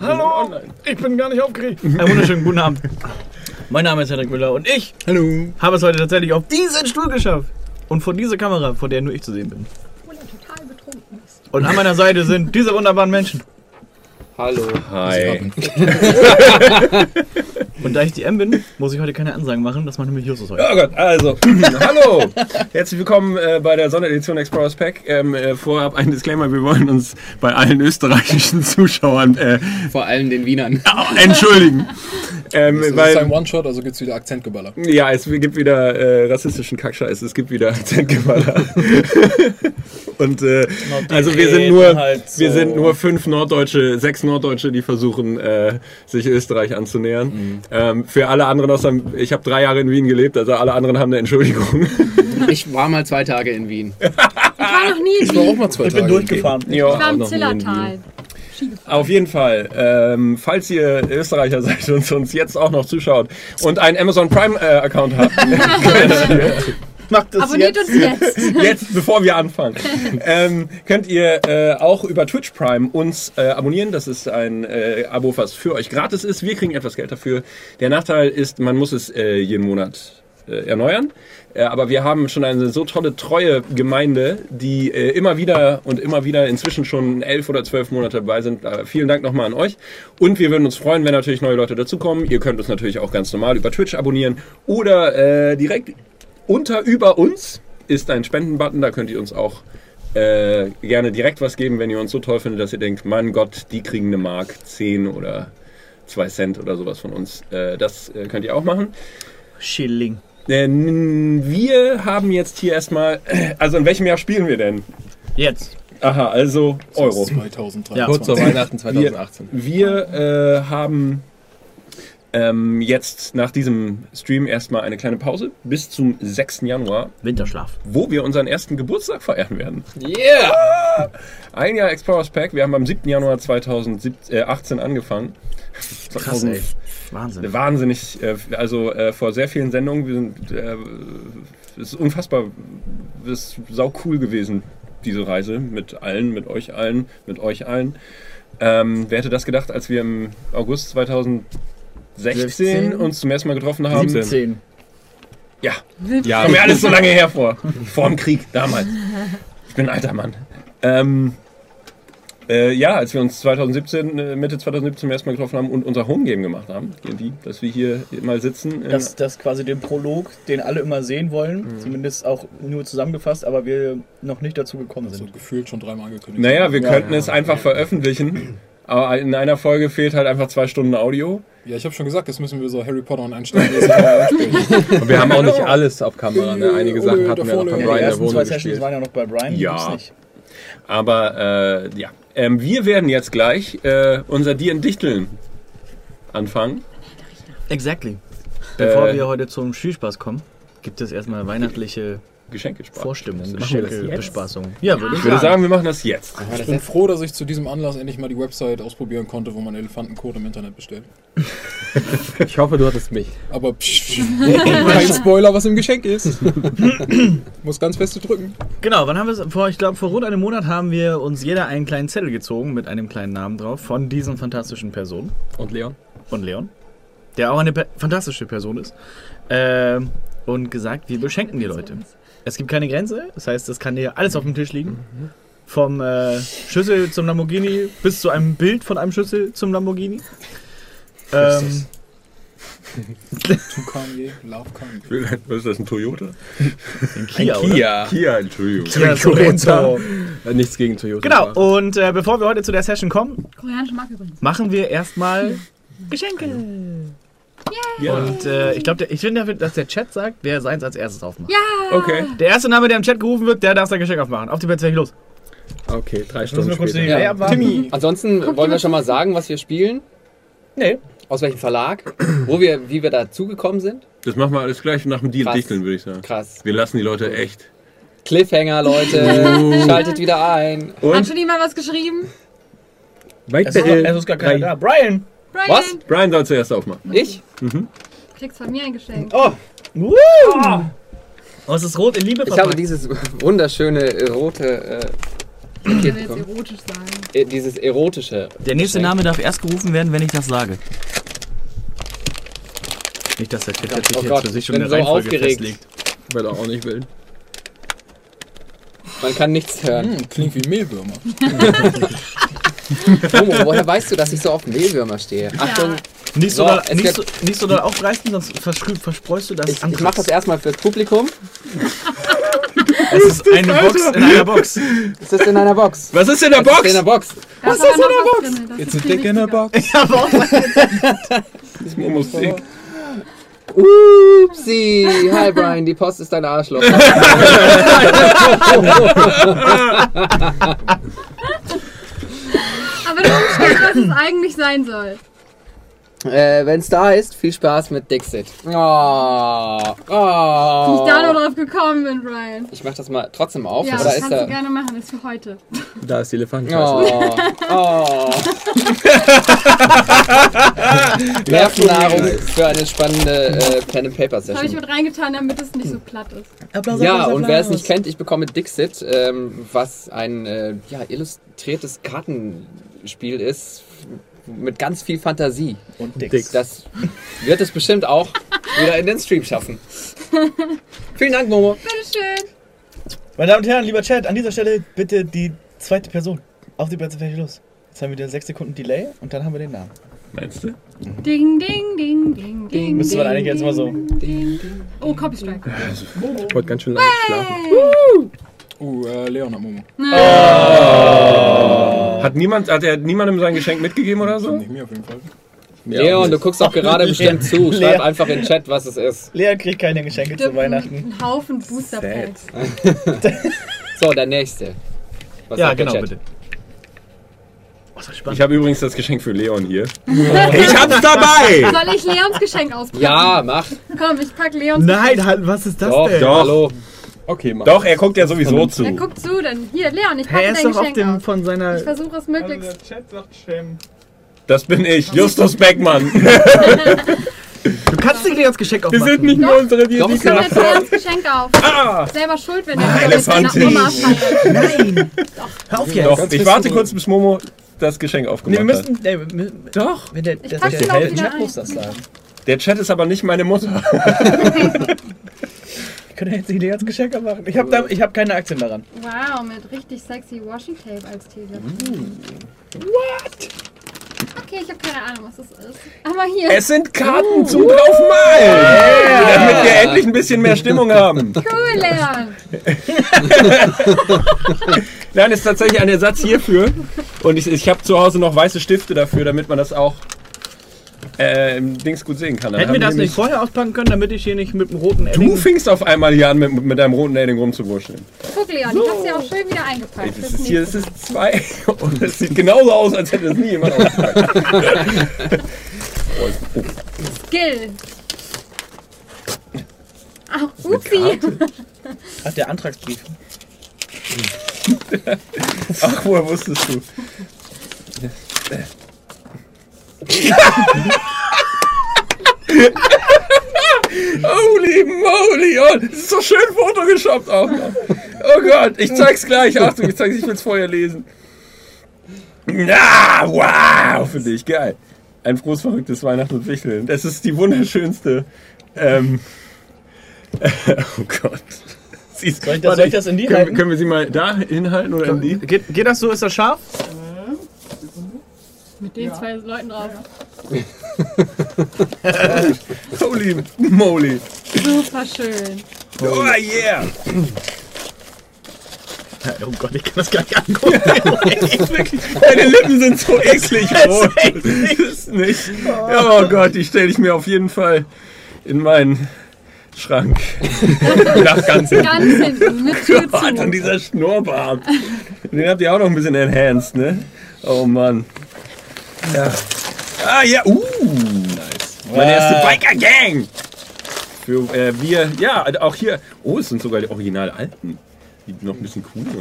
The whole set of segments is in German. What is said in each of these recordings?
Hallo, ich bin gar nicht aufgeregt. Einen wunderschönen guten Abend. Mein Name ist Hendrik Müller und ich habe es heute tatsächlich auf diesen Stuhl geschafft. Und vor dieser Kamera, vor der nur ich zu sehen bin. Und er total betrunken ist. Und an meiner Seite sind diese wunderbaren Menschen. Hallo. Hi. Und da ich DM bin, muss ich heute keine Ansagen machen, das macht nämlich Justus heute. Oh Gott, also, hallo! Herzlich willkommen bei der Sonderedition Explorers Pack. Vorab ein Disclaimer, wir wollen uns bei allen österreichischen Zuschauern... vor allem den Wienern. Entschuldigen. Das ist ein One-Shot, also gibt es wieder Akzentgeballer. Ja, es gibt wieder rassistischen Kackscheiß, es gibt wieder Akzentgeballer. Und also wir sind nur sechs Norddeutsche, die versuchen, sich Österreich anzunähern. Mhm. Für alle anderen, ich habe 3 Jahre in Wien gelebt, also alle anderen haben eine Entschuldigung. Ich war mal 2 Tage in Wien. Ich war noch nie in Wien. Ich war auch mal 2 Tage. Ich bin durchgefahren. Ich war im Zillertal. Auf jeden Fall, falls ihr Österreicher seid und uns jetzt auch noch zuschaut und einen Amazon Prime Account habt, Abonniert uns jetzt, bevor wir anfangen. Könnt ihr auch über Twitch Prime uns abonnieren. Das ist ein Abo, was für euch gratis ist. Wir kriegen etwas Geld dafür. Der Nachteil ist, man muss es jeden Monat erneuern. Aber wir haben schon eine so tolle, treue Gemeinde, die immer wieder inzwischen schon 11 oder 12 Monate dabei sind. Vielen Dank nochmal an euch. Und wir würden uns freuen, wenn natürlich neue Leute dazukommen. Ihr könnt uns natürlich auch ganz normal über Twitch abonnieren oder direkt über uns ist ein Spendenbutton, da könnt ihr uns auch gerne direkt was geben, wenn ihr uns so toll findet, dass ihr denkt, mein Gott, die kriegen eine Mark, 10 oder 2 Cent oder sowas von uns. Das könnt ihr auch machen. Schilling. Wir haben jetzt hier erstmal, also in welchem Jahr spielen wir denn? Jetzt. Aha, also Euro. 2023. Ja, kurz vor Weihnachten 2018. Wir haben... jetzt nach diesem Stream erstmal eine kleine Pause bis zum 6. Januar. Winterschlaf. Wo wir unseren ersten Geburtstag feiern werden. Yeah! Ah! Ein Jahr Explorers Pack. Wir haben am 7. Januar 2018 angefangen. Krass, ey. Wahnsinn. Wahnsinnig. Also vor sehr vielen Sendungen. Es ist unfassbar. Es ist sau cool gewesen, diese Reise. Mit euch allen. Wer hätte das gedacht, als wir im August 2016 uns zum ersten Mal getroffen haben. 17. Ja, ja. Kommt mir alles so lange her vor. Vor dem Krieg, damals. Ich bin ein alter Mann. Ja, als wir uns Mitte 2017 zum ersten Mal getroffen haben und unser Homegame gemacht haben, dass wir hier mal sitzen. Das quasi den Prolog, den alle immer sehen wollen, zumindest auch nur zusammengefasst, aber wir noch nicht dazu gekommen sind. Gefühlt schon dreimal angekündigt. Naja, wir könnten es einfach veröffentlichen. Aber in einer Folge fehlt halt einfach 2 Stunden Audio. Ja, ich habe schon gesagt, das müssen wir so Harry Potter und einstellen. Und wir haben auch nicht alles auf Kamera. Ne? Einige Sachen hatten wir noch bei Brian in der Wohnung. Die ersten 2 Sessions waren ja noch bei Brian. Ja, nicht. Aber ja. Wir werden jetzt gleich unser D&Dichteln anfangen. Exactly. Bevor wir heute zum Spielspaß kommen, gibt es erstmal weihnachtliche... Vorstimmung, Bespaßung. Ja, ich würde sagen, wir machen das jetzt. Ich bin froh, dass ich zu diesem Anlass endlich mal die Website ausprobieren konnte, wo man Elefantenkot im Internet bestellt. Ich hoffe, du hattest mich. Aber kein Spoiler, was im Geschenk ist. Muss ganz feste drücken. Genau, wann haben wir es? Ich glaube, vor rund einem Monat haben wir uns jeder einen kleinen Zettel gezogen mit einem kleinen Namen drauf von diesen fantastischen Personen. Und Leon. Der auch eine fantastische Person ist. Und gesagt, wir beschenken die Leute. Es gibt keine Grenze, das heißt, es kann dir alles auf dem Tisch liegen. Vom Schüssel zum Lamborghini bis zu einem Bild von einem Schüssel zum Lamborghini. Was ist das, ein Toyota? Ein Kia, oder? Kia, ein Toyota. Nichts gegen Toyota. Genau, und bevor wir heute zu der Session kommen, machen wir erstmal Geschenke. Yay. Und ich glaube, ich finde, dass der Chat sagt, wer seins als erstes aufmacht. Ja! Okay. Der erste Name, der im Chat gerufen wird, der darf sein Geschenk aufmachen. Auf die Plätze, los! Okay, 3 Stunden später. Timmy. Ansonsten wollen wir schon mal sagen, was wir spielen? Nee. Aus welchem Verlag? Wie wir dazugekommen sind? Das machen wir alles gleich nach dem Deal dichteln, würde ich sagen. Krass. Wir lassen die Leute echt. Cliffhanger, Leute. Schaltet wieder ein. Hat schon jemand was geschrieben? Es ist gar keiner da. Brian! Was? Brian soll zuerst aufmachen. Ich? Du kriegst von mir ein Geschenk. Oh! Oh, es ist rot in Liebe verpackt. Ich habe dieses wunderschöne rote... Ich kann jetzt erotisch sagen. Dieses erotische... Der nächste Name darf erst gerufen werden, wenn ich das sage. Nicht, dass der Titel sich jetzt für sich schon eine Reihenfolge festlegt. Weil er auch nicht will. Man kann nichts hören. Hm, klingt wie Mehlwürmer. Momo, woher weißt du, dass ich so auf Mehlwürmer stehe? Ja. Achtung. Nicht so doll aufreißen, sonst verspreust du das. Ich mach das erstmal fürs Publikum. Es ist eine Box in einer Box. Es ist in einer Box. Was ist in der Box? Was ist in der Box? It's a dick in a box. Ja, aber auch mal. Das ist Momos Ding. Upsi! Hi Brian, die Post ist dein Arschloch. Aber du verstehst, was es eigentlich sein soll. Wenn es da ist, viel Spaß mit Dixit. Oh, oh. Wie ich da nur drauf gekommen bin, Brian. Ich mach das mal trotzdem auf. Ja, das kannst du gerne machen, das ist für heute. Da ist die Elefantenscheiße. Oh, oh. Nervennahrung für eine spannende Pen and Paper Session. Das habe ich mit reingetan, damit es nicht so platt ist. Applaus, ja, Applaus, und wer es nicht kennt, ich bekomme Dixit, was ein illustriertes Kartenspiel ist. Mit ganz viel Fantasie. Und Dicks. Das wird es bestimmt auch wieder in den Stream schaffen. Vielen Dank, Momo. Bitteschön. Meine Damen und Herren, lieber Chat, an dieser Stelle bitte die zweite Person auf die Plätze fertig los. Jetzt haben wir den 6 Sekunden Delay und dann haben wir den Namen. Meinst du? Ding, ding, ding, ding, ding. Müsste man eigentlich jetzt mal so. Ding, ding, ding. Oh, Copy Strike. Ich wollte ganz schön lange schlafen. Leon hat Momo. Oh. Hat er niemandem sein Geschenk mitgegeben oder so? Nicht mir auf jeden Fall. Leon, du guckst auch gerade bestimmt zu. Schreib einfach in den Chat, was es ist. Leon kriegt keine Geschenke zu Weihnachten. Einen Haufen Booster Packs. So, der nächste. Was ja, genau, bitte. Oh, ich habe übrigens das Geschenk für Leon hier. Ich hab's dabei! Soll ich Leons Geschenk auspacken? Ja, mach. Komm, ich pack Leons Geschenk. Nein, halt, was ist das denn? Doch, hallo. Okay, mach. Doch, er guckt ja sowieso zu. Er guckt zu, dann hier, Leon, ich packe dein Geschenk auf dem, von seiner. Ich versuche es möglichst. Also der Chat sagt Schem. Das bin ich, Justus Beckmann. Du kannst nicht Leons Geschenk aufmachen. Wir sind nicht nur unsere Videos. Ich kann jetzt Leons Geschenk auf. Ah. Selber schuld, wenn du Oma fällt. Nein. Doch. Hör auf jetzt. Doch, ich warte kurz, bis Momo das Geschenk aufgemacht hat. Doch. Der Chat muss das sagen. Der Chat ist aber nicht meine Mutter. Ich könnte jetzt nicht Leons Geschenk machen. Ich hab keine Aktien daran. Wow, mit richtig sexy Washi Tape als Tele. What? Okay, ich habe keine Ahnung, was das ist. Aber hier. Es sind Karten zum Draufmalen! Yeah. Damit wir endlich ein bisschen mehr Stimmung haben. Cool, Leon! Nein, ist tatsächlich ein Ersatz hierfür. Und ich habe zu Hause noch weiße Stifte dafür, damit man das auch im Dings gut sehen kann. Hätten wir das nicht vorher auspacken können, damit ich hier nicht mit dem roten Edding... Du fingst auf einmal hier an, mit deinem roten Edding rumzuwurscheln. Guck, Leon, so. Ich hab's ja auch schön wieder eingepackt. Das ist hier, das ist 2. Und das sieht genauso aus, als hätte das nie jemand ausgepackt. Skill. Ach, upsi. Ach, der Antragsbrief. Ach, woher wusstest du? Holy moly, oh, das ist so schön photoshoppt auch noch. Oh Gott, ich zeig's gleich. Achtung, ich will's vorher lesen. Na, wow, finde ich geil. Ein frohes, verrücktes Weihnachten und Fichteln. Das ist die wunderschönste. Oh Gott. Soll ich das in die halten? Können wir sie mal da hinhalten oder in die? Geht das so? Ist das scharf? Mit den zwei Leuten drauf. Holy moly. Super schön. Oh yeah. Oh Gott, ich kann das gar nicht angucken. Deine Lippen sind so eklig rot. Oh Gott, die stelle ich mir auf jeden Fall in meinen Schrank. Nach ganz hinten. Mit Tür zu. Und dieser Schnurrbart. Den habt ihr auch noch ein bisschen enhanced, ne? Oh Mann. Ja. Ah ja, nice. Meine erste Biker-Gang! Für wir, ja, auch hier. Oh, es sind sogar die original Alten. Die sind noch ein bisschen cool, so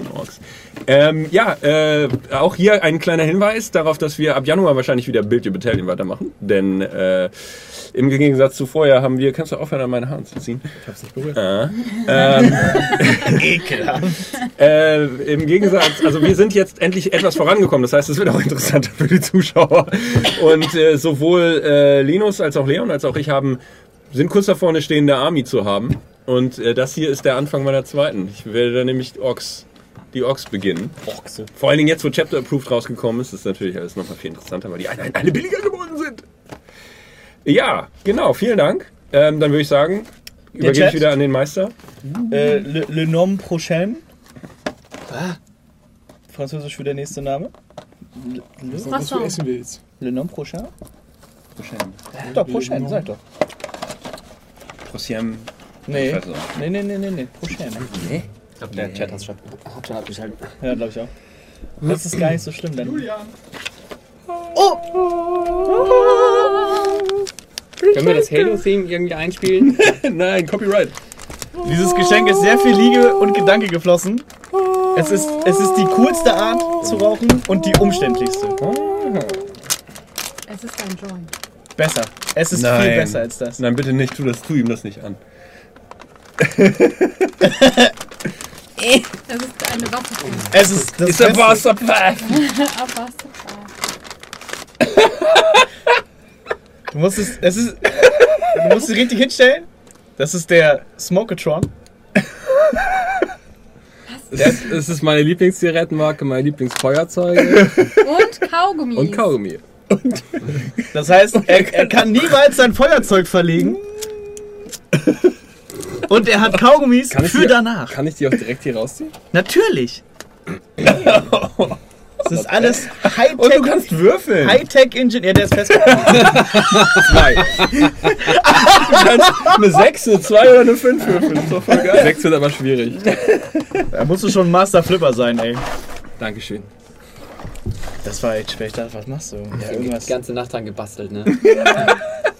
ein Orks. Auch hier ein kleiner Hinweis darauf, dass wir ab Januar wahrscheinlich wieder Build Your Battalion weitermachen. Denn im Gegensatz zu vorher haben wir... Kannst du aufhören, an meine Haare zu ziehen? Ich hab's nicht berührt. Ekelhaft. Im Gegensatz... Also wir sind jetzt endlich etwas vorangekommen. Das heißt, es wird auch interessanter für die Zuschauer. Und sowohl Linus als auch Leon als auch ich sind kurz davor, eine stehende Army zu haben. Und das hier ist der Anfang meiner zweiten. Ich werde dann nämlich die Orks beginnen. Orkse. Vor allen Dingen jetzt, wo Chapter Approved rausgekommen ist, ist natürlich alles nochmal viel interessanter, weil die Einheiten alle billiger geworden sind. Ja, genau, vielen Dank. Dann würde ich sagen, übergebe ich wieder an den Meister. Le nom prochain. Ah. Französisch für der nächste Name. Was du essen willst. Le nom prochain? Prochain. Doch, prochain, sag doch. Prochain. Nee. Nee. Prochain. Nee? Ich glaube, der Chat hat es schon. Ja, glaube ich auch. Das ist gar nicht so schlimm, denn. Julian! Oh! Können wir das Halo-Theme irgendwie einspielen? Nein, Copyright! Dieses Geschenk ist sehr viel Liebe und Gedanke geflossen. Es ist die coolste Art zu rauchen und die umständlichste. Es ist ein Joint. Besser. Es ist viel besser als das. Nein, bitte nicht. Tu ihm das nicht an. Das ist eine Waffe. Es ist das Beste. Du musst es richtig hinstellen. Das ist der Smokatron. Das ist meine Lieblingszigarettenmarke, meine Lieblingsfeuerzeuge. Und Kaugummi. Das heißt, er kann niemals sein Feuerzeug verlegen. Und er hat Kaugummis danach. Kann ich die auch direkt hier rausziehen? Natürlich! Das ist alles Hightech. Und du kannst würfeln! Hightech-Ingenieur, der ist festgehalten. Zwei. Du kannst eine 6, eine 2 oder eine 5 würfeln. Das ist doch voll geil. 6 wird aber schwierig. Da musst du schon Master Flipper sein, ey. Dankeschön. Das war echt schwer. Ich dachte, was machst du? Ja, irgendwas. Die ganze Nacht dran gebastelt, ne?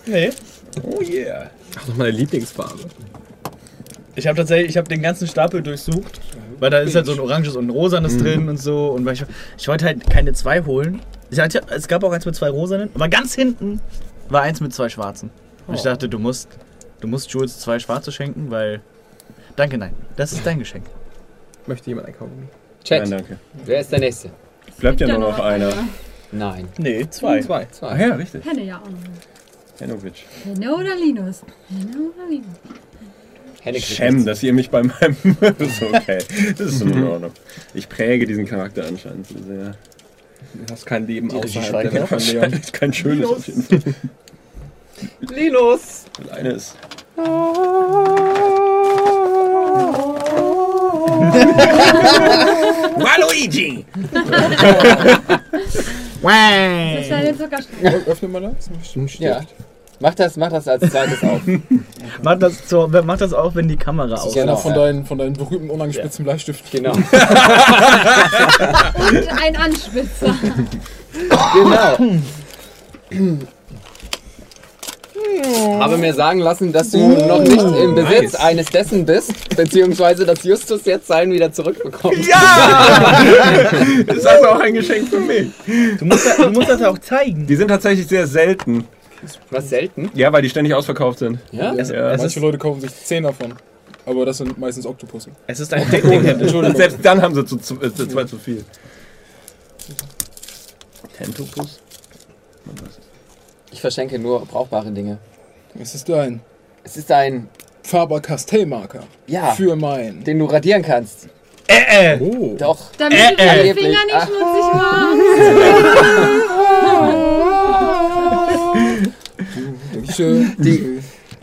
Nee. Oh yeah. Ach, noch meine Lieblingsfarbe. Ich habe tatsächlich, ich habe den ganzen Stapel durchsucht, weil da ist halt so ein oranges und ein rosanes drin und so. Und weil ich wollte halt keine zwei holen. Es gab auch eins mit zwei rosanen, aber ganz hinten war eins mit zwei schwarzen. Und ich dachte, du musst Jules zwei schwarze schenken, weil... Danke, nein. Das ist dein Geschenk. Möchte jemand ein Kaugummi? Chat. Nein, danke. Wer ist der Nächste? Bleibt ja nur noch einer. Nein. Nee, zwei. Ah, ja, richtig. Henne ja auch noch. Hennovic. Henne oder Linus? Schäm, dass ihr mich bei meinem... ist okay. Das ist in Ordnung. Ich präge diesen Charakter anscheinend so sehr. Du hast kein Leben außerhalb der von Leon. Das ist kein schönes auf jeden Fall. Linus! Alleine ist... Waluigi! Öffne mal das. Ja. Mach das als zweites auf. Mach das auch, wenn die Kamera aus ist. Genau, von deinen berühmten, unangespitzten Bleistiften. Genau. Und ein Anspitzer. Genau. Habe mir sagen lassen, dass du noch nicht im Besitz eines dessen bist, beziehungsweise dass Justus jetzt seinen wieder zurückbekommt. Ja! Das ist also auch ein Geschenk für mich. Du musst das auch zeigen. Die sind tatsächlich sehr selten. Was selten? Ja, weil die ständig ausverkauft sind. Ja? Manche Leute kaufen sich 10 davon. Aber das sind meistens Oktopusse. Es ist ein Entschuldigung. Selbst dann haben sie zwei zu viel. Tentopus? Ich verschenke nur brauchbare Dinge. Es ist ein Faber-Castell-Marker. Ja. Für meinen. Den du radieren kannst. Oh. Doch. Damit du deine Finger nicht schmutzig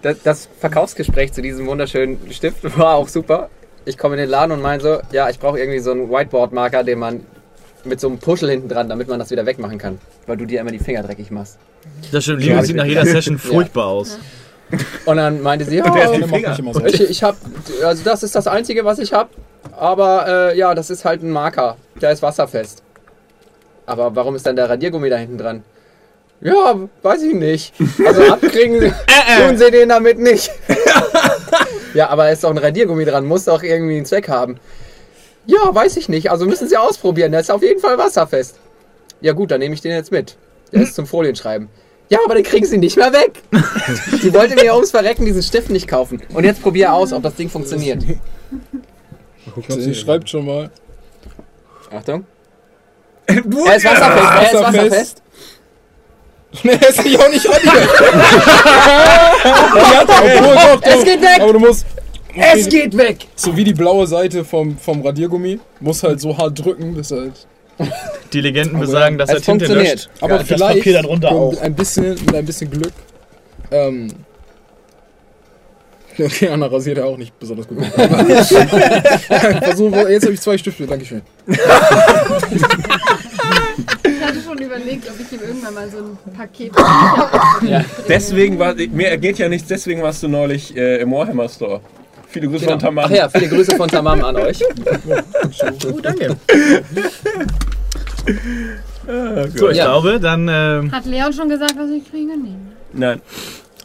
machst. Das Verkaufsgespräch zu diesem wunderschönen Stift war auch super. Ich komme in den Laden und meine so, ja, ich brauche irgendwie so einen Whiteboard-Marker, den man mit so einem Puschel hinten dran, damit man das wieder wegmachen kann. Weil du dir immer die Finger dreckig machst. Das stimmt, Leon sieht nach jeder Session furchtbar aus. Und dann meinte sie, ich hab, also das ist das Einzige, was ich habe. Aber ja, das ist halt ein Marker. Der ist wasserfest. Aber warum ist dann der Radiergummi da hinten dran? Ja, weiß ich nicht. Also abkriegen tun sie den damit nicht. Ja, aber ist doch ein Radiergummi dran, muss doch irgendwie einen Zweck haben. Ja, weiß ich nicht. Also müssen Sie ausprobieren. Der ist auf jeden Fall wasserfest. Ja gut, dann nehme ich den jetzt mit. Der ist zum Folienschreiben. Ja, aber den kriegen Sie nicht mehr weg. Sie wollte mir ums Verrecken diesen Stift nicht kaufen. Und jetzt probier aus, ob das Ding funktioniert. Ich glaube, sie schreibt schon mal. Achtung. Er ist wasserfest. Er ist wasserfest. Nee, er ist nicht auch nicht an dir. Es geht weg. Aber du musst... Es geht weg! So wie die blaue Seite vom Radiergummi. Muss halt so hart drücken, bis halt... Die Legenden besagen, dass er Tinte löscht. Aber ja, vielleicht das Papier dann runter auch. Mit ein bisschen Glück. Okay, Anna rasiert ja auch nicht besonders gut. Versuch, jetzt habe ich 2 Stifte, dankeschön. Ich hatte schon überlegt, ob ich ihm irgendwann mal so ein Paket... Ja. Deswegen war... Mir geht ja nichts, deswegen warst du neulich im Warhammer Store. Viele Grüße von Tamam. Ach ja, viele Grüße von Tamam an euch. Oh, danke. So, ich glaube, dann... Hat Leon schon gesagt, was ich kriege? Nee. Nein.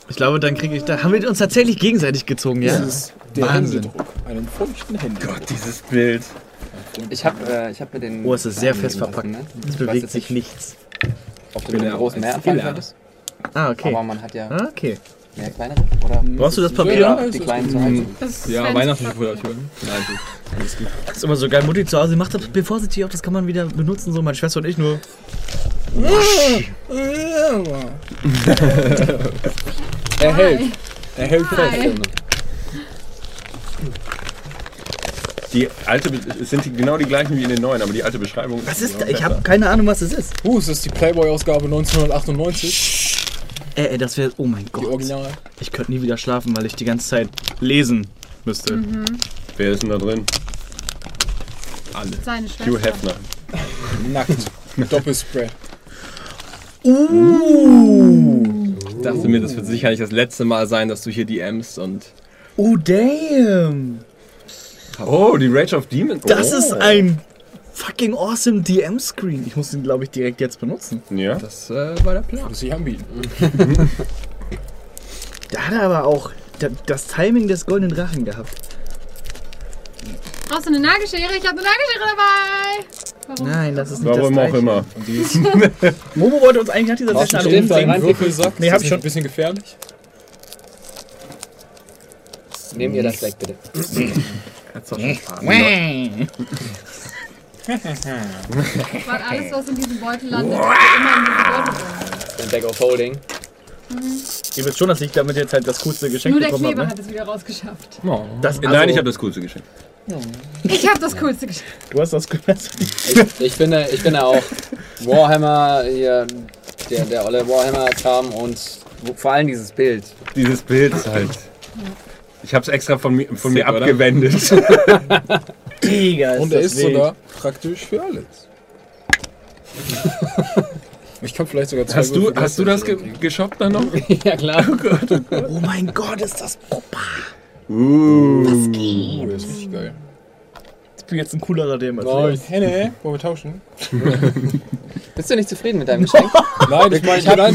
Ich glaube, dann kriege ich... Da haben wir uns tatsächlich gegenseitig gezogen, ja? Das ist der Wahnsinn. Einen furchten Händedruck. Gott, dieses Bild. Ich hab mir den... Oh, es ist sehr fest verpackt. Ne? Es bewegt sich nichts. Ob du den großen mehr erfahren hattest? Ah, okay. Aber man hat ja... Ah, okay. Mehr kleinere? Oder brauchst du das Papier? Ja, die kleinen zu halten. Ja, weihnachtlich vorher. Nein, alles gut. Das ist immer so geil. Mutti zu Hause macht das, bevor sie sich auf, das kann man wieder benutzen. So, meine Schwester und ich nur. Er hält. Er hält fest. Die alte, es sind genau die gleichen wie in den neuen, aber die alte Beschreibung. Was ist da? Ich habe keine Ahnung, was das ist. Es ist die Playboy-Ausgabe 1998. Das wäre, oh mein Gott. Die Original. Ich könnte nie wieder schlafen, weil ich die ganze Zeit lesen müsste. Mhm. Wer ist denn da drin? Alle. Seine Schwester. Hugh Hefner. Nackt. Doppelspray. Ich dachte mir, das wird sicherlich das letzte Mal sein, dass du hier DMst und... Oh, damn. Oh, die Rage of Demons. Das ist ein... Fucking awesome DM-Screen. Ich muss ihn, glaube ich, direkt jetzt benutzen. Ja. Das war der Plan. Das ich anbieten. Da hat er aber auch das Timing des goldenen Drachen gehabt. Brauchst du eine Nagelschere? Ich habe eine Nagelschere dabei. Warum? Nein, das ist nicht warum das Gleiche. Warum auch immer. Momo wollte uns eigentlich nach dieser Session alle umsehen. Nee, hab ich schon. Ein bisschen gefährlich. Nehmt ihr das weg, bitte. Hat's doch schon Spaß. Weil alles, was in diesem Beutel landet, ist immer in diesem Beutel. Ein Bag of Holding. Mhm. Ihr wisst schon, dass ich damit jetzt halt das coolste Geschenk bekommen habe. Nur der Kleber hat es wieder rausgeschafft. Oh. Nein, ich habe das coolste Geschenk. Ich habe das coolste Geschenk. Du hast das coolste Geschenk. Ich bin da auch Warhammer, hier, der olle Warhammer kam und vor allem dieses Bild. Dieses Bild ist halt... Ja. Ich hab's extra von mir abgewendet. Digga, ist und er ist sogar praktisch für alles. Ich kann vielleicht sogar zwei. Hast du das geshoppt dann noch? Ja klar. Oh Gott, oh Gott. Oh mein Gott, ist das Opa. Was geht? Das ist richtig geil. Ich bin jetzt ein coolerer DM als ich. Henne, wollen wir tauschen? Bist du nicht zufrieden mit deinem Geschenk? Nein, ich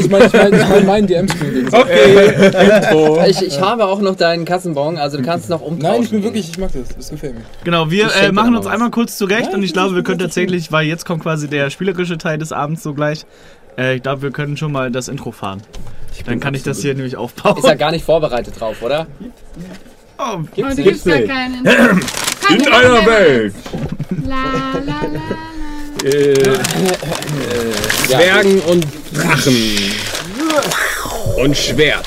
meine meinen DM-Spiel. Okay. Ich habe auch noch deinen Kassenbon, also du kannst es noch umtauschen. Nein, ich mag das. Das gefällt mir. Genau, wir machen uns einmal kurz zurecht und ich glaube, wir können tatsächlich, weil jetzt kommt quasi der spielerische Teil des Abends so gleich, ich glaube, wir können schon mal das Intro fahren. Dann kann ich das hier nämlich aufbauen. Ist ja gar nicht vorbereitet drauf, oder? Oh, gibt's ja keinen. In einer Welt! La, la, la. Zwergen und Drachen und Schwert.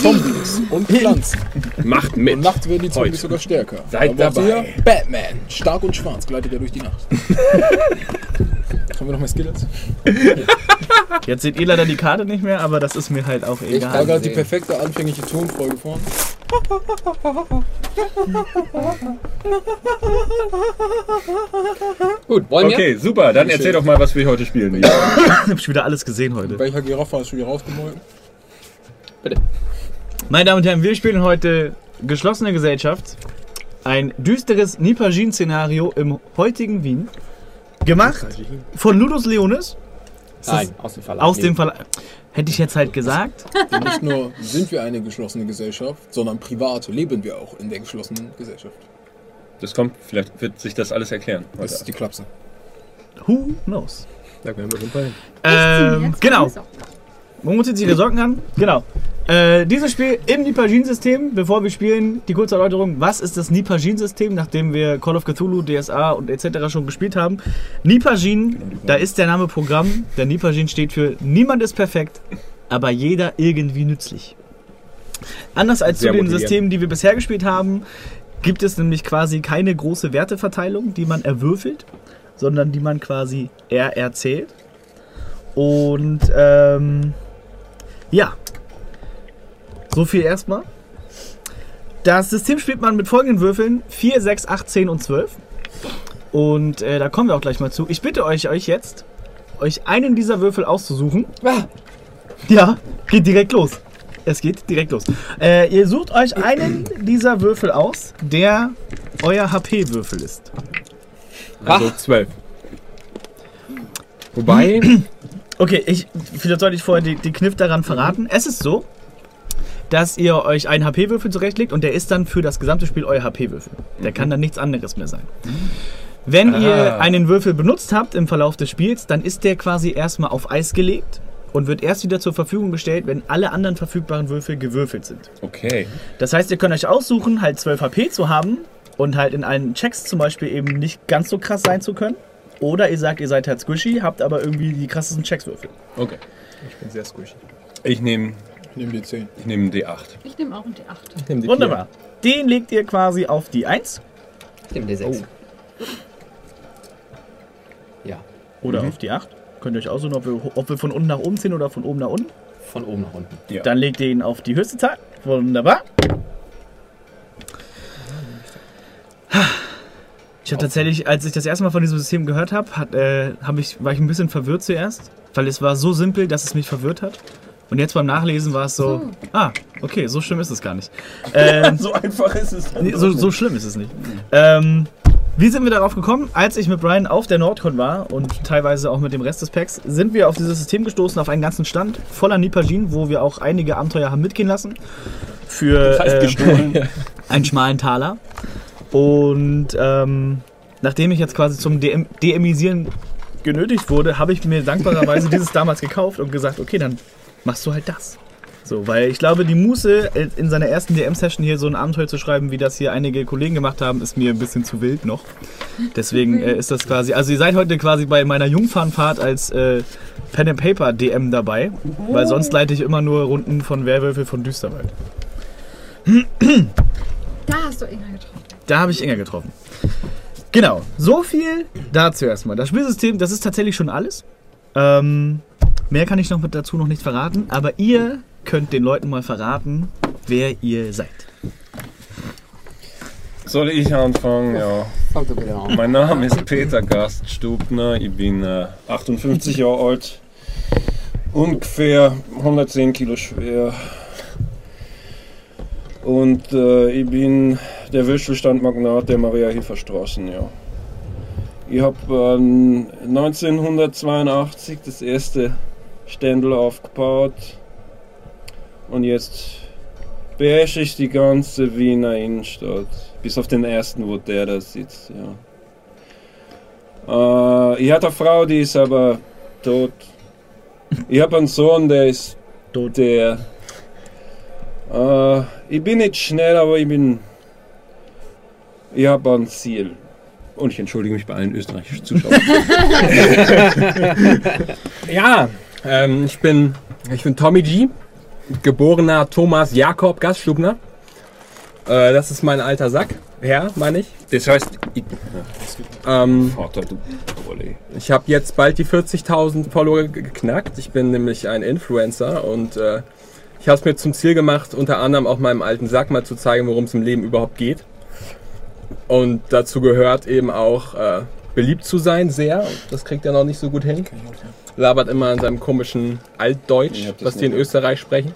Zombies und Pflanzen. Macht mit. Und Nacht werden die Zombies sogar stärker. Seid dabei. Batman, stark und schwarz, gleitet er durch die Nacht. Haben wir noch mehr Skillets? Jetzt seht ihr leider die Karte nicht mehr, aber das ist mir halt auch egal. Ich habe gerade die perfekte anfängliche Tonfolge vorn. Gut, wollen wir? Okay, super. Dann erzähl doch mal, was wir heute spielen. Ich habe schon wieder alles gesehen heute. Welcher Giraffe hast du hier rausgemolken? Bitte. Meine Damen und Herren, wir spielen heute Geschlossene Gesellschaft. Ein düsteres Nipajin-Szenario im heutigen Wien. Gemacht von Ludus Leonis. Nein, aus dem Verlag. Aus dem Verlag. Hätte ich jetzt halt gesagt. Nicht nur sind wir eine geschlossene Gesellschaft, sondern privat leben wir auch in der geschlossenen Gesellschaft. Das kommt, vielleicht wird sich das alles erklären. Das ist die Klapse. Who knows? Da können wir mit rumfallen. Genau. Momo zieht sich die Socken an. Genau. Dieses Spiel im Nipajin-System, bevor wir spielen, die kurze Erläuterung, was ist das Nipajin-System, nachdem wir Call of Cthulhu, DSA und etc. schon gespielt haben. Nipajin, da ist der Name Programm, der Nipajin steht für niemand ist perfekt, aber jeder irgendwie nützlich. Anders als zu den Systemen, die wir bisher gespielt haben, gibt es nämlich quasi keine große Werteverteilung, die man erwürfelt, sondern die man quasi erzählt. Und ja, so viel erstmal. Das System spielt man mit folgenden Würfeln: 4, 6, 8, 10 und 12. Und da kommen wir auch gleich mal zu. Ich bitte euch jetzt, euch einen dieser Würfel auszusuchen. Ah. Ja, geht direkt los. Es geht direkt los. Ihr sucht euch einen dieser Würfel aus, der euer HP-Würfel ist. Also 12. Wobei... Okay, vielleicht sollte ich vorher die Kniff daran verraten. Es ist so, dass ihr euch einen HP-Würfel zurechtlegt und der ist dann für das gesamte Spiel euer HP-Würfel. Der kann dann nichts anderes mehr sein. Wenn ihr einen Würfel benutzt habt im Verlauf des Spiels, dann ist der quasi erstmal auf Eis gelegt und wird erst wieder zur Verfügung gestellt, wenn alle anderen verfügbaren Würfel gewürfelt sind. Okay. Das heißt, ihr könnt euch aussuchen, halt 12 HP zu haben und halt in allen Checks zum Beispiel eben nicht ganz so krass sein zu können. Oder ihr sagt, ihr seid halt squishy, habt aber irgendwie die krassesten Checkswürfel. Okay. Ich bin sehr squishy. Ich nehme die 10. Ich nehme D8. Ich nehme auch einen D8. Ich nehme die 4. Wunderbar. Den legt ihr quasi auf die 1. Ich nehme die 6. Oh. Ja. Oder auf die 8. Könnt ihr euch aussuchen, ob wir von unten nach oben ziehen oder von oben nach unten? Von oben nach unten. Ja. Dann legt ihr ihn auf die höchste Zahl. Wunderbar. Ich habe tatsächlich, als ich das erste Mal von diesem System gehört habe, war ich ein bisschen verwirrt zuerst, weil es war so simpel, dass es mich verwirrt hat. Und jetzt beim Nachlesen war es so, okay, so schlimm ist es gar nicht. So einfach ist es dann. So schlimm ist es nicht. Wie sind wir darauf gekommen? Als ich mit Brian auf der Nordcon war und teilweise auch mit dem Rest des Packs, sind wir auf dieses System gestoßen, auf einen ganzen Stand voller Nipajin, wo wir auch einige Abenteuer haben mitgehen lassen. Für einen schmalen Taler. Und nachdem ich jetzt quasi zum DMisieren genötigt wurde, habe ich mir dankbarerweise dieses damals gekauft und gesagt, okay, dann machst du halt das. So, weil ich glaube, die Muße, in seiner ersten DM-Session hier so ein Abenteuer zu schreiben, wie das hier einige Kollegen gemacht haben, ist mir ein bisschen zu wild noch. Deswegen ist das quasi, also ihr seid heute quasi bei meiner Jungfernfahrt als Pen and Paper DM dabei, weil sonst leite ich immer nur Runden von Werwölfe von Düsterwald. Da hast du Inga getroffen. Da habe ich Inga getroffen. Genau, so viel dazu erstmal. Das Spielsystem, das ist tatsächlich schon alles. Mehr kann ich noch dazu noch nicht verraten, aber ihr könnt den Leuten mal verraten, wer ihr seid. Soll ich anfangen? Ja. Mein Name ist Peter Gaststubner, ich bin 58 Jahre alt, ungefähr 110 Kilo schwer und ich bin der Würstelstandmagnat der Maria-Hilfer-Straßen, ja. Ich habe 1982 das erste Ständel aufgebaut und jetzt beherrsche ich die ganze Wiener Innenstadt. Bis auf den ersten, wo der da sitzt. Ja. Ich hatte eine Frau, die ist aber tot. Ich habe einen Sohn, der ist tot. Ich bin nicht schnell, aber ich habe ein Ziel. Und ich entschuldige mich bei allen österreichischen Zuschauern. Ja, ich bin Tommy G., geborener Thomas Jakob Gaststubner. Das ist mein alter Sack, Herr, meine ich. Das heißt, ich habe jetzt bald die 40.000 Follower geknackt. Ich bin nämlich ein Influencer und ich habe es mir zum Ziel gemacht, unter anderem auch meinem alten Sack mal zu zeigen, worum es im Leben überhaupt geht. Und dazu gehört eben auch beliebt zu sein, sehr. Das kriegt er noch nicht so gut hin. Labert immer in seinem komischen Altdeutsch, was die in Österreich sprechen.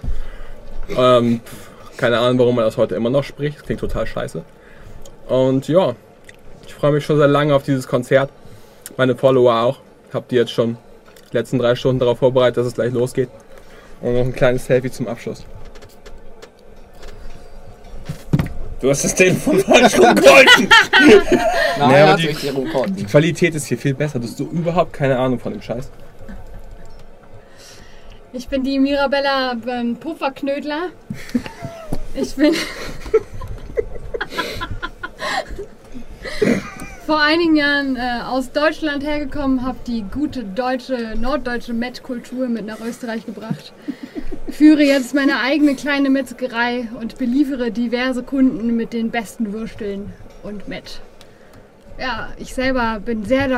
Keine Ahnung, warum man das heute immer noch spricht. Das klingt total scheiße. Und ja, ich freue mich schon sehr lange auf dieses Konzert. Meine Follower auch. Hab die jetzt schon die letzten 3 Stunden darauf vorbereitet, dass es gleich losgeht. Und noch ein kleines Selfie zum Abschluss. Du hast das Telefon falsch rumgehalten. Naja, aber die Qualität ist hier viel besser. Du hast so überhaupt keine Ahnung von dem Scheiß. Ich bin die Mirabella Pufferknödler. Ich bin... vor einigen Jahren aus Deutschland hergekommen, habe die gute deutsche, norddeutsche Mettkultur mit nach Österreich gebracht. Führe jetzt meine eigene kleine Metzgerei und beliefere diverse Kunden mit den besten Würsteln und Mett. Ja, ich selber bin sehr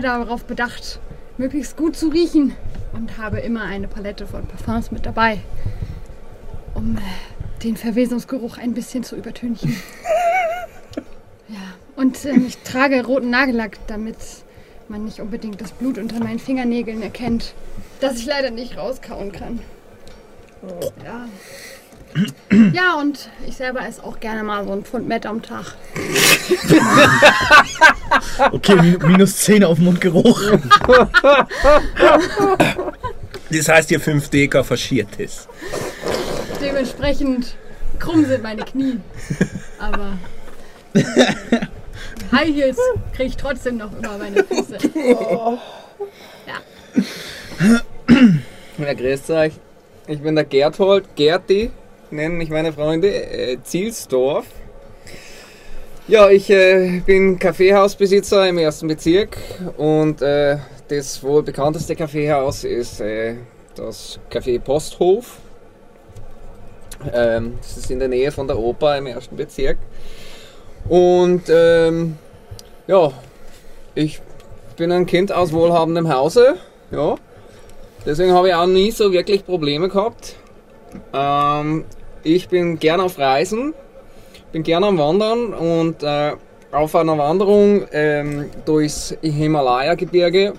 darauf bedacht, möglichst gut zu riechen und habe immer eine Palette von Parfums mit dabei, um den Verwesungsgeruch ein bisschen zu übertünchen. Ja, und ich trage roten Nagellack, damit man nicht unbedingt das Blut unter meinen Fingernägeln erkennt, das ich leider nicht rauskauen kann. Ja. Ja, und ich selber esse auch gerne mal so einen Pfund Mett am Tag. Okay, -10 auf Mundgeruch. Das heißt, ihr 5 Deka faschiert ist. Dementsprechend krumm sind meine Knie. Aber High Heels kriege ich trotzdem noch immer meine Füße. Oh. Ja. Ja, grüßt euch. Ich bin der Gerthold, Gerti, nennen mich meine Freunde, Zielsdorf. Ja, ich bin Kaffeehausbesitzer im 1. Bezirk und das wohl bekannteste Kaffeehaus ist das Café Posthof. Das ist in der Nähe von der Oper im 1. Bezirk. Und ja, ich bin ein Kind aus wohlhabendem Hause, ja. Deswegen habe ich auch nie so wirklich Probleme gehabt. Ich bin gern auf Reisen, bin gern am Wandern und auf einer Wanderung durchs Himalaya-Gebirge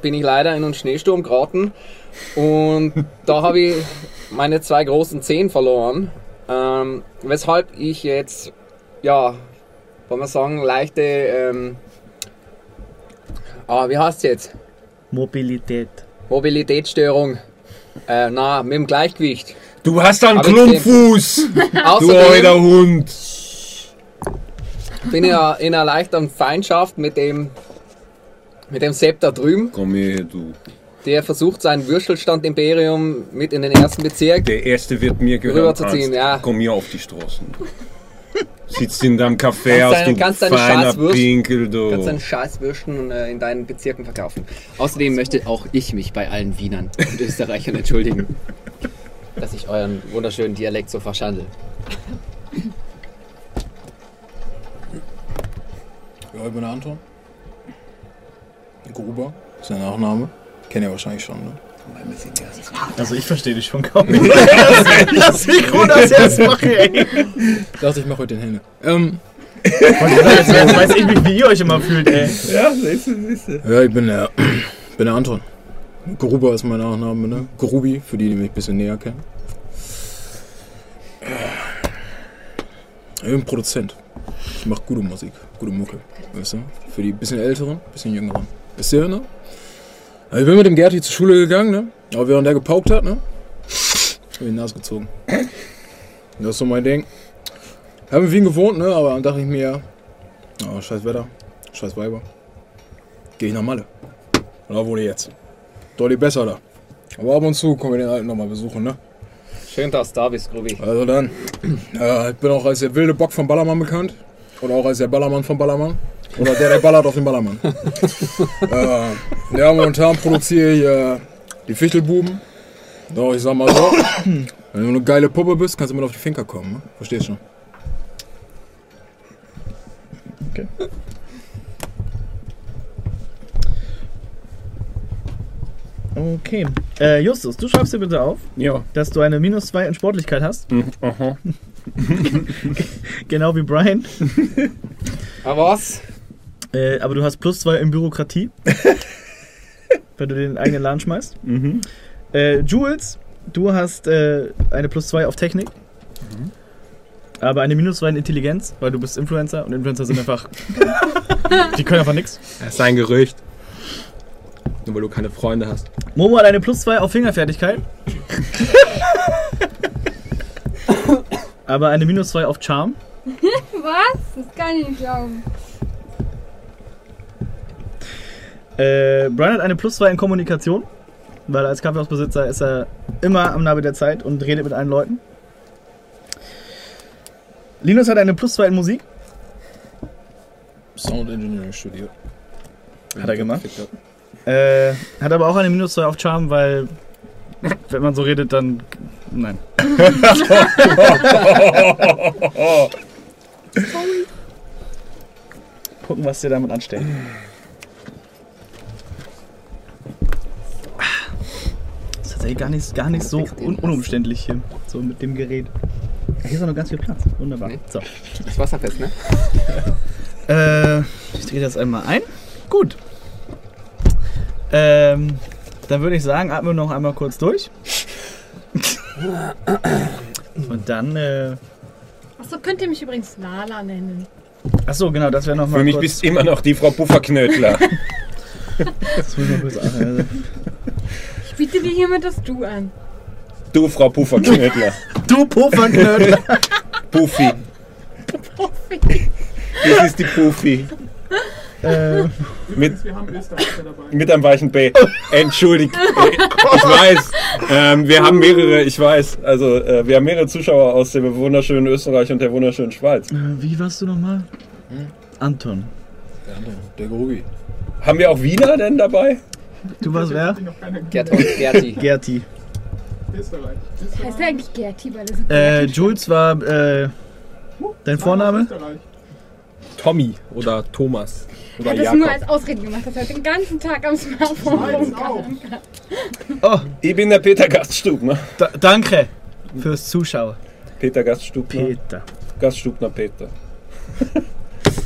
bin ich leider in einen Schneesturm geraten und da habe ich meine 2 großen Zehen verloren, weshalb ich jetzt, ja, kann man sagen, leichte, wie heißt es jetzt? Mobilitätsstörung. Na, mit dem Gleichgewicht. Du hast einen Klumpfuß! Du alter Hund! Bin ja in einer leichten Feindschaft mit dem Sepp da drüben. Komm her, du. Der versucht, sein Würstelstand-Imperium mit in den 1. Bezirk. Der erste wird mir gehört. Ja. Komm hier auf die Straßen. Sitzt in deinem Café aus, du feiner Pinkel, du. Kannst deine Scheißwürsten in deinen Bezirken verkaufen. Außerdem möchte auch ich mich bei allen Wienern und Österreichern entschuldigen, dass ich euren wunderschönen Dialekt so verschandle. Ja, ich bin der Anton. Gruber ist der Nachname. Kennt ihr wahrscheinlich schon, ne? Also ich verstehe dich schon kaum. Lass mich gut, dass ich das mache, ey. Ich dachte, ich mache heute den Henne. Jetzt weiß ich nicht, wie ihr euch immer fühlt, ey. Ja, siehste. Ja, ich bin der Anton. Gruber ist mein Nachname, ne? Grubi, für die mich ein bisschen näher kennen. Ich bin Produzent. Ich mache gute Musik, gute Mucke. Weißt du? Für die bisschen Älteren, bisschen Jüngeren. Wisst ihr, ne? Ich bin mit dem Gerti zur Schule gegangen, ne? Aber während der gepaukt hat, ne? Hab ich die Nase gezogen. Das ist so mein Ding. Ich habe in Wien gewohnt, ne? Aber dann dachte ich mir, oh, scheiß Wetter, scheiß Weiber. Gehe ich nach Malle. Und da wurde jetzt. Deutlich besser da. Aber ab und zu kommen wir den Alten nochmal besuchen, ne? Schön, dass du da bist, Grubi. Also dann. Ich bin auch als der wilde Bock von Ballermann bekannt. Oder auch als der Ballermann von Ballermann. Oder der ballert auf den Ballermann. Ja, momentan produziere ich die Fichtelbuben. Doch, ich sag mal so, wenn du eine geile Puppe bist, kannst du immer auf die Finger kommen. Ne? Verstehst schon? Okay. Okay. Justus, du schreibst dir bitte auf, ja, dass du eine -2 in Sportlichkeit hast. Aha. Genau wie Brian. Aber was? Aber du hast +2 in Bürokratie, wenn du den eigenen Laden schmeißt. Mhm. Jules, du hast eine +2 auf Technik, mhm, aber eine -2 in Intelligenz, weil du bist Influencer und Influencer sind einfach... die können einfach nichts. Das ist ein Gerücht. Nur weil du keine Freunde hast. Momo hat eine +2 auf Fingerfertigkeit. Aber eine -2 auf Charme. Was? Das kann ich nicht glauben. Brian hat eine +2 in Kommunikation, weil als Kaffeehausbesitzer ist er immer am Nabel der Zeit und redet mit allen Leuten. Linus hat eine +2 in Musik. Sound Engineering studiert. Hat er gemacht. Hat aber auch eine -2 auf Charme, weil wenn man so redet, dann... Nein. Gucken, was ihr damit anstellt. Das ist tatsächlich gar nicht so unumständlich hier, so mit dem Gerät. Hier ist auch noch ganz viel Platz. Wunderbar. So. Das ist wasserfest, ne? Ich drehe das einmal ein. Gut. Dann würde ich sagen, atmen wir noch einmal kurz durch. Und dann. Achso, könnt ihr mich übrigens Lala nennen. Achso, genau, das wäre nochmal. Für mich kurz bist immer noch die Frau Pufferknödler. Das muss man kurz atmen, also. Ich biete dir hiermit das Du an. Du, Frau Pufferknödler. Du Pufferknödler. Puffy. Puffy. Das ist die Puffy. Wir haben Österreicher dabei. Mit einem weichen B. Entschuldigt. Ich weiß. Wir haben mehrere Zuschauer aus dem wunderschönen Österreich und der wunderschönen Schweiz. Wie warst du nochmal? Anton. Der Anton, der Grubi. Haben wir auch Wiener denn dabei? Du warst wer? Gerti. Österreich. Heißt der eigentlich Gerti? Jules war dein Vorname? Tommy oder Thomas. Ich habe das nur als Ausrede gemacht, dass er den ganzen Tag am Smartphone rumkam. Oh, ich bin der Peter Gaststubner. Danke fürs Zuschauen. Peter Gaststubner. Peter. Gaststubner Peter.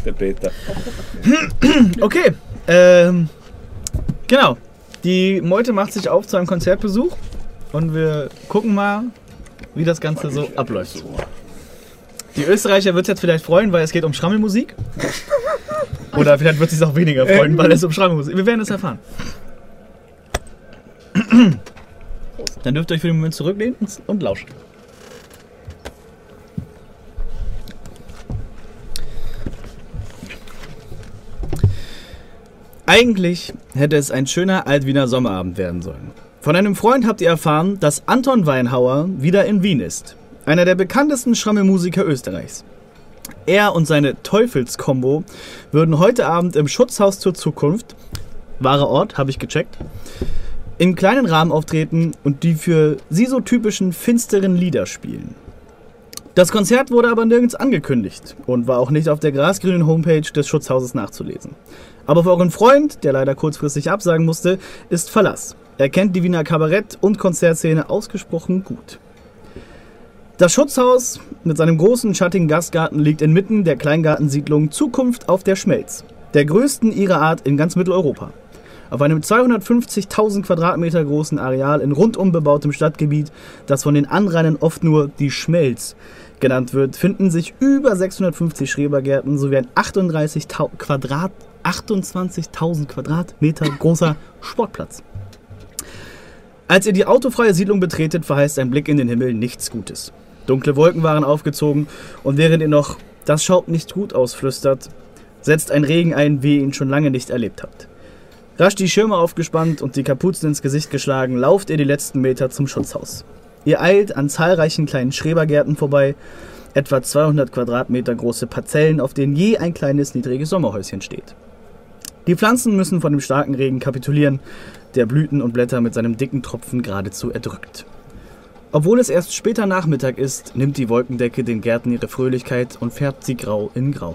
Der Peter. Okay, genau. Die Meute macht sich auf zu einem Konzertbesuch und wir gucken mal, wie das Ganze so abläuft. Die Österreicher wird es jetzt vielleicht freuen, weil es geht um Schrammelmusik. Oder vielleicht wird es sich auch weniger freuen, weil es um Schrammelmusik geht. Wir werden es erfahren. Dann dürft ihr euch für den Moment zurücklehnen und lauschen. Eigentlich hätte es ein schöner Altwiener Sommerabend werden sollen. Von einem Freund habt ihr erfahren, dass Anton Weinhauer wieder in Wien ist. Einer der bekanntesten Schrammelmusiker Österreichs. Er und seine Teufelskombo würden heute Abend im Schutzhaus zur Zukunft, wahrer Ort, habe ich gecheckt, im kleinen Rahmen auftreten und die für sie so typischen finsteren Lieder spielen. Das Konzert wurde aber nirgends angekündigt und war auch nicht auf der grasgrünen Homepage des Schutzhauses nachzulesen. Aber für euren Freund, der leider kurzfristig absagen musste, ist Verlass. Er kennt die Wiener Kabarett- und Konzertszene ausgesprochen gut. Das Schutzhaus mit seinem großen, schattigen Gastgarten liegt inmitten der Kleingartensiedlung Zukunft auf der Schmelz, der größten ihrer Art in ganz Mitteleuropa. Auf einem 250.000 Quadratmeter großen Areal in rundum bebautem Stadtgebiet, das von den Anrainern oft nur die Schmelz genannt wird, finden sich über 650 Schrebergärten sowie ein 28.000 Quadratmeter großer Sportplatz. Als ihr die autofreie Siedlung betretet, verheißt ein Blick in den Himmel nichts Gutes. Dunkle Wolken waren aufgezogen und während ihr noch "Das schaut nicht gut aus" flüstert, setzt ein Regen ein, wie ihr ihn schon lange nicht erlebt habt. Rasch die Schirme aufgespannt und die Kapuzen ins Gesicht geschlagen, lauft ihr die letzten Meter zum Schutzhaus. Ihr eilt an zahlreichen kleinen Schrebergärten vorbei, etwa 200 Quadratmeter große Parzellen, auf denen je ein kleines niedriges Sommerhäuschen steht. Die Pflanzen müssen von dem starken Regen kapitulieren, der Blüten und Blätter mit seinem dicken Tropfen geradezu erdrückt. Obwohl es erst später Nachmittag ist, nimmt die Wolkendecke den Gärten ihre Fröhlichkeit und färbt sie grau in grau.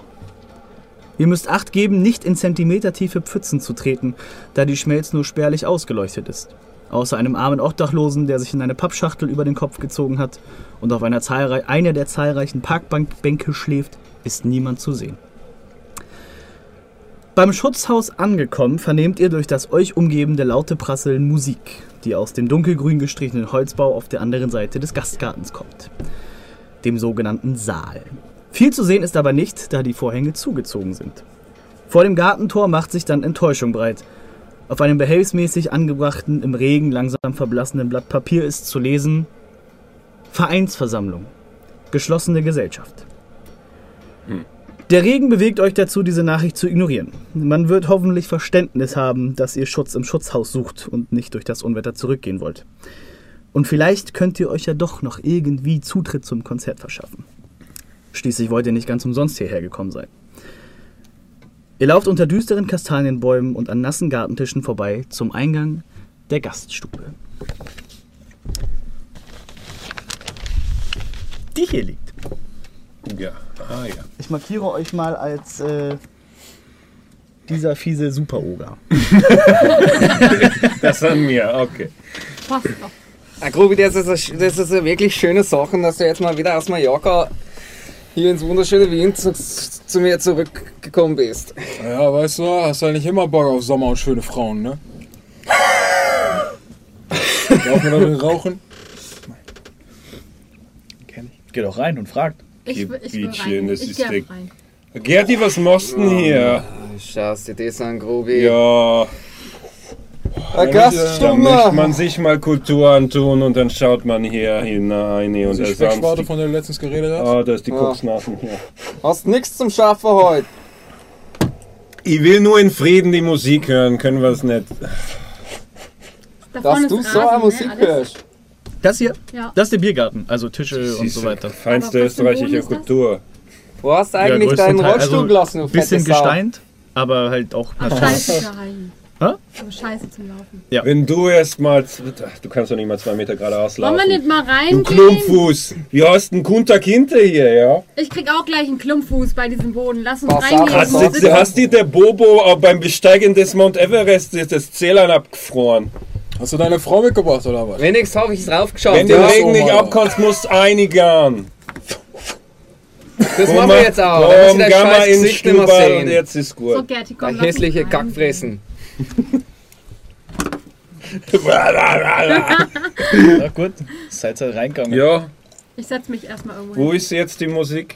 Ihr müsst Acht geben, nicht in zentimetertiefe Pfützen zu treten, da die Schmelz nur spärlich ausgeleuchtet ist. Außer einem armen Obdachlosen, der sich in eine Pappschachtel über den Kopf gezogen hat und auf einer der zahlreichen Parkbänke schläft, ist niemand zu sehen. Beim Schutzhaus angekommen, vernehmt ihr durch das euch umgebende laute Prasseln Musik, die aus dem dunkelgrün gestrichenen Holzbau auf der anderen Seite des Gastgartens kommt, dem sogenannten Saal. Viel zu sehen ist aber nicht, da die Vorhänge zugezogen sind. Vor dem Gartentor macht sich dann Enttäuschung breit. Auf einem behelfsmäßig angebrachten, im Regen langsam verblassenden Blatt Papier ist zu lesen: Vereinsversammlung, geschlossene Gesellschaft. Der Regen bewegt euch dazu, diese Nachricht zu ignorieren. Man wird hoffentlich Verständnis haben, dass ihr Schutz im Schutzhaus sucht und nicht durch das Unwetter zurückgehen wollt. Und vielleicht könnt ihr euch ja doch noch irgendwie Zutritt zum Konzert verschaffen. Schließlich wollt ihr nicht ganz umsonst hierher gekommen sein. Ihr lauft unter düsteren Kastanienbäumen und an nassen Gartentischen vorbei zum Eingang der Gaststube. Die hier liegt. Ja, ah ja. Ich markiere euch mal als dieser fiese Super-Oger. Das an mir, okay. Passt doch. Grubi, das ist eine wirklich schöne Sache, dass du jetzt mal wieder aus Mallorca hier ins wunderschöne Wien zu mir zurückgekommen bist. Ja, weißt du, hast halt nicht immer Bock auf Sommer und schöne Frauen, ne? Darf man noch rauchen? Nein. Kenn ich. Geh doch rein und fragt. Ich will rein. Gerti, was machst denn hier? Schaust dir das an, Grubi. Ja. Da möchte man sich mal Kultur antun und dann schaut man hier hinein. Und das ist die Speckschwarte, von der du letztens geredet hast? Ah, da ist die Kopfnasen hier. Hast nichts zum Schaffen heute. Ich will nur in Frieden die Musik hören, können wir es nicht. Dass du so eine Musik hörst. Das hier? Ja. Das ist der Biergarten, also Tische und so weiter. Feinste österreichische Kultur. Wo hast du eigentlich deinen Rollstuhl gelassen? Ein bisschen gesteint, aber halt auch... Scheiße zum Laufen. Ja. Wenn du erstmal. Du kannst doch nicht mal 2 Meter geradeaus laufen. Wollen wir nicht mal rein? Du Klumpfuß! Wie hast du einen Kunterkinte hier, ja? Ich krieg auch gleich einen Klumpfuß bei diesem Boden. Lass uns reingehen. Hast dir der Bobo beim Besteigen des Mount Everest das Zählern abgefroren? Hast du deine Frau mitgebracht oder was? Wenigstens habe ich es raufgeschaut. Wenn du den Regen nicht abkommst, musst du einigern. Das machen wir jetzt auch. Komm, geh mal in den Stubal und jetzt ist gut. So, Gerti, komm, hässliche Kackfressen. Na gut, seid ihr reingegangen. Ja. Ich setz mich erstmal irgendwo hin. Wo ist jetzt die Musik?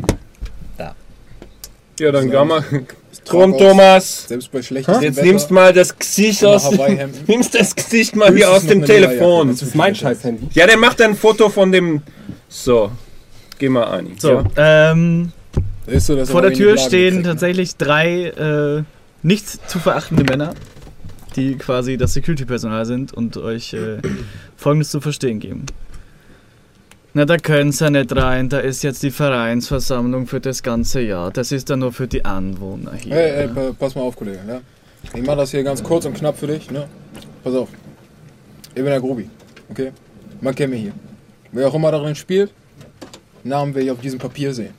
Da. Ja, dann gehen wir. Drum, Thomas. Selbst bei schlechtem Wetter. Jetzt nimmst mal das Gesicht mal hier aus dem Telefon. Das ist mein Scheiß-Handy. Ja, der macht ein Foto von dem. So, geh mal ein. So, vor der Tür stehen tatsächlich 3 nicht zu verachtende Männer, die quasi das Security-Personal sind und euch Folgendes zu verstehen geben. Na, da könnt's ja nicht rein, da ist jetzt die Vereinsversammlung für das ganze Jahr. Das ist dann nur für die Anwohner hier. Hey, pass mal auf, Kollege. Ja? Ich mach das hier ganz kurz und knapp für dich. Ne? Pass auf. Ich bin der Grubi, okay? Man kennt mich hier. Wer auch immer darin spielt, Namen will ich auf diesem Papier sehen.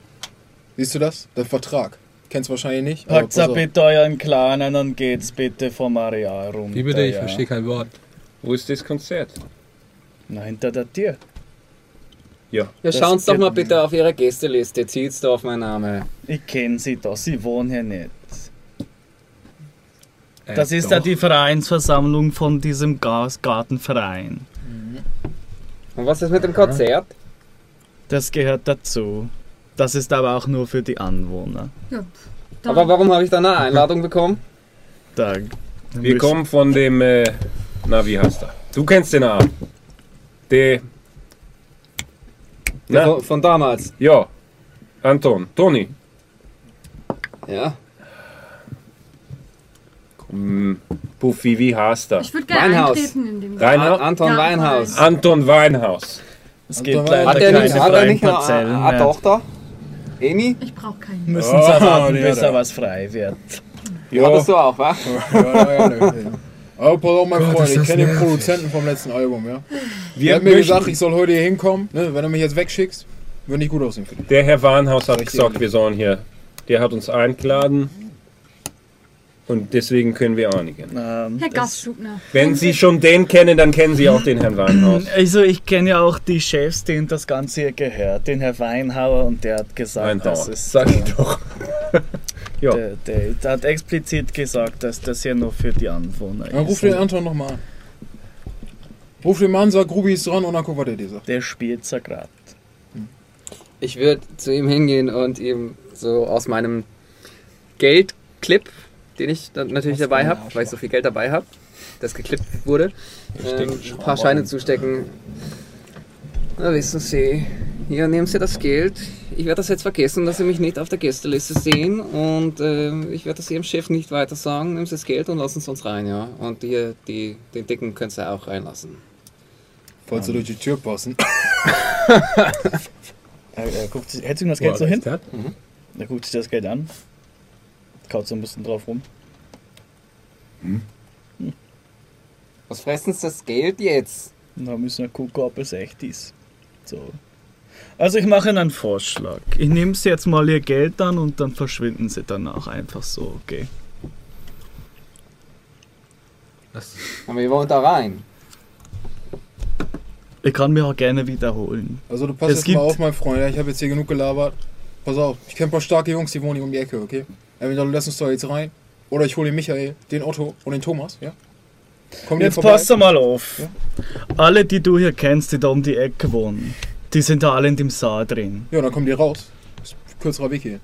Siehst du das? Der Vertrag. Kennst wahrscheinlich nicht. Packt's bitte euren Kleinen und geht's bitte vom Areal rum. Wie bitte? Ich verstehe kein Wort. Wo ist das Konzert? Na, hinter der Tür. Ja, schauen's doch mal bitte auf ihre Gästeliste. Zieht's da auf meinen Namen. Ich kenne sie doch, sie wohnen hier nicht. Das ist ja die Vereinsversammlung von diesem Gartenverein. Und was ist mit dem Konzert? Das gehört dazu. Das ist aber auch nur für die Anwohner. Ja. Aber warum habe ich da eine Einladung bekommen? Wir kommen von dem... wie heißt er? Du kennst den Namen. Von damals? Ja. Anton. Toni. Ja. Puffi, wie heißt er? Ich würde gerne eintreten in dem Weinhaus. Anton Weinhaus. Anton Weinhaus. Es gibt leider keine freien eine Tochter? Emi? Ich brauche keinen. Müssen sie warten, bis er was frei wird. Ja. Hattest du auch, wa? Ja. Aber pass auf, mein Freund, ich kenne den Produzenten vom letzten Album, ja? Der hat mir gesagt, ich soll heute hier hinkommen. Ne? Wenn du mich jetzt wegschickst, würde nicht gut aussehen für dich. Der Herr Warnhaus hat gesagt, wir sollen hier. Der hat uns eingeladen. Und deswegen können wir auch nicht gehen. Herr Gaststubner. Wenn Sie schon den kennen, dann kennen Sie auch den Herrn Weinhaus. Also ich kenne ja auch die Chefs, denen das Ganze hier gehört. Den Herrn Weinhauer, und der hat gesagt, das ist... Sag ich doch. Ja. Der hat explizit gesagt, dass das hier nur für die Anwohner ist. Dann ruf den Anton nochmal an. Ruf den Mann, sag, Grubi ist dran und dann guck, was der dir sagt. Der spielt ja gerade. Ich würde zu ihm hingehen und ihm so aus meinem Geldclip, den ich dann natürlich dabei habe, weil ich so viel Geld dabei habe, das geklippt wurde, ein paar Scheine zustecken. Na, wissen Sie, Ja, nehmen Sie das Geld. Ich werde das jetzt vergessen, dass Sie mich nicht auf der Gästeliste sehen. Und ich werde das Ihrem Chef nicht weiter sagen. Nehmen Sie das Geld und lassen Sie uns rein, ja. Und den Dicken können Sie auch reinlassen. Falls Sie durch die Tür passen. Hält sich das Geld so hin? Mhm. Er guckt sich das Geld an. Kaut so ein bisschen drauf rum. Hm. Was fressen Sie das Geld jetzt? Da müssen wir gucken, ob es echt ist. So. Also ich mache Ihnen einen Vorschlag. Ich nehme Sie jetzt mal Ihr Geld dann und dann verschwinden Sie danach einfach so, okay? Aber wir wollen da rein. Ich kann mich auch gerne wiederholen. Also du passt jetzt mal auf, mein Freund. Ich habe jetzt hier genug gelabert. Pass auf, ich kenne ein paar starke Jungs, die wohnen hier um die Ecke, okay? Entweder du lässt uns da jetzt rein oder ich hole den Michael, den Otto und den Thomas, ja? Kommt jetzt passt mal auf. Ja? Alle, die du hier kennst, die da um die Ecke wohnen, die sind da alle in dem Saal drin. Ja, dann kommen die raus. Das ist ein kürzerer Weg hier.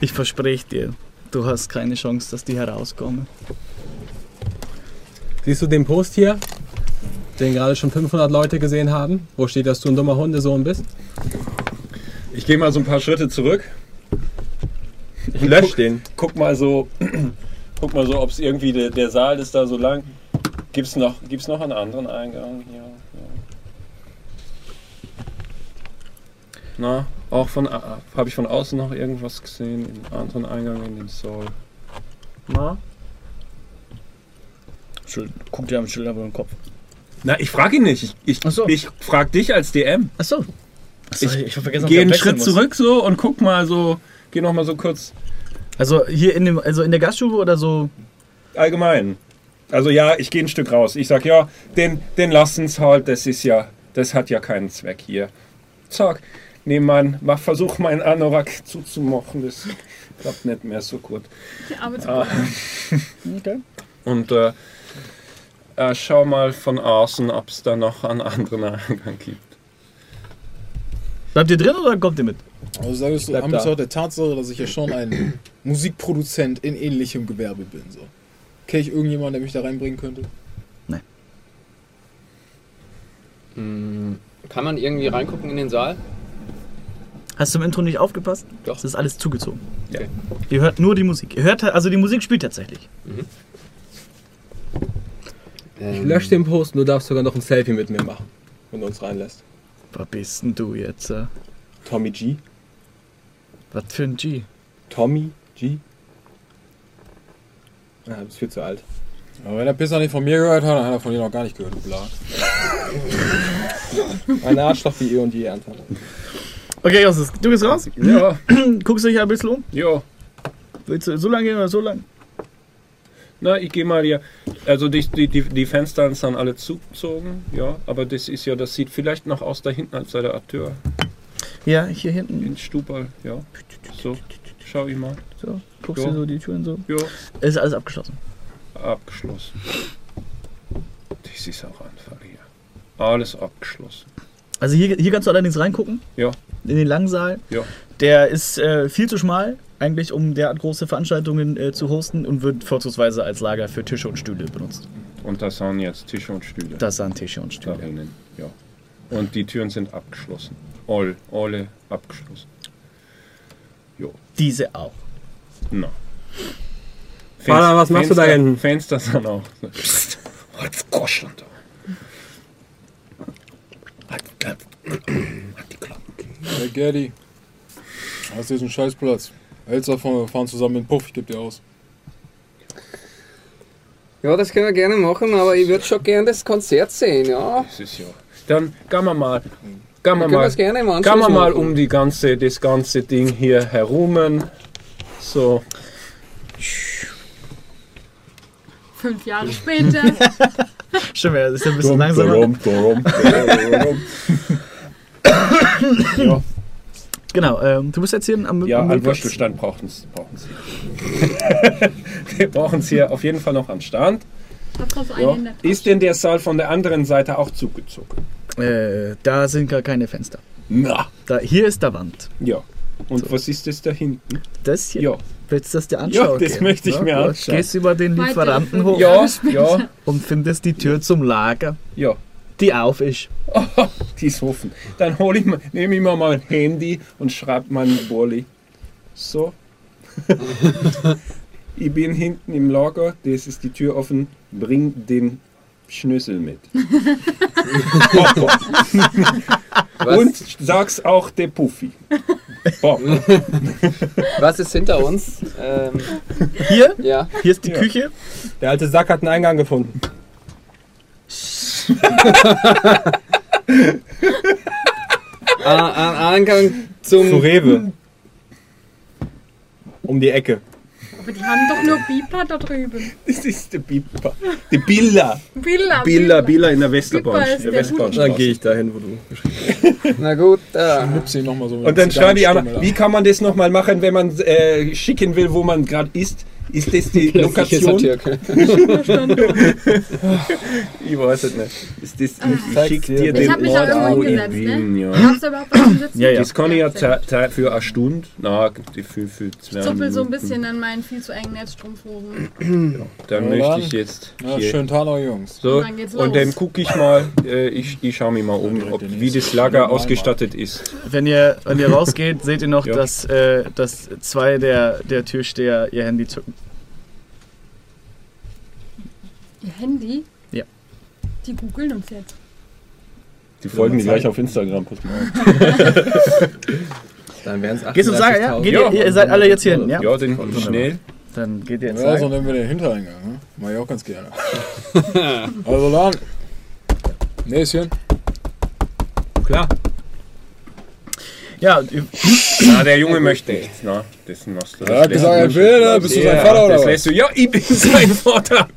Ich verspreche dir, du hast keine Chance, dass die herauskommen. Siehst du den Post hier, den gerade schon 500 Leute gesehen haben? Wo steht, dass du ein dummer Hundesohn bist? Ich gehe mal so ein paar Schritte zurück. Ich lösche den. Guck mal so, ob es irgendwie der Saal ist da so lang. Gibt's noch einen anderen Eingang? Ja, ja. Na, auch habe ich von außen noch irgendwas gesehen? Einen anderen Eingang in den Saal. Na? Guck dir am Schild über den Kopf. Na, ich frage ihn nicht. Ich frage dich als DM. Ach so. Ich vergesse, geh einen Schritt zurück so und guck mal so, geh noch mal so kurz. Also hier in der Gaststube oder so? Allgemein. Also ja, ich gehe ein Stück raus. Ich sag ja, den lassen's halt, das hat ja keinen Zweck hier. Zack, versuch meinen Anorak zuzumachen, das klappt nicht mehr so gut. Okay. Und schau mal von außen, ob es da noch einen anderen Eingang gibt. Bleibt ihr drin oder kommt ihr mit? Also sagst du, am Ende der Tatsache, dass ich ja schon ein Musikproduzent in ähnlichem Gewerbe bin. So. Kenne ich irgendjemanden, der mich da reinbringen könnte? Nein. Kann man irgendwie reingucken in den Saal? Hast du im Intro nicht aufgepasst? Doch. Das ist alles zugezogen. Okay. Ihr hört nur die Musik. Also die Musik spielt tatsächlich. Mhm. Ich lösche den Post und du darfst sogar noch ein Selfie mit mir machen, wenn du uns reinlässt. Was bist denn du jetzt? Tommy G. Was für ein G? Tommy G. Ja, du bist viel zu alt. Aber wenn der Pisser nicht von mir gehört hat, dann hat er von dir noch gar nicht gehört. Bla. Ein Arschloch wie ihr und je, Anton. Okay, Justus, du gehst raus? Ja. Guckst du dich ein bisschen um? Ja. Willst du so lang gehen oder so lang? Na, ich gehe mal hier. Also die Fenster sind alle zugezogen, ja. Aber das sieht vielleicht noch aus da hinten, als sei der Akteur. Ja, hier hinten. In Stubal, ja. So, schau ich mal. So, guckst du so die Türen so? Ja. Ist alles abgeschlossen. Abgeschlossen. Das ist auch einfach hier. Alles abgeschlossen. Also hier kannst du allerdings reingucken. Ja. In den langen Saal. Ja. Der ist viel zu schmal, eigentlich, um derart große Veranstaltungen zu hosten und wird vorzugsweise als Lager für Tische und Stühle benutzt. Und das sind jetzt Tische und Stühle. Das sind Tische und Stühle. Da drinnen, ja. Und die Türen sind abgeschlossen. Alle abgeschlossen. Jo. Diese auch. Na. Vater, was machst du da hinten? Fenster sind auch. Psst. Halt's Goschland da. Halt die Klappe. Hey Gerdi. Hast du diesen Scheißplatz? Elsa, wir fahren zusammen in den Puff, ich geb dir aus. Ja, das können wir gerne machen, aber ich würde schon gerne das Konzert sehen, ja. Das ist ja. Dann gehen wir mal um das ganze Ding hier herum. So. 5 Jahre später. Schon mehr, das ist ein bisschen langsamer. Ja. Genau, du bist jetzt hier am... Ja, am Würstelstand brauchen Sie. Wir brauchen es hier auf jeden Fall noch am Stand. Ja. Ist denn der Saal von der anderen Seite auch zugezogen? Da sind gar keine Fenster. Na. Hier ist der Wand. Ja. Und so. Was ist das da hinten? Das hier? Ja. Willst du das dir anschauen? Ja, das möchte ich mir anschauen. Gehst über den Lieferanten hoch und findest die Tür zum Lager. Ja. die auf ist. Oh, die ist offen. Dann nehme ich mir mein Handy und schreibe meinen Bulli. So. Ich bin hinten im Lager, das ist die Tür offen, bring den Schnüssel mit. Und sag's auch der Puffy. Was ist hinter uns? Hier? Ja. Hier ist die Küche. Der alte Sack hat einen Eingang gefunden. Eingang zu Rewe. Um die Ecke. Aber die haben doch nur Biber da drüben. Das ist der Biber. Die Billa. Billa in der Westerbahn. Dann gehe ich dahin, wo du geschrieben hast. Na gut, da. Noch mal so. Und dann schauen die an, wie kann man das nochmal machen, wenn man schicken will, wo man gerade ist? Ist das die Lokation? Ich weiß es nicht. Ist das, ich schicke dir den Ort auch in Wien. Ja. Ja, ja. Das kann ich ja für eine Stunde. Na, für 2 Minuten. Ich zuppel so ein bisschen an meinen viel zu engen Netzstrumpf oben. Ja, dann möchte ich jetzt hier. Schönen Tag noch, Jungs. So, und dann geht's los. Und dann gucke ich mal, ich schaue mich mal um, wie das Lager ausgestattet ist. Wenn ihr rausgeht, seht ihr noch, dass 2 der Türsteher ihr Handy zücken. Ihr Handy? Ja. Die googeln uns jetzt. Die folgen mir gleich auf Instagram. Dann wären es 8.000. Gehst du sagen, ja? Ihr seid alle jetzt hier hin, ja? Ja, den kommt schnell. Dann geht ihr ins Lager. Ja, so nehmen wir den Hintereingang, ne? Mach ich auch ganz gerne. Also dann. Näschen. Klar. Ja, der Junge möchte nichts, ne? Das machst du. Er hat gesagt, er will, ne? Bist du sein Vater oder was? Das lässt du, ja, ich bin sein Vater.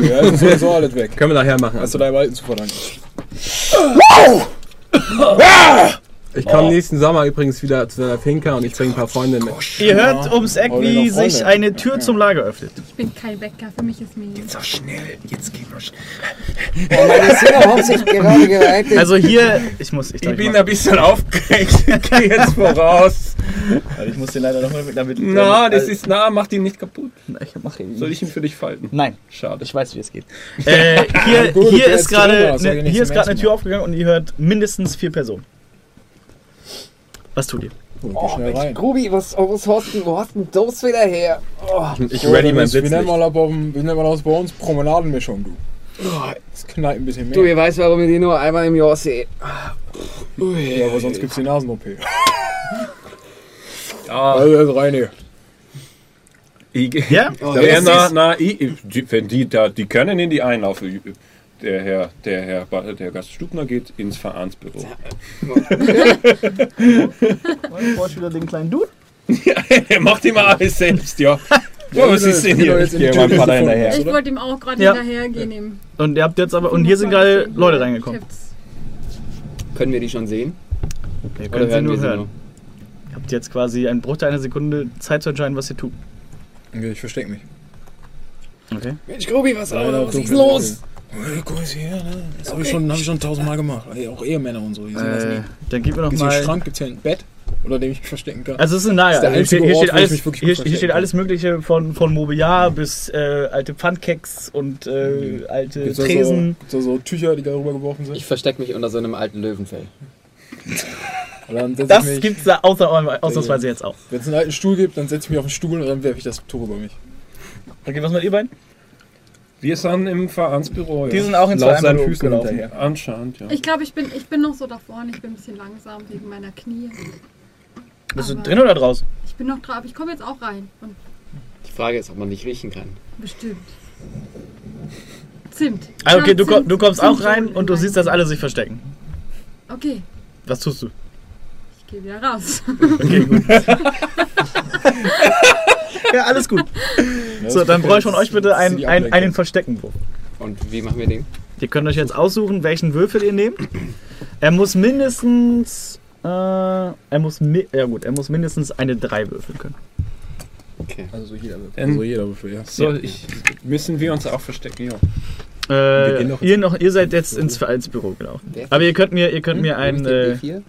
Ja, das ist so alles weg. Können wir nachher machen. Hast du deinem Alten zu verdanken. Ich komme nächsten Sommer übrigens wieder zu deiner Finca und ich bringe ein paar Freunde mit. Ihr hört ums Eck, wie sich eine Tür zum Lager öffnet. Ich bin kein Bäcker, für mich ist mir jetzt auch schnell, jetzt gehen wir schnell. Also hier, ich bin ein bisschen aufgeregt, ich gehe jetzt voraus. Also ich muss den leider nochmal damit... Na, das ist nah, mach den nicht kaputt. Na, ich mach ihn. Soll ich ihn für dich falten? Nein. Schade. Ich weiß, wie es geht. Hier ist gerade eine Tür aufgegangen und ihr hört mindestens 4 Personen. Was tut ihr? Grubi, wo hast denn das wieder her? Oh, ich ready meinen Sitz. Wir nennen mal aus bei uns Promenadenmischung, du. Oh, das knallt ein bisschen mehr. Du, ihr weißt, warum ich die nur einmal im Jahr sehe. Ja, aber sonst gibt's die Nasen-OP. Also rein hier. Ja? Wenn die da, die können in die Einlaufe üben. Der Gast Stubner geht ins Vereinsbüro. Wolltest du wieder den kleinen Dude? Ja, er macht immer alles selbst, ja. Was ist denn hier? Ich wollte ihm auch gerade hinterhergehen. Und ihr habt jetzt aber, und hier sind gerade Leute reingekommen. Können wir die schon sehen? Wir können sie nur hören. Ihr habt jetzt quasi einen Bruchteil einer Sekunde Zeit zu entscheiden, was ihr tut. Okay, ich verstecke mich. Okay. Mensch, Grubi, was ist los? Guck mal hier, ne? Das hab ich schon 1000 Mal gemacht. Also auch Ehemänner und so. Dann gib mir noch mal. Im Schrank gibt's ja ein Bett, unter dem ich mich verstecken kann. Also es ist ein hier steht alles Mögliche von Mobiliar bis alte Pfandkeks und alte Tresen. So Tücher, die da rübergeworfen sind. Ich verstecke mich unter so einem alten Löwenfell. Das gibt's da ausnahmsweise jetzt auch. Wenn es einen alten Stuhl gibt, dann setze ich mich auf den Stuhl und dann werfe ich das Tuch über mich. Okay, was macht ihr beiden? Wir sind im Vereinsbüro. Die sind auch in seinen Füßen gelaufen. Anscheinend, ja. Ich glaube, ich bin noch so da vorne. Ich bin ein bisschen langsam wegen meiner Knie. Bist du drin oder draußen? Ich bin noch drauf. Ich komme jetzt auch rein. Und die Frage ist, ob man nicht riechen kann. Bestimmt. Zimt. Also okay, du kommst auch rein und du siehst, dass alle sich verstecken. Okay. Was tust du? Ich gehe wieder raus. Okay, gut. Ja, alles gut. So, dann brauche ich von euch bitte einen Versteckenwurf. Und wie machen wir den? Ihr könnt euch jetzt aussuchen, welchen Würfel ihr nehmt. Er muss mindestens eine 3 würfeln können. Okay. Also jeder Würfel, ja. So, müssen wir uns auch verstecken, ja. Ihr seid jetzt ins Vereinsbüro, genau. Aber ihr könnt mir einen...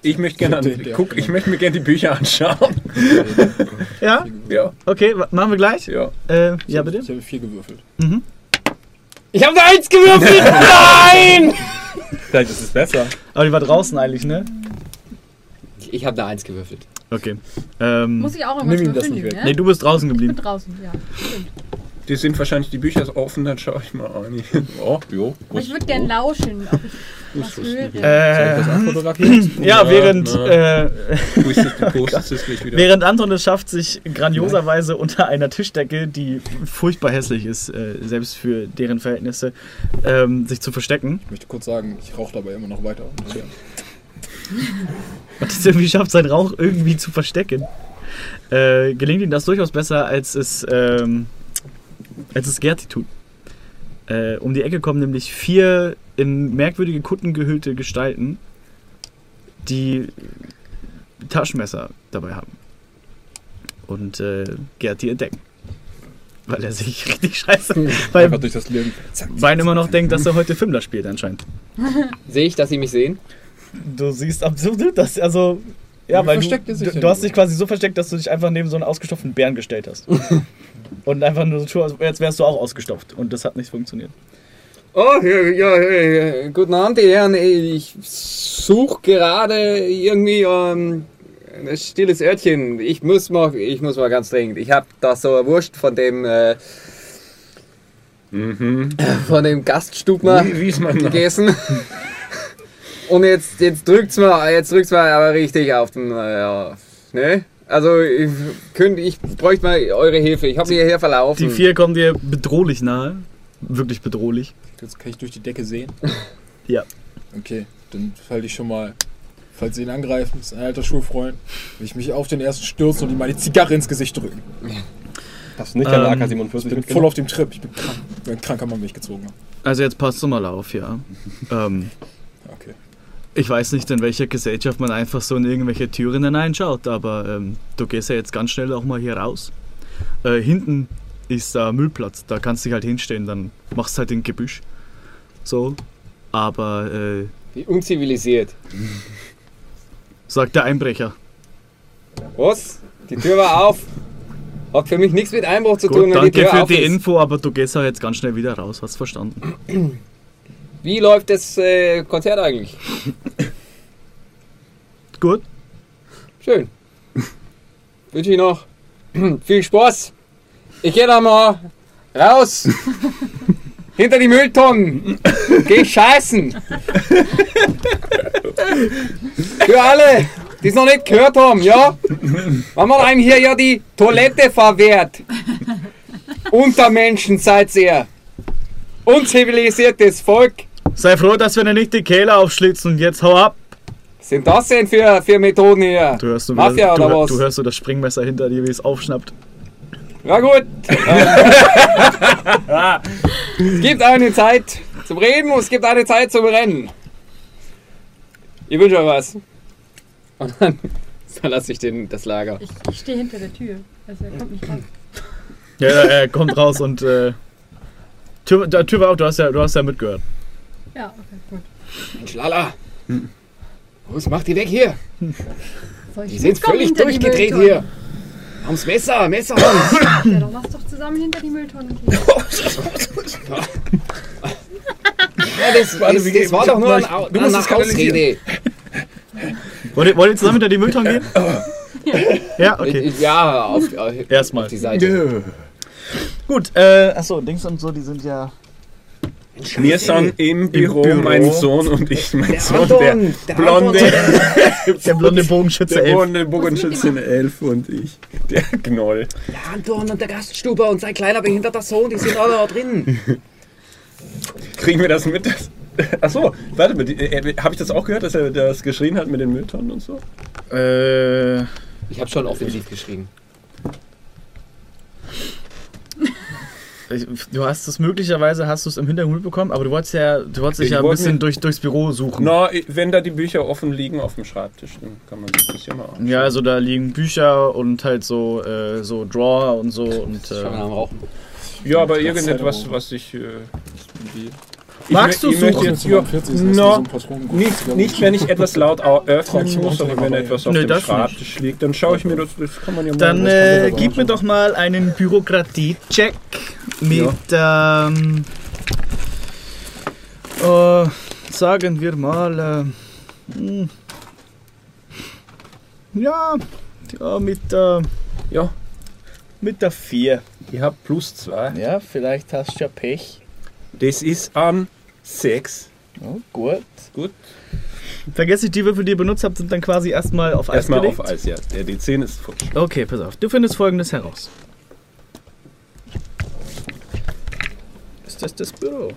Ich möchte mir gerne die Bücher anschauen. Ja? Ja. Okay, machen wir gleich? Ja. Ja, bitte? Ich habe 4 gewürfelt. Mhm. Ich habe eine 1 gewürfelt! Nein! Vielleicht ist es besser. Aber die war draußen eigentlich, ne? Ich habe eine 1 gewürfelt. Okay. Muss ich auch immer würfeln, ne? Nee, du bist draußen geblieben. Ich bin draußen, ja. Stimmt. Die sind wahrscheinlich die Bücher offen, dann schaue ich mal an. Oh, jo. Ich würde gerne lauschen, ob ich was höre. Ja, während... Während Anton es schafft, sich grandioserweise unter einer Tischdecke, die furchtbar hässlich ist, selbst für deren Verhältnisse, sich zu verstecken. Ich möchte kurz sagen, ich rauche dabei immer noch weiter. Hat es irgendwie geschafft, seinen Rauch irgendwie zu verstecken. Gelingt ihm das durchaus besser, als es Gerti tut. Um die Ecke kommen nämlich 4 in merkwürdige Kutten gehüllte Gestalten, die Taschenmesser dabei haben. Und Gerti entdecken. Weil er sich richtig scheiße... Weil durch das Leben. Wein immer noch denkt, dass er heute Fimmler spielt anscheinend. Sehe ich, dass sie mich sehen? Du siehst absolut, dass... Also, ja, weil du hast dich quasi so versteckt, dass du dich einfach neben so einen ausgestopften Bären gestellt hast. Und einfach nur so, als wärst du auch ausgestopft. Und das hat nicht funktioniert. Oh, ja. Guten Abend, die Herren. Ich suche gerade irgendwie ein stilles Örtchen. Ich muss mal ganz dringend. Ich habe da so eine Wurst von dem... Von dem Gaststubner gegessen. Und jetzt drückt's mal aber richtig auf den... Ja, ne? Also, ich bräuchte mal eure Hilfe. Ich habe mich hierher verlaufen. Die 4 kommen dir bedrohlich nahe. Wirklich bedrohlich. Jetzt kann ich durch die Decke sehen? Ja. Okay, dann falle ich schon mal... Falls sie ihn angreifen, ist ein alter Schulfreund, will ich mich auf den ersten stürzen und ihm meine Zigarre ins Gesicht drücken. Passt nicht an AK 47. Ich bin voll auf dem Trip. Ich bin krank. Ein kranker Mann, mich gezogen hat. Also jetzt passt du mal auf, ja. Okay. Ich weiß nicht, in welcher Gesellschaft man einfach so in irgendwelche Türen hineinschaut, aber du gehst ja jetzt ganz schnell auch mal hier raus. Hinten ist da Müllplatz, da kannst du dich halt hinstellen, dann machst du halt den Gebüsch. So, aber... Wie unzivilisiert. Sagt der Einbrecher. Was? Die Tür war auf. Hat für mich nichts mit Einbruch zu tun, wenn die Tür auf ist. Danke für die Info, aber du gehst ja jetzt ganz schnell wieder raus, hast verstanden. Wie läuft das Konzert eigentlich? Gut. Schön. Wünsche ich noch viel Spaß. Ich gehe da mal raus. Hinter die Mülltonnen. Geh scheißen. Für alle, die es noch nicht gehört haben, ja? Wenn man einem hier ja die Toilette verwehrt. Unter Menschen seid ihr. Unzivilisiertes Volk. Sei froh, dass wir nicht die Kehler aufschlitzen und jetzt hau ab! Sind das denn für Methoden hier? Du hörst Mafia oder was? Du hörst so das Springmesser hinter dir, wie es aufschnappt. Na gut! Es gibt eine Zeit zum Reden und es gibt eine Zeit zum Rennen. Ich wünsche euch was. Und dann verlasse ich das Lager. Ich stehe hinter der Tür. Also er kommt nicht raus. Ja, er kommt raus und... Tür war auf, du hast ja mitgehört. Ja, okay, gut. Mensch, Lala! Los, mach die weg hier! Die sind völlig durchgedreht hier! Haben's Messer! Ja, dann lass doch zusammen hinter die Mülltonne gehen. Das war doch nur eine Ausrede. Wollt ihr zusammen hinter die Mülltonne gehen? Ja, okay. Ja, erstmal auf die Seite. Gut, achso, Dings und so, die sind ja... Wir sind im Büro, mein Sohn und ich, der blonde Bogenschütze der 11. Der blonde Bogenschütze 11 und ich, der Gnoll. Der Anton und der Gaststuber und sein kleiner behinderter Sohn, die sind alle da drin. Kriegen wir das mit? Achso, warte mal, habe ich das auch gehört, dass er das geschrien hat mit den Mülltonnen und so? Ich habe schon offensiv geschrien. Du hast es möglicherweise im Hintergrund bekommen, aber du wolltest dich ja ein bisschen durchs Büro suchen. Na, wenn da die Bücher offen liegen auf dem Schreibtisch, dann kann man sich das ja mal anschauen. Ja, also da liegen Bücher und halt so Drawer und so. Und, schon am Rauchen. Ja, aber irgendetwas, was ich... Magst du suchen? Jetzt, ja, no, nicht, wenn ich etwas laut öffnen muss, sondern wenn etwas auf dem Schreibtisch liegt, dann schaue ich mir das kann man ja mal... Dann gib mir doch mal einen Bürokratie-Check mit sagen wir mal, ja, mit der 4. Ich habe plus 2. Ja, vielleicht hast du ja Pech. Das ist an 6. Oh, gut. Gut. Vergesst nicht die Würfel, die ihr benutzt habt, sind dann quasi erstmal auf Eis gelegt. Erstmal auf Eis, ja. Die 10 ist futsch. Okay, pass auf. Du findest Folgendes heraus. Ist das das Büro?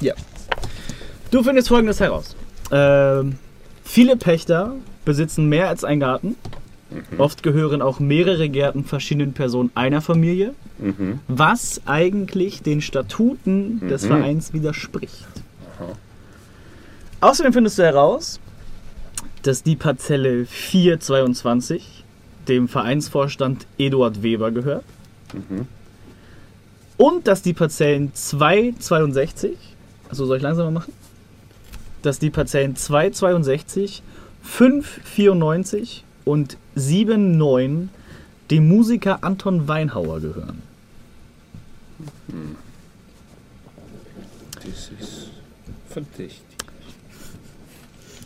Ja. Du findest Folgendes heraus. Viele Pächter besitzen mehr als einen Garten. Mhm. Oft gehören auch mehrere Gärten verschiedenen Personen einer Familie, mhm, was eigentlich den Statuten, mhm, des Vereins widerspricht. Aha. Außerdem findest du heraus, dass die Parzelle 422 dem Vereinsvorstand Eduard Weber gehört, mhm, und dass die Parzellen 262, also soll ich langsamer machen, dass die Parzellen 262, 594 und 7,9 dem Musiker Anton Weinhauer gehören. Das ist verdächtig.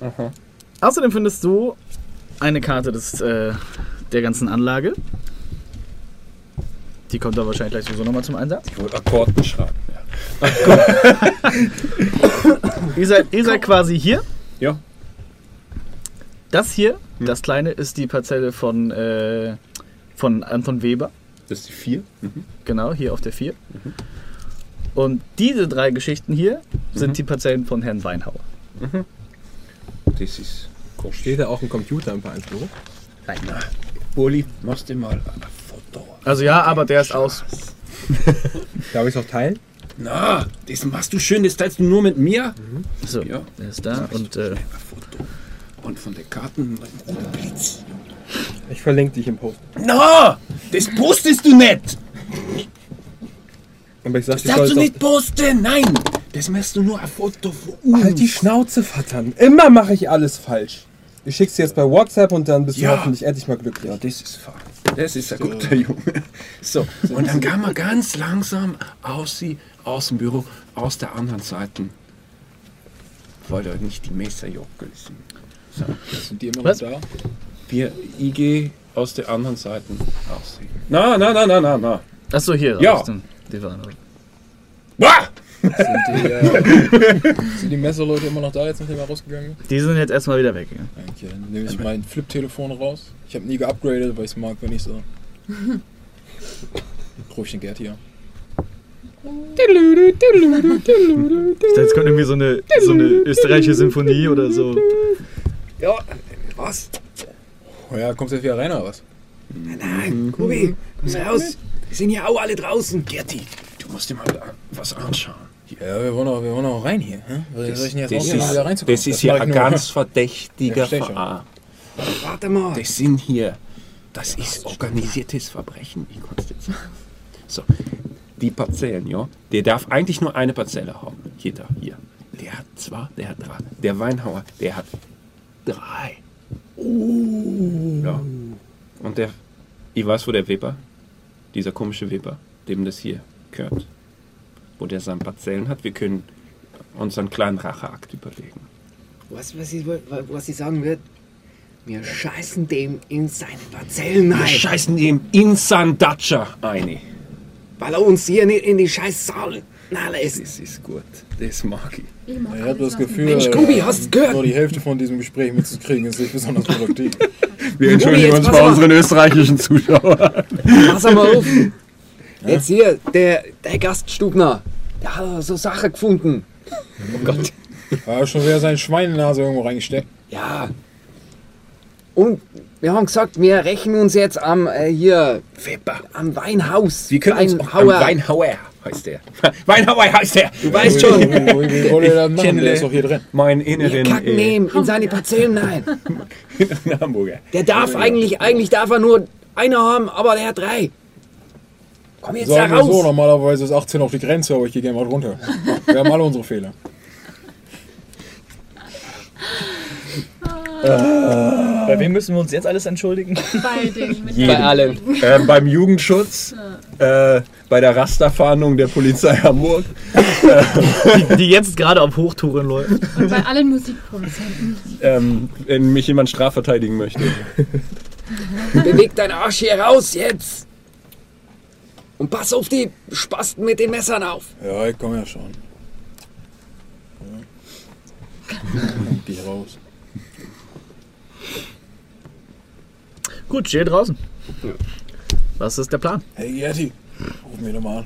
Aha. Außerdem findest du eine Karte des, der ganzen Anlage. Die kommt da wahrscheinlich gleich sowieso nochmal zum Einsatz. Ich wollte Akkorden schreiben. Ja. Ihr seid quasi hier. Ja. Das hier, das kleine, ist die Parzelle von Anton Weber. Das ist die 4. Mhm. Genau, hier auf der 4. Mhm. Und diese drei Geschichten hier sind, mhm, die Parzellen von Herrn Weinhauer. Mhm. Das ist komisch. Steht da auch ein Computer im Vereinsbüro? Nein. Na, Uli, machst du mal ein Foto. Also ja, aber der ist aus. Darf ich es auch teilen? Na, das machst du schön, das teilst du nur mit mir. Mhm. So, ja, der ist da und... Und von den Karten. Ich verlinke dich im Post. Na, no, das postest du nicht! Aber ich sag, das darfst du nicht posten! Nein! Das machst du nur ein Foto von uns. Halt die Schnauze, Vattern. Immer mache ich alles falsch. Ich schick's dir jetzt bei WhatsApp und dann bist du hoffentlich endlich mal glücklich. Ja, das ist fair. Das ist ein guter Junge. So, und dann kann man ganz langsam aus dem Büro, aus der anderen Seite. Weil da nicht die Messerjockel sind. Sind die immer noch da? Wir, ich gehe aus der anderen Seite aussehen. Na. Achso, hier. Ja. Die waren. Sind die Messerleute immer noch da, jetzt nachdem er rausgegangen ist? Die sind jetzt erstmal wieder weg. Ja? Okay, dann nehme ich mein Flip-Telefon raus. Ich habe nie geupgradet, weil ich es mag, wenn ich so. Ruhigchen Gerd hier. Jetzt kommt irgendwie so eine österreichische Symphonie oder so. Ja, was? Oh ja, kommst du jetzt wieder rein oder was? Nein, Kubi, komm raus. Wir sind ja auch alle draußen. Gerti, du musst dir mal was anschauen. Ja, wir wollen auch rein hier. Was soll ich denn jetzt rausgehen? Das ist ja ein ganz verdächtiger Verein. Warte mal. Das sind hier. Das ist organisiertes Verbrechen. Ich konnte es jetzt sagen. So. Die Parzellen, ja. Der darf eigentlich nur eine Parzelle haben. Jeder hier. Der hat drei. Der Weinhauer, der hat 3. Oh. Ja. Und der, ich weiß, wo der Weber, dieser komische Weber, dem das hier gehört, wo der seine Parzellen hat. Wir können unseren kleinen Racheakt überlegen. Was ich sagen würde, wir scheißen dem in seine Parzellen ein. Wir scheißen dem in sein Datscher ein. Weil er uns hier nicht in die scheiß Saal lässt. Das ist gut, das mag ich. Ich habe das Gefühl, Mensch, Kubi, hast gehört? Nur die Hälfte von diesem Gespräch mitzukriegen, ist nicht besonders produktiv. Wir entschuldigen uns bei unseren österreichischen Zuschauern. Pass mal auf. Jetzt hier, der Gaststubner, der hat so Sachen gefunden. Oh Gott. Er hat schon wieder seine Schweinenase irgendwo reingesteckt. Ja. Und wir haben gesagt, wir rächen uns jetzt am Weber. Am Weinhaus. Wir können uns am Weinhauer heißt der. Weinhauer heißt der. Du weißt schon. Ich kenne den doch hier drin. Mein Inneren. Wir kacken ihm in seine Parzellen ein. In Hamburger. Der darf eigentlich darf er nur einer haben, aber der hat 3. Komm jetzt da raus. So, normalerweise ist 18 auf die Grenze, aber ich gehe gerne mal runter. Wir haben alle unsere Fehler. Bei wem müssen wir uns jetzt alles entschuldigen? Bei den bei allen. Beim Jugendschutz, bei der Rasterfahndung der Polizei Hamburg. Die jetzt gerade auf Hochtouren läuft. Und bei allen Musikproduzenten. Wenn mich jemand strafverteidigen möchte. Beweg deinen Arsch hier raus jetzt! Und pass auf die Spasten mit den Messern auf! Ja, ich komm ja schon. Geh raus. Gut, steht draußen. Ja. Was ist der Plan? Hey Gerti, ruf mich nochmal an.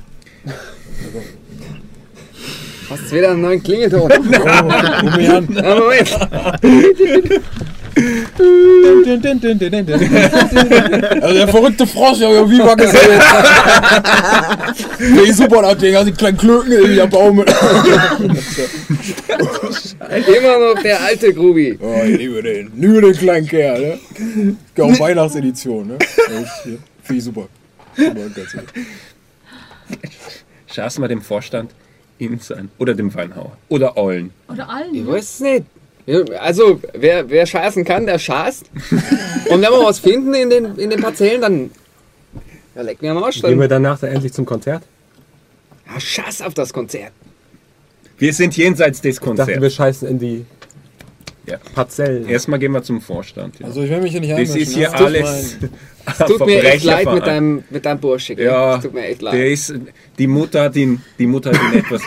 Hast du wieder einen neuen Klingelton? Ruf mich an. Na, Moment. Also der verrückte Frosch, der irgendwie war gesehen. Der ist super, hat den ganzen kleinen Klöken in der Baum. Immer noch der alte Grubi. Oh, ich liebe den kleinen Kerl. Ne? Ich glaube, Weihnachtsedition. Ne? Finde ich super. Schaff's mal dem Vorstand ins an. Oder dem Weinhauer. Oder Eulen. Oder allen. Ich weiß es nicht. Also, wer schaßen kann, der schaßt. Und wenn wir was finden in den Parzellen, dann ja, leck mir am Arsch. Gehen wir danach dann endlich zum Konzert? Ja, scheiß auf das Konzert. Wir sind jenseits des Konzerts. Ich dachte, wir scheißen in die Parzellen. Erstmal gehen wir zum Vorstand. Ja. Also, ich will mich hier nicht einmischen. Das ist hier alles. Es tut mir echt leid mit deinem Bursche. Ja, es tut mir echt leid. Die Mutter hat ihn etwas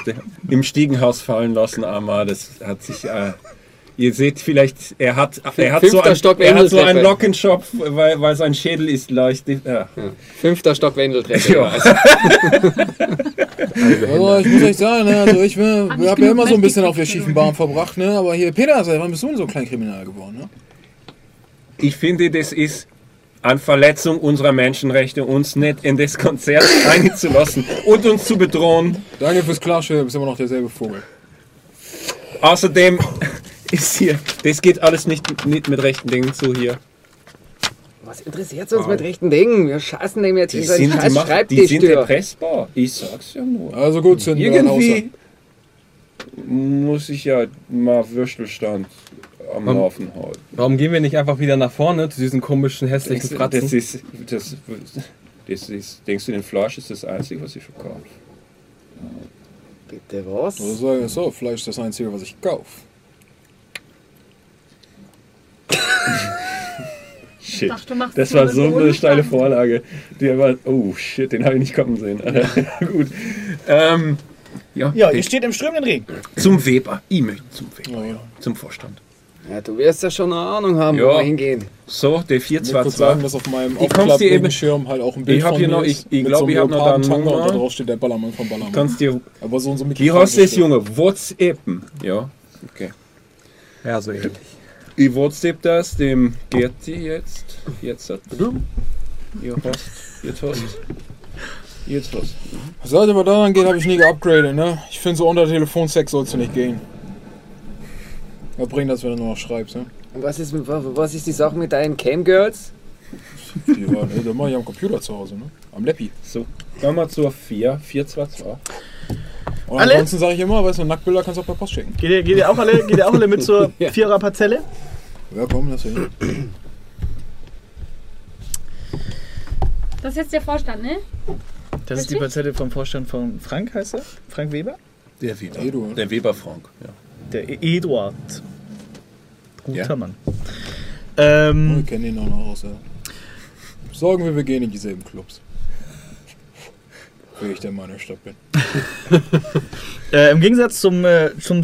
im Stiegenhaus fallen lassen, aber das hat sich... Ihr seht vielleicht, er hat so einen Lockenschopf, weil sein Schädel ist leicht. Ja. Ja. 5. Stock Wendeltreppe. Ja. Also, ich muss euch sagen, also ich habe ja immer so ein bisschen auf der schiefen Bahn verbracht, ne? Aber hier, Peter, wann bist du denn so klein Kriminal geworden? Ne? Ich finde, das ist an Verletzung unserer Menschenrechte, uns nicht in das Konzert einzulassen und uns zu bedrohen. Danke fürs Klarstellen, du bist immer noch derselbe Vogel. Außerdem... Ist hier. Das geht alles nicht mit rechten Dingen zu hier. Was interessiert uns mit rechten Dingen? Wir scheißen dem jetzt über den Scheiß Schreibtisch. Die sind erpressbar. Ich sag's ja nur. Also gut, sind irgendwie muss ich ja mal Würstelstand am Laufen halten. Warum gehen wir nicht einfach wieder nach vorne zu diesen komischen, hässlichen Fratzen? Das ist, denkst du, den Fleisch ist das Einzige, was ich verkaufe? Bitte was? Also, so, Fleisch ist das Einzige, was ich kaufe. Shit, das war so eine steile Vorlage. Die war, oh shit, den habe ich nicht kommen sehen. Gut. Ihr steht im strömenden Regen. Zum Weber, ich möchte zum Weber, zum Vorstand. Ja, du wirst ja schon eine Ahnung haben, wo wir hingehen. So, der 422. Ich auf meinem Aufklappregenschirm halt auch ein Bild von mir ist. Ich glaube, ich habe noch da einen Nummer. Da drauf steht der Ballermann von Ballermann. Kannst dir, aber so und so mit hier hast du es, Junge, WhatsAppen. Ja, okay. Ja, so ähnlich. Ich WhatsApp das dem Gerti jetzt. Jetzt hat du. Jetzt hast. Sollte man daran gehen, habe ich nie geupgradet, ne? Ich finde, so unter Telefonsex sollst du nicht gehen. Was bringt das, wenn du nur noch schreibst, ne? Und was ist die Sache mit deinen Camgirls? Die waren da mal am Computer zu Hause, ne? Am Leppi. So, gehen wir zur 422. Und alle? Ansonsten sage ich immer, weißt du, Nacktbilder kannst du auch per Post schicken. Geht ihr auch alle mit zur Vierer-Parzelle? Ja, komm, lass hin. Das ist jetzt der Vorstand, ne? Das ist die Parzelle vom Vorstand von Frank, heißt er? Frank Weber? Der Weber. Eduard. Der Weber Frank, ja. Der Eduard. Guter Mann. Oh, ich kenne ihn auch noch aus, ja. Sorgen wir gehen in dieselben Clubs. Wie ich der Mann in der Stadt bin. Im Gegensatz zum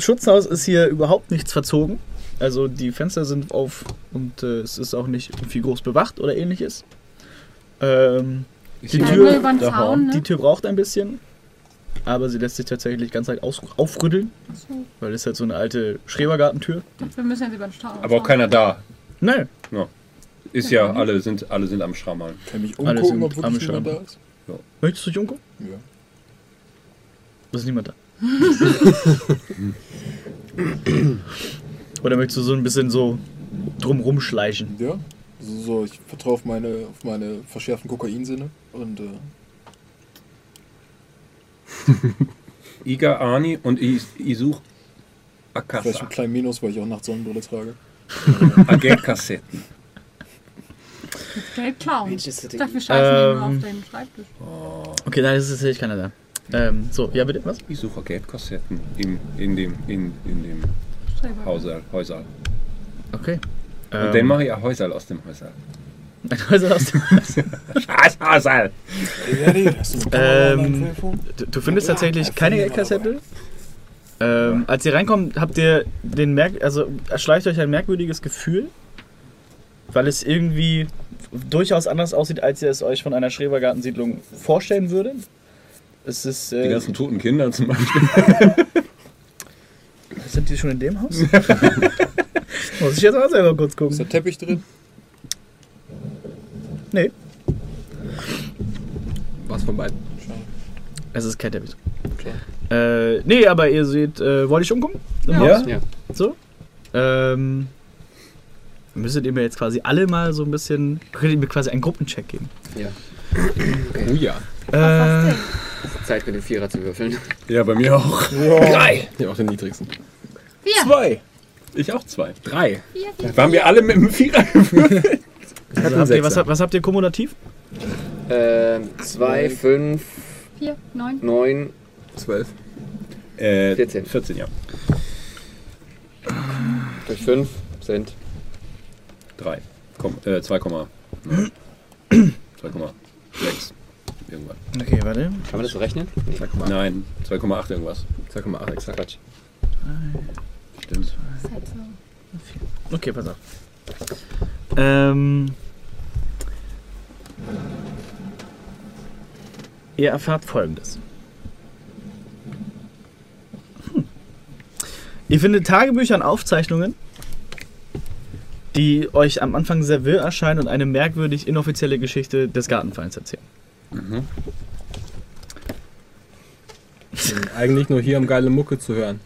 Schutzhaus ist hier überhaupt nichts verzogen. Also die Fenster sind auf und es ist auch nicht viel groß bewacht oder ähnliches. Die Tür braucht ein bisschen, aber sie lässt sich tatsächlich ganz leicht aufrütteln. So. Weil es halt so eine alte Schrebergartentür. Wir müssen jetzt über den Stau. Aber auch keiner da. Nein. No. Ist ja, alle sind am Schrammeln. Kann mich umgucken, ob wirklich niemand da ist. Ja. Möchtest du dich umgucken? Ja. Da ist niemand da. Oder möchtest du so ein bisschen so drumrum schleichen? Ja. So, ich vertraue auf meine verschärften Kokainsinne und. Iga, Ani und ich suche Akassa. Vielleicht ein kleinen Minus, weil ich auch Nacht Sonnenbrille trage. Agentkassette. Mit Geld klauen. Dafür scheißen die nur auf deinen Schreibtisch. Okay, nein, das ist tatsächlich keiner da. So, ja bitte, was? Ich suche Geldkassetten in dem Häuserl. Okay. Und dann mache ich ein Häuserl aus dem Häuserl. Ein Häuser aus dem Häuserl. Du findest tatsächlich keine Geldkassette. Als ihr reinkommt, habt ihr den erschleicht euch ein merkwürdiges Gefühl, weil es irgendwie durchaus anders aussieht, als ihr es euch von einer Schrebergartensiedlung vorstellen würdet. Es ist, die ganzen toten Kinder zum Beispiel. Sind die schon in dem Haus? Muss ich jetzt auch selber kurz gucken. Ist der Teppich drin? Nee. Was von beiden? Es ist kein Teppich. Okay. Nee, aber ihr seht, wollt ihr schon gucken? Ja. So? Müsstet ihr mir jetzt quasi alle mal so ein bisschen. Könnt ihr mir quasi einen Gruppencheck geben? Ja. Okay. Oh ja. Was denn? Es ist Zeit, mit dem Vierer zu würfeln. Ja, bei mir auch. Wow. 3. Ich habe auch den niedrigsten. 4. 2. Ich auch 2. 3. 4. Waren wir alle mit dem Vierer gewürfelt? Also was habt ihr kumulativ? 2, 5, 4, 9, 12, 14. 14, ja. Durch 5 sind 3. 2,6. Irgendwann. Okay, warte. Kann man das so rechnen? Nee. 2,8. Nein, 2,8 irgendwas. 2,8 extra. Quatsch. Stimmt. Okay, pass auf. Ihr erfahrt Folgendes. Ihr findet Tagebücher und Aufzeichnungen, die euch am Anfang sehr wirr erscheinen und eine merkwürdig inoffizielle Geschichte des Gartenvereins erzählen. Mhm. Eigentlich nur hier, um geile Mucke zu hören.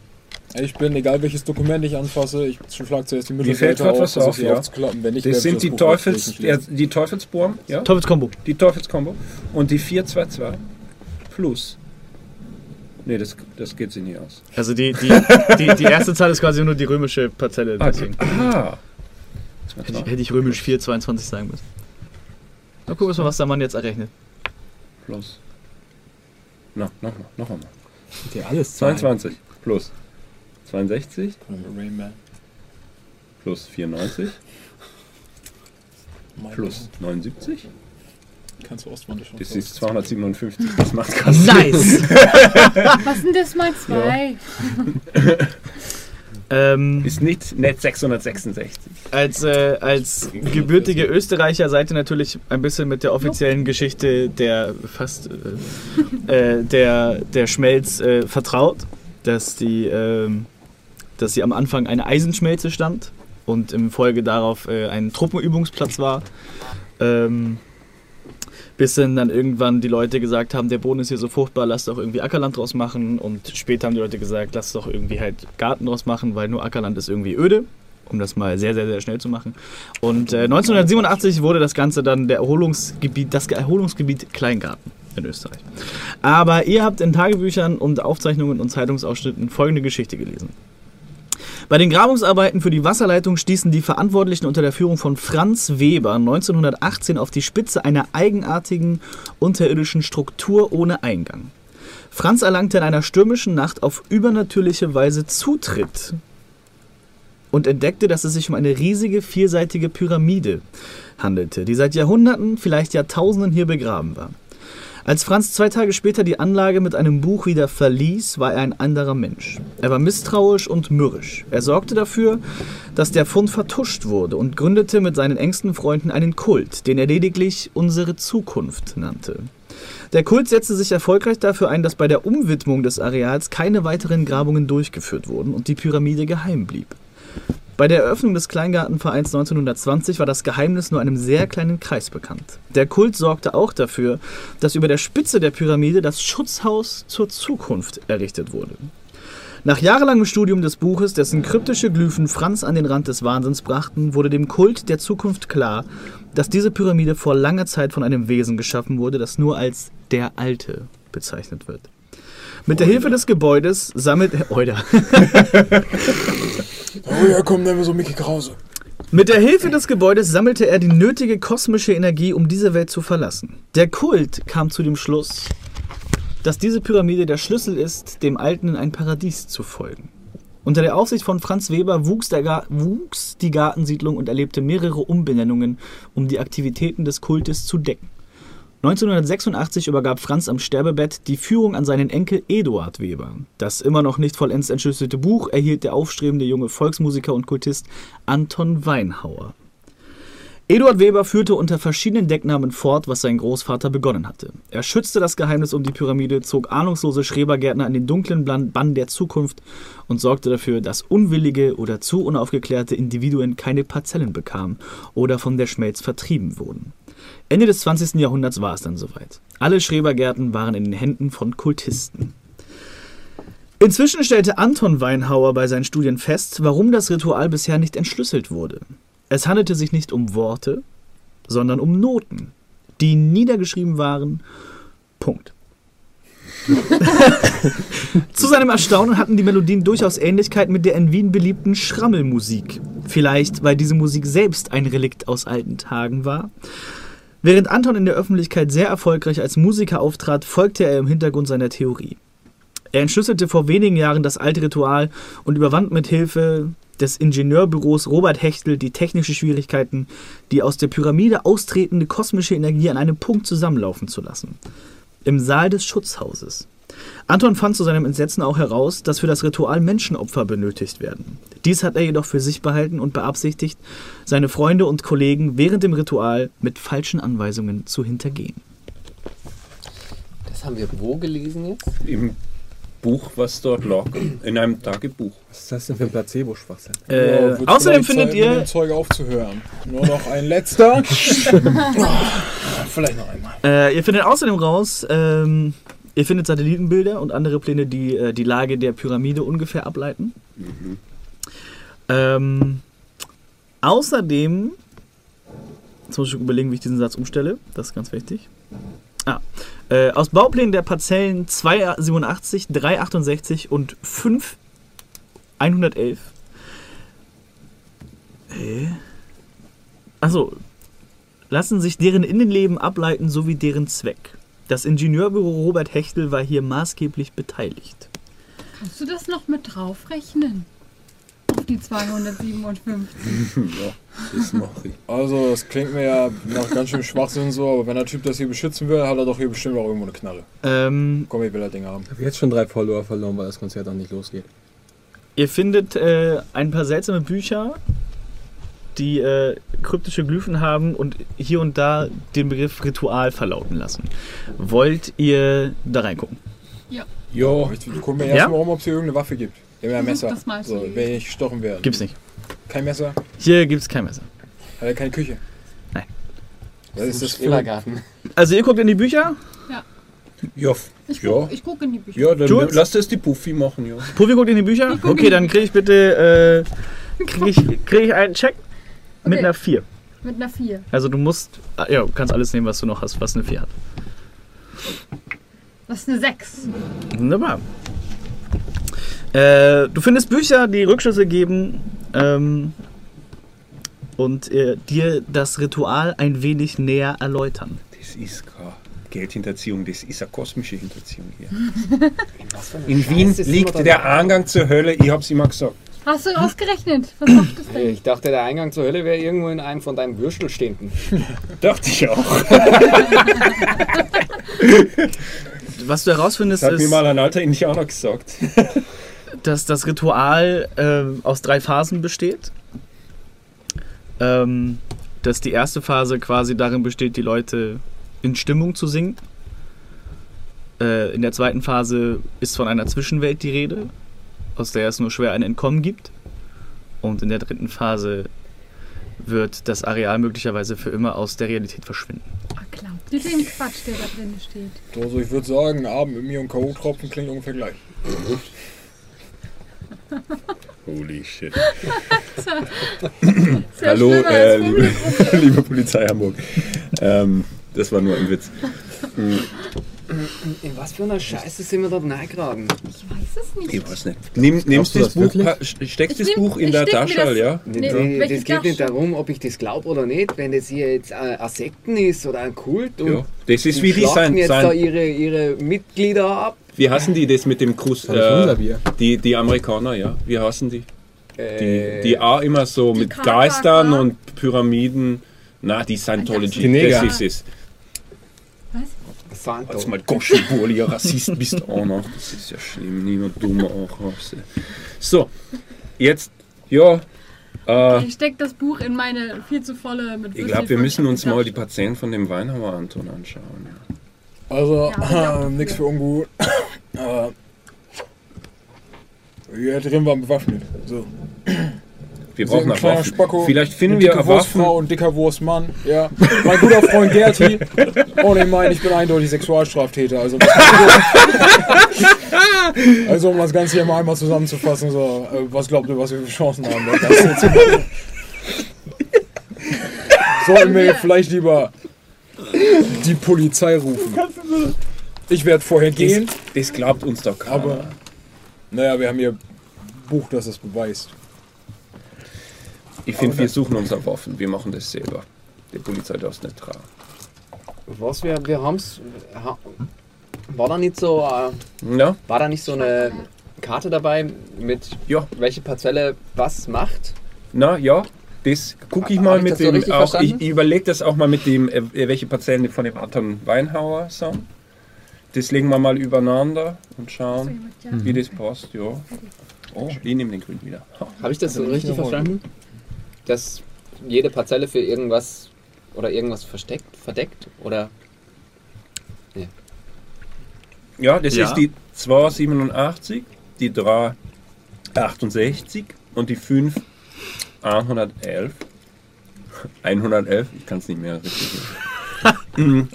Ich bin, egal welches Dokument ich anfasse, ich schlage zuerst die Mittelseite auf, was auf, ja. Wenn nicht, das sind die Teufelsbohren, ja? Teufelskombo. Die Teufelskombo und die 422 plus. Ne, das geht sie nie aus. Also die erste Zahl ist quasi nur die römische Parzelle. Deswegen. Ah. Hätte ich römisch 422 sagen müssen. Na gucken wir mal, was der Mann jetzt errechnet. Plus. Na, noch einmal. Hat ja alles 22 plus. 62 plus 94 plus 79. Kannst du Ostmandisch schon. Das ist 257. Das macht krass. Nice! Was sind das mal 2? Ja. Ist nicht net 666. Als gebürtige Österreicher seid ihr natürlich ein bisschen mit der offiziellen Geschichte der Schmelz vertraut, dass sie am Anfang eine Eisenschmelze stand und im Folge darauf ein Truppenübungsplatz war. Bis dann irgendwann die Leute gesagt haben, der Boden ist hier so fruchtbar, lasst doch irgendwie Ackerland draus machen. Und später haben die Leute gesagt, lasst doch irgendwie halt Garten draus machen, weil nur Ackerland ist irgendwie öde. Um das mal sehr, sehr, sehr schnell zu machen. Und 1987 wurde das Ganze dann das Erholungsgebiet Kleingarten in Österreich. Aber ihr habt in Tagebüchern und Aufzeichnungen und Zeitungsausschnitten folgende Geschichte gelesen. Bei den Grabungsarbeiten für die Wasserleitung stießen die Verantwortlichen unter der Führung von Franz Weber 1918 auf die Spitze einer eigenartigen unterirdischen Struktur ohne Eingang. Franz erlangte in einer stürmischen Nacht auf übernatürliche Weise Zutritt und entdeckte, dass es sich um eine riesige, vierseitige Pyramide handelte, die seit Jahrhunderten, vielleicht Jahrtausenden hier begraben war. Als Franz 2 Tage später die Anlage mit einem Buch wieder verließ, war er ein anderer Mensch. Er war misstrauisch und mürrisch. Er sorgte dafür, dass der Fund vertuscht wurde und gründete mit seinen engsten Freunden einen Kult, den er lediglich Unsere Zukunft nannte. Der Kult setzte sich erfolgreich dafür ein, dass bei der Umwidmung des Areals keine weiteren Grabungen durchgeführt wurden und die Pyramide geheim blieb. Bei der Eröffnung des Kleingartenvereins 1920 war das Geheimnis nur einem sehr kleinen Kreis bekannt. Der Kult sorgte auch dafür, dass über der Spitze der Pyramide das Schutzhaus zur Zukunft errichtet wurde. Nach jahrelangem Studium des Buches, dessen kryptische Glyphen Franz an den Rand des Wahnsinns brachten, wurde dem Kult der Zukunft klar, dass diese Pyramide vor langer Zeit von einem Wesen geschaffen wurde, das nur als der Alte bezeichnet wird. Mit der Hilfe des Gebäudes sammelt... Oh ja, komm, nehmen wir so Mickey Krause. Mit der Hilfe des Gebäudes sammelte er die nötige kosmische Energie, um diese Welt zu verlassen. Der Kult kam zu dem Schluss, dass diese Pyramide der Schlüssel ist, dem Alten in ein Paradies zu folgen. Unter der Aufsicht von Franz Weber wuchs die Gartensiedlung und erlebte mehrere Umbenennungen, um die Aktivitäten des Kultes zu decken. 1986 übergab Franz am Sterbebett die Führung an seinen Enkel Eduard Weber. Das immer noch nicht vollends entschlüsselte Buch erhielt der aufstrebende junge Volksmusiker und Kultist Anton Weinhauer. Eduard Weber führte unter verschiedenen Decknamen fort, was sein Großvater begonnen hatte. Er schützte das Geheimnis um die Pyramide, zog ahnungslose Schrebergärtner an den dunklen Bann der Zukunft und sorgte dafür, dass unwillige oder zu unaufgeklärte Individuen keine Parzellen bekamen oder von der Schmelz vertrieben wurden. Ende des 20. Jahrhunderts war es dann soweit. Alle Schrebergärten waren in den Händen von Kultisten. Inzwischen stellte Anton Weinhauer bei seinen Studien fest, warum das Ritual bisher nicht entschlüsselt wurde. Es handelte sich nicht um Worte, sondern um Noten, die niedergeschrieben waren. Punkt. Zu seinem Erstaunen hatten die Melodien durchaus Ähnlichkeit mit der in Wien beliebten Schrammelmusik. Vielleicht, weil diese Musik selbst ein Relikt aus alten Tagen war. Während Anton in der Öffentlichkeit sehr erfolgreich als Musiker auftrat, folgte er im Hintergrund seiner Theorie. Er entschlüsselte vor wenigen Jahren das alte Ritual und überwand mit Hilfe des Ingenieurbüros Robert Hechtel die technischen Schwierigkeiten, die aus der Pyramide austretende kosmische Energie an einem Punkt zusammenlaufen zu lassen. Im Saal des Schutzhauses. Anton fand zu seinem Entsetzen auch heraus, dass für das Ritual Menschenopfer benötigt werden. Dies hat er jedoch für sich behalten und beabsichtigt, seine Freunde und Kollegen während dem Ritual mit falschen Anweisungen zu hintergehen. Das haben wir wo gelesen jetzt? Im Buch, was dort lag. In einem Tagebuch. Was ist das denn für ein Placebo-Schwachsinn? Außerdem findet ihr... Zeuge aufzuhören. Nur noch ein letzter. Vielleicht noch einmal. Ihr findet außerdem raus... Ihr findet Satellitenbilder und andere Pläne, die die Lage der Pyramide ungefähr ableiten. Mhm. Außerdem, jetzt muss ich überlegen, wie ich diesen Satz umstelle, das ist ganz wichtig. Aus Bauplänen der Parzellen 287, 368 und 5111. Achso, lassen sich deren Innenleben ableiten sowie deren Zweck. Das Ingenieurbüro Robert Hechtel war hier maßgeblich beteiligt. Kannst du das noch mit draufrechnen? Auf die 257? Ja, das mache ich. Also, das klingt mir ja nach ganz schön Schwachsinn so, aber wenn der Typ das hier beschützen will, hat er doch hier bestimmt auch irgendwo eine Knarre. Komm, ich will das Ding haben. Ich habe jetzt schon 3 Follower verloren, weil das Konzert auch nicht losgeht. Ihr findet ein paar seltsame Bücher, die kryptische Glyphen haben und hier und da den Begriff Ritual verlauten lassen. Wollt ihr da reingucken? Ja. Jo, ich gucke mir erstmal um, ob es hier irgendeine Waffe gibt. Wir haben ja Messer. Das meinst du? So, wenn ich gestochen werde. Gibt's nicht. Kein Messer? Hier gibt's kein Messer. Hat er keine Küche? Nein. Das ist das Kellergarten. Also ihr guckt in die Bücher? Ja. Joff. Ich guck in die Bücher. Ja, dann lass das die Puffy machen, ja. Puffy guckt in die Bücher? Okay, dann krieg ich bitte krieg ich einen Check. Okay. Mit einer 4. Mit einer 4. Also du musst, du kannst alles nehmen, was du noch hast, was eine 4 hat. Das ist eine 6. Wunderbar. Du findest Bücher, die Rückschlüsse geben und dir das Ritual ein wenig näher erläutern. Das ist keine Geldhinterziehung, das ist eine kosmische Hinterziehung hier. In Wien liegt der Eingang zur Hölle, ich hab's immer gesagt. Hast du ausgerechnet? Was macht das denn? Ich dachte, der Eingang zur Hölle wäre irgendwo in einem von deinen Würstel stehenden. Dachte ich auch. Was du herausfindest ist... Das hat mir mal ein alter Indianer gesagt. Dass das Ritual aus 3 Phasen besteht. Dass die erste Phase quasi darin besteht, die Leute in Stimmung zu singen. In der zweiten Phase ist von einer Zwischenwelt die Rede, aus der es nur schwer ein Entkommen gibt. Und in der dritten Phase wird das Areal möglicherweise für immer aus der Realität verschwinden. Ah, klar. Die den Quatsch, der da drin steht. Also ich würde sagen, Abend mit mir und K.O.-Tropfen klingt ungefähr gleich. Holy shit. Hallo, liebe Polizei Hamburg. Das war nur ein Witz. In was für einer Scheiße sind wir da reingeraten? Ich weiß es nicht. Ich weiß nicht. Nimmst du das Buch, steckst das Buch in der Tasche, ja? Das geht nicht darum, ob ich das glaube oder nicht. Wenn das hier jetzt ein Sekten ist oder ein Kult und ja, das ist wie die schlachten jetzt da ihre Mitglieder ab. Wie hassen die das mit dem Kuss? Die Amerikaner, ja. Wie hassen die? Die auch immer so mit Geistern und Pyramiden. Na, die Scientology, das ist es. Santo. Als mal Goschenburli, ja, Rassist bist du auch noch. Das ist ja schlimm, niemand dummer auch. So, jetzt, ja. Ich stecke das Buch in meine viel zu volle... Mit ich glaube, wir müssen uns mal die Patienten von dem Weinhauer Anton anschauen. Ja. Also, ja, nichts für ungut. Hier drin waren bewaffnet. So. Wir brauchen eine Waffe. Spacko, vielleicht finden wir eine Waffe. Frau und dicker Wurstmann. Ja. Mein guter Freund Gerti. Oh, ich meine, ich bin eindeutig Sexualstraftäter. Also, also um das Ganze hier mal einmal zusammenzufassen, so, was glaubt ihr, was wir für Chancen haben? Sollen wir vielleicht lieber die Polizei rufen? Ich werde vorher gehen. Das glaubt uns doch keiner. Aber naja, wir haben hier ein Buch, das es beweist. Ich finde, wir suchen uns auf Waffen. Wir machen das selber. Die Polizei darf es nicht tragen. Was? Wir haben es... War da nicht so... Ja. War da nicht so eine Karte dabei, mit ja, welche Parzelle was macht? Na ja, das gucke ich mal mit dem... Ich überlege das auch mal mit dem, welche Parzellen von dem Anton Weinhauer sind. Das legen wir mal übereinander und schauen, wie das passt. Ja. Oh, ich nehme den Grün wieder. Habe ich das so richtig verstanden? Dass jede Parzelle für irgendwas oder irgendwas verdeckt oder? Nee. Ja, das ist die 287, die 368 und die 5 111. 111, ich kann es nicht mehr richtig sagen.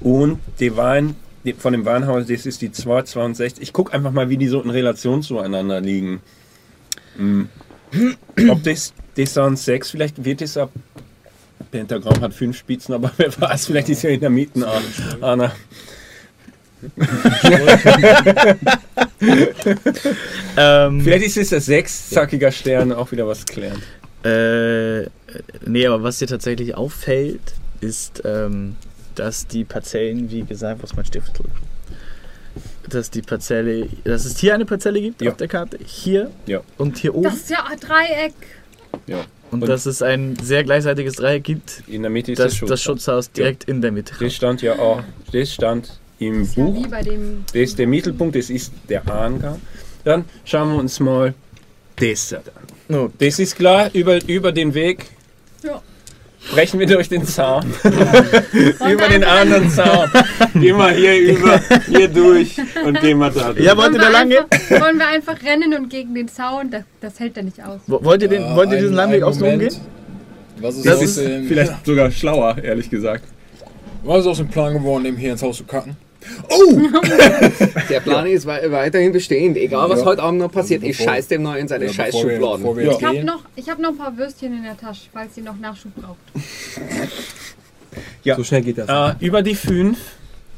Und die Wein, von dem Weinhaus, das ist die 262. Ich gucke einfach mal, wie die so in Relation zueinander liegen. Ob das sind 6, vielleicht wird es ab. Pentagramm hat 5 Spitzen, aber wer weiß, vielleicht ist ja in der Mitte Anna. Vielleicht ist es ein 6-zackiger Stern, auch wieder was klären. Nee, aber was dir tatsächlich auffällt, ist, dass die Parzellen, wie gesagt, was mein Stift drückt, dass es hier eine Parzelle gibt auf der Karte, hier und hier oben. Das ist ja ein Dreieck. Ja. Und dass es ein sehr gleichseitiges Dreieck gibt. In der Mitte ist das Schutzhaus direkt in der Mitte. Das stand ja auch, das stand im Buch. Ja, wie bei dem das ist der Mittelpunkt, das ist der Angang. Dann schauen wir uns mal das an. Okay. Das ist klar, über den Weg. Ja. Brechen wir durch den Zaun. Ja. Über den anderen Zaun. Gehen wir hier durch und gehen wir da durch. Ja, wollen wir einfach rennen und gegen den Zaun, das hält er nicht aus. Wollt ihr diesen Landweg auch so umgehen? Das ist vielleicht sogar schlauer, ehrlich gesagt. Was ist aus dem Plan geworden, dem hier ins Haus zu kacken? Oh! Der Plan ist weiterhin bestehend. Egal, was heute Abend noch passiert, ich scheiß dem noch in seine Scheißschubladen. Ich hab noch ein paar Würstchen in der Tasche, falls ihr noch Nachschub braucht. Ja. So schnell geht das. Über die 5.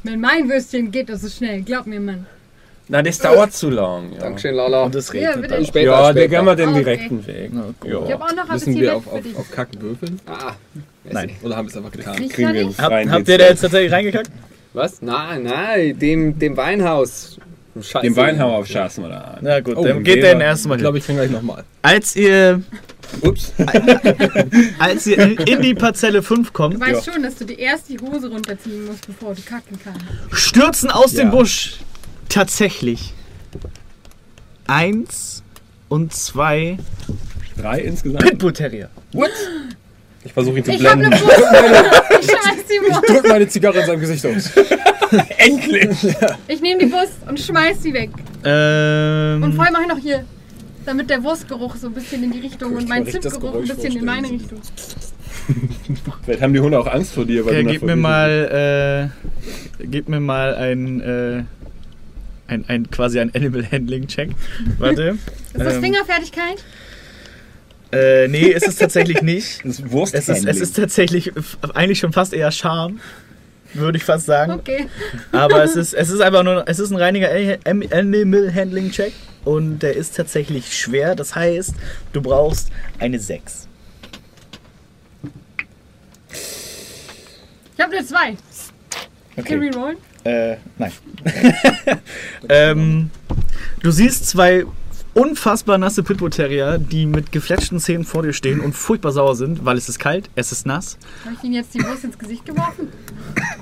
Mit meinen Würstchen geht das so schnell, glaub mir, Mann. Na, das dauert zu lang. Ja. Dankeschön, Lala. Und das regnet dann. Später, ja, dann gehen wir den direkten Weg. Ja. Ich hab auch noch ein bisschen wir auf Kacken würfeln? Nein. Oder haben wir es einfach getan? Habt ihr da jetzt tatsächlich reingekackt? Was? Nein, dem Weinhaus. Scheiße. Dem Weinhauer schaßen wir da an. Na gut, dann geht der erstmal. Ich glaube, ich kriege gleich nochmal. Als ihr in die Parzelle 5 kommt. Du weißt schon, dass du dir erst die Hose runterziehen musst, bevor du kacken kannst. Stürzen aus dem Busch tatsächlich 1 und 2. 3 insgesamt. Pitbull Terrier. What? Ich versuche ihn zu blenden. Ich drück meine Zigarre in seinem Gesicht aus. Endlich! Ja. Ich nehme die Wurst und schmeiß sie weg. Und vorher mache ich noch hier, damit der Wurstgeruch so ein bisschen in die Richtung und mein Zimtgeruch ein bisschen in meine Richtung. Vielleicht haben die Hunde auch Angst vor dir. Weil gib mir mal quasi ein Animal Handling Check. Warte. Ist das Fingerfertigkeit? Nee, ist es tatsächlich nicht. Das ist Wurst. Es ist tatsächlich eigentlich schon fast eher Charme. würde ich fast sagen. Okay. Aber es ist einfach nur, es ist ein reiniger Animal Handling Check und der ist tatsächlich schwer. Das heißt, du brauchst eine 6. Ich habe eine 2. Okay. Can we roll? Nein. Du siehst zwei unfassbar nasse Pitbull-Terrier, die mit gefletschten Zähnen vor dir stehen und furchtbar sauer sind, weil es ist kalt, es ist nass. Habe ich ihnen jetzt die Wurst ins Gesicht geworfen?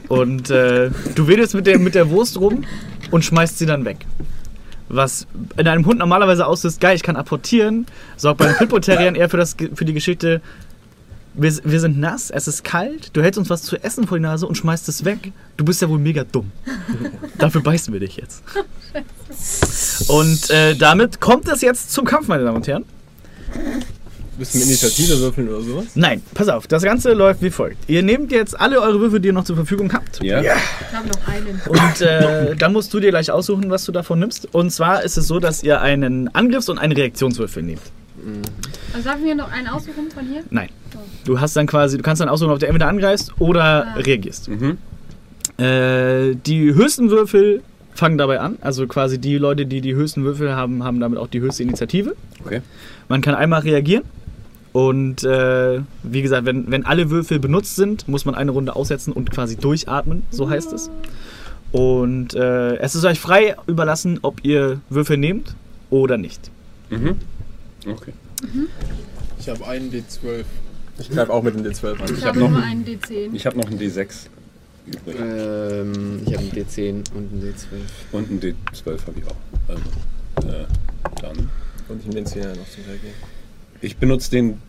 Und du wedelst mit der Wurst rum und schmeißt sie dann weg. Was in einem Hund normalerweise auslöst, geil, ich kann apportieren, sorgt bei den Pitbull-Terriern eher für die Geschichte, wir sind nass, es ist kalt, du hältst uns was zu essen vor die Nase und schmeißt es weg. Du bist ja wohl mega dumm. Dafür beißen wir dich jetzt. Und damit kommt es jetzt zum Kampf, meine Damen und Herren. Müssen wir Initiative würfeln oder sowas? Nein, pass auf, das Ganze läuft wie folgt. Ihr nehmt jetzt alle eure Würfel, die ihr noch zur Verfügung habt. Ja. Yeah. Ich habe noch einen. Und dann musst du dir gleich aussuchen, was du davon nimmst. Und zwar ist es so, dass ihr einen Angriffs- und einen Reaktionswürfel nehmt. Also darf ich mir noch einen aussuchen von hier? Nein. Du hast dann quasi, du kannst dann aussuchen, ob du entweder angreifst oder reagierst. Mhm. Die höchsten Würfel fangen dabei an. Also quasi die Leute, die die höchsten Würfel haben, haben damit auch die höchste Initiative. Okay. Man kann einmal reagieren. Und wie gesagt, wenn alle Würfel benutzt sind, muss man eine Runde aussetzen und quasi durchatmen. So heißt es. Und es ist euch frei überlassen, ob ihr Würfel nehmt oder nicht. Mhm. Okay. Mhm. Ich habe einen D12. Ich greife auch mit dem D12 an. Ich habe noch einen D10. Ich habe noch einen D6 übrig. Ich habe einen D10 und einen D12. Und einen D12 habe ich auch. Dann. Und ich nehme den 10er noch zum Reagieren. Ich benutze den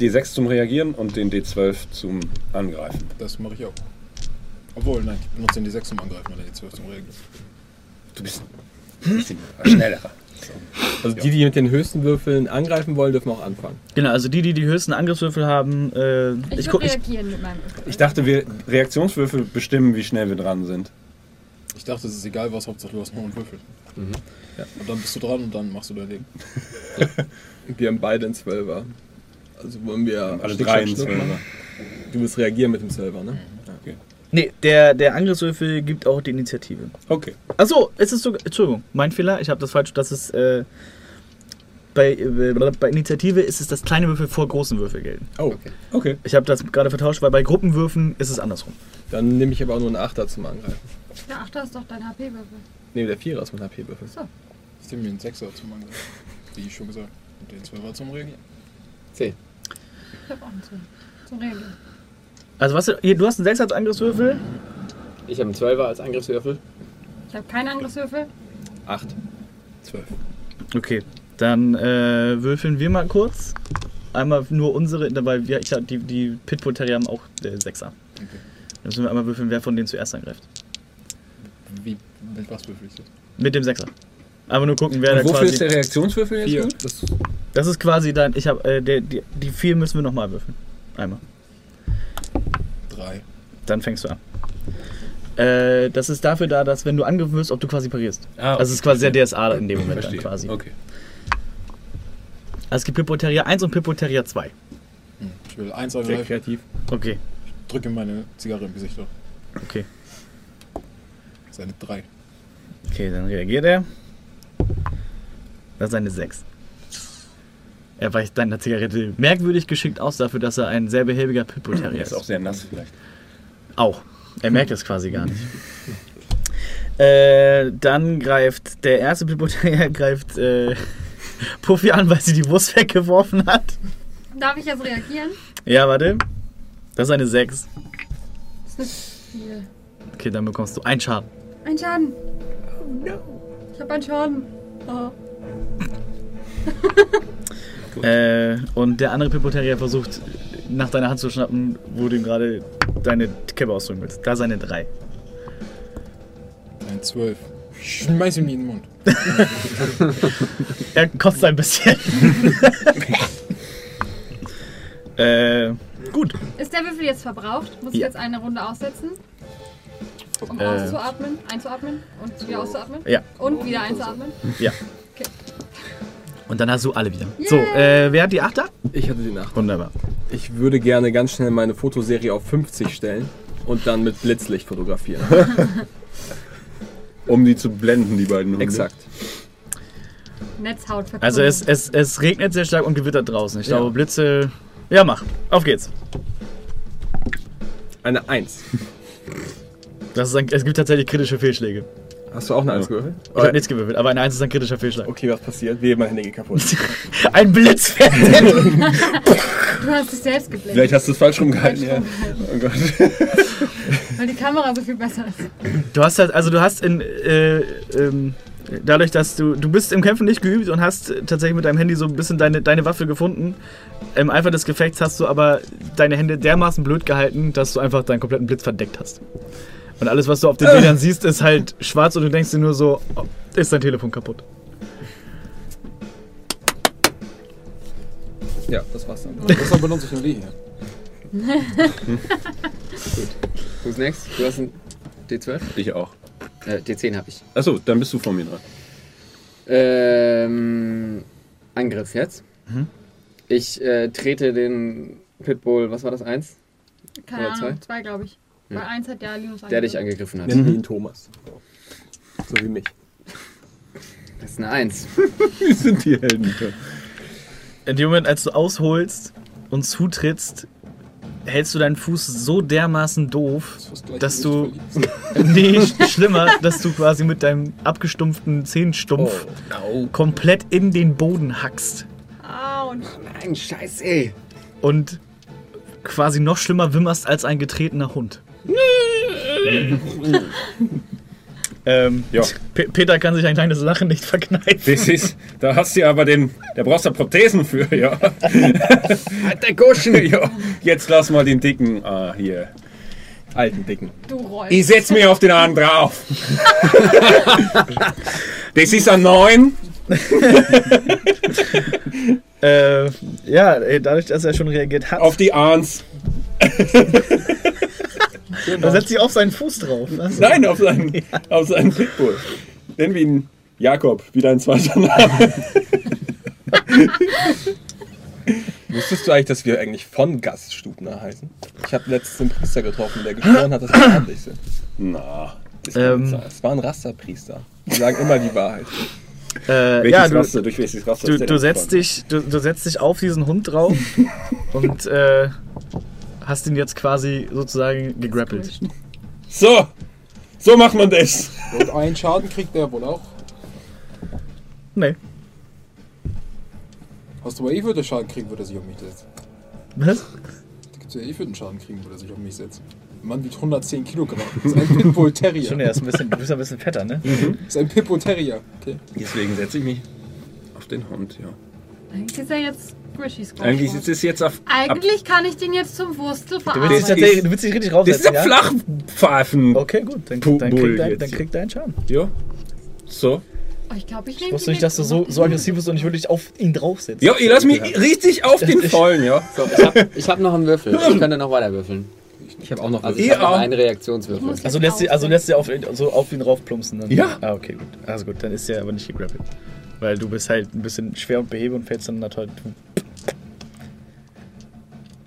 D6 zum Reagieren und den D12 zum Angreifen. Das mache ich auch. Obwohl, nein, ich benutze den D6 zum Angreifen und den D12 zum Reagieren. Du bist ein bisschen schneller. Also die mit den höchsten Würfeln angreifen wollen, dürfen auch anfangen. Genau, also die höchsten Angriffswürfel haben... ich würde reagieren mit meinem Würfel. Ich dachte, wir Reaktionswürfel bestimmen, wie schnell wir dran sind. Ich dachte, es ist egal was, Hauptsache du hast nur einen Würfel. Mhm. Ja. Und dann bist du dran und dann machst du dein Ding. Ja. Wir haben beide einen Zwölfer. Also wollen wir... Alle drei einen Zwölfer. Du willst reagieren mit dem Zwölfer, ne? Mhm. Okay. Nee, der Angriffswürfel gibt auch die Initiative. Okay. Achso, es ist sogar. Entschuldigung, mein Fehler, ich habe das falsch, dass es bei Initiative ist es, dass kleine Würfel vor großen Würfel gelten. Oh, okay. Ich habe das gerade vertauscht, weil bei Gruppenwürfen ist es andersrum. Dann nehme ich aber auch nur einen Achter zum Angreifen. Der Achter ist doch dein HP-Würfel. Nee, der Vierer ist mein HP-Würfel. So. Ich nehme mir einen Sechser zum Angreifen. Wie ich schon gesagt. Und den Zwölfer zum Reagieren. 10. Ich habe auch einen Zwölfer zum Reagieren. Also was, du hast einen 6er als Angriffswürfel? Ich habe einen 12er als Angriffswürfel. Ich habe keinen Angriffswürfel. 8. 12. Okay, dann würfeln wir mal kurz. Einmal nur unsere, weil die Pitbull-Terrier haben auch 6er. Okay. Dann müssen wir einmal würfeln, wer von denen zuerst angreift. Mit was würfelst du? Mit dem 6er. Einfach nur gucken, wer da quasi... Wofür ist der Reaktionswürfel jetzt? 4. Gut? Das ist quasi dein... Die 4 müssen wir nochmal würfeln. Einmal. 3. Dann fängst du an. Das ist dafür da, dass wenn du angegriffen wirst, ob du quasi parierst. Ah, okay. Also es ist quasi der DSA in dem Moment dann quasi. Okay. Also es gibt Pitbull Terrier 1 und Pitbull Terrier 2. Ich will 1 angreifen. Sehr kreativ. Okay. Ich drücke meine Zigarre im Gesicht auf. Okay. Das ist eine 3. Okay, dann reagiert er. Das ist eine 6. Er weicht deiner Zigarette merkwürdig geschickt aus dafür, dass er ein sehr behäbiger Pitbull-Terrier ist. Ist auch sehr nass vielleicht. Auch. Er merkt es quasi gar nicht. Dann greift der erste Pitbull-Terrier Puffy an, weil sie die Wurst weggeworfen hat. Darf ich jetzt reagieren? Ja, warte. Das ist eine 6. Das ist eine 4. Okay, dann bekommst du einen Schaden. Ein Schaden. Oh no. Ich hab einen Schaden. Oh. Und der andere Pitbull-Terrier versucht, nach deiner Hand zu schnappen, wo du ihm gerade deine Kippe ausdrücken willst. Da seine 3. Ein 12. Schmeiß ihm in den Mund. Er kostet ein bisschen. Gut. Ist der Würfel jetzt verbraucht? Muss ich jetzt eine Runde aussetzen? Um auszuatmen, einzuatmen und wieder auszuatmen? Ja. Und wieder einzuatmen? Ja. Okay. Und dann hast du alle wieder. Yeah. So, wer hat die 8er? Ich hatte die 8. Wunderbar. Ich würde gerne ganz schnell meine Fotoserie auf 50 stellen. und dann mit Blitzlicht fotografieren. Um die zu blenden, die beiden Hunde. Exakt. Netzhaut verkümmert. Also es regnet sehr stark und gewittert draußen. Ich glaube, Blitze... Ja, mach. Auf geht's. Eine 1. Das ist ein, es gibt tatsächlich kritische Fehlschläge. Hast du auch eine 1 gewürfelt? Ich habe nichts gewürfelt, aber eine 1 ist ein kritischer Fehlschlag. Okay, was passiert? Wehe, mein Handy geht kaputt. Ein Blitz fährt hin. Du hast dich selbst geblendet. Vielleicht hast du es falsch rumgehalten. Ja. Oh Gott. Weil die Kamera so viel besser ist. Du hast halt, also du hast in... dadurch, dass du bist im Kämpfen nicht geübt und hast tatsächlich mit deinem Handy so ein bisschen deine Waffe gefunden. Im Eifer des Gefechts hast du aber deine Hände dermaßen blöd gehalten, dass du einfach deinen kompletten Blitz verdeckt hast. Und alles, was du auf den Bildern siehst, ist halt schwarz und du denkst dir nur so, oh, ist dein Telefon kaputt. Ja, das war's dann. Deshalb benutze ich nur die hier. Gut. Du bist next. Du hast ein D12? Ich auch. D10 habe ich. Achso, dann bist du vor mir dran. Angriff jetzt. Mhm. Ich trete den Pitbull, was war das, 1? Keine Ahnung, 2 glaube ich. Ja. Weil 1 hat der Linus angegriffen. Der dich angegriffen hat. Nennen wir ihn Thomas. So wie mich. Das ist eine 1. Wir sind die Helden. In dem Moment, als du ausholst und zutrittst, hältst du deinen Fuß so dermaßen doof, dass du... Nee, schlimmer, dass du quasi mit deinem abgestumpften Zehenstumpf komplett in den Boden hackst. Au, nein, scheiße, ey. Und quasi noch schlimmer wimmerst als ein getretener Hund. Ja. Peter kann sich ein kleines Lachen nicht verkneifen. Das ist, da hast du aber den... Da brauchst du Prothesen für, ja. Alter Guschen, ja. Jetzt lass mal den dicken... Ah, hier. Alten dicken. Du rollst. Ich setz mich auf den Arm drauf. Das ist ein 9. Ja, dadurch, dass er schon reagiert hat... Auf die Arns. Genau. Er setzt sich auf seinen Fuß drauf. Also. Nein, auf seinen Pitbull. Nennen wir ihn Jakob, wie dein zweiter Name. Wusstest du eigentlich, dass wir eigentlich von Gaststubner heißen? Ich habe letztens einen Priester getroffen, der geschworen hat, dass wir ordentlich sind. Na, es war ein Rasterpriester. Die sagen immer die Wahrheit. Du setzt dich auf diesen Hund drauf und... hast ihn jetzt quasi sozusagen gegrappelt. So macht man das. Und einen Schaden kriegt der wohl auch? Nee. Hast du aber würde Schaden kriegen, wo er sich auf mich setzt. Was? Da gibt es ja würde Schaden kriegen, wo er sich auf mich setzt. Mann wiegt 110 Kilogramm. Das ist ein Pitbull Terrier. Schon, ja, du bist ein bisschen fetter, ne? Mhm. Das ist ein Pitbull Terrier. Okay. Deswegen setze ich mich auf den Hund, ja. Eigentlich ist er jetzt... Eigentlich ist es jetzt auf. Eigentlich kann ich den jetzt zum Wurstel verarbeiten. Du willst dich richtig raufsetzen. Das ist ein Flachpfeifen. Okay, gut. Dann kriegt er einen Schaden. Ja. So. Oh, ich glaube, ich wusste nicht, dass du so aggressiv bist und ich würde dich auf ihn draufsetzen. Ja, ich lass mich richtig auf den Vollen, ja. So, ich hab noch einen Würfel. Ich könnte noch weiter würfeln. Ich habe auch noch einen Reaktionswürfel. Also lässt du auf ihn raufplumpsen. Dann. Ja. Ah, okay, gut. Also gut, dann ist er aber nicht gegrappelt. Weil du bist halt ein bisschen schwer und behebe und fällst dann natürlich.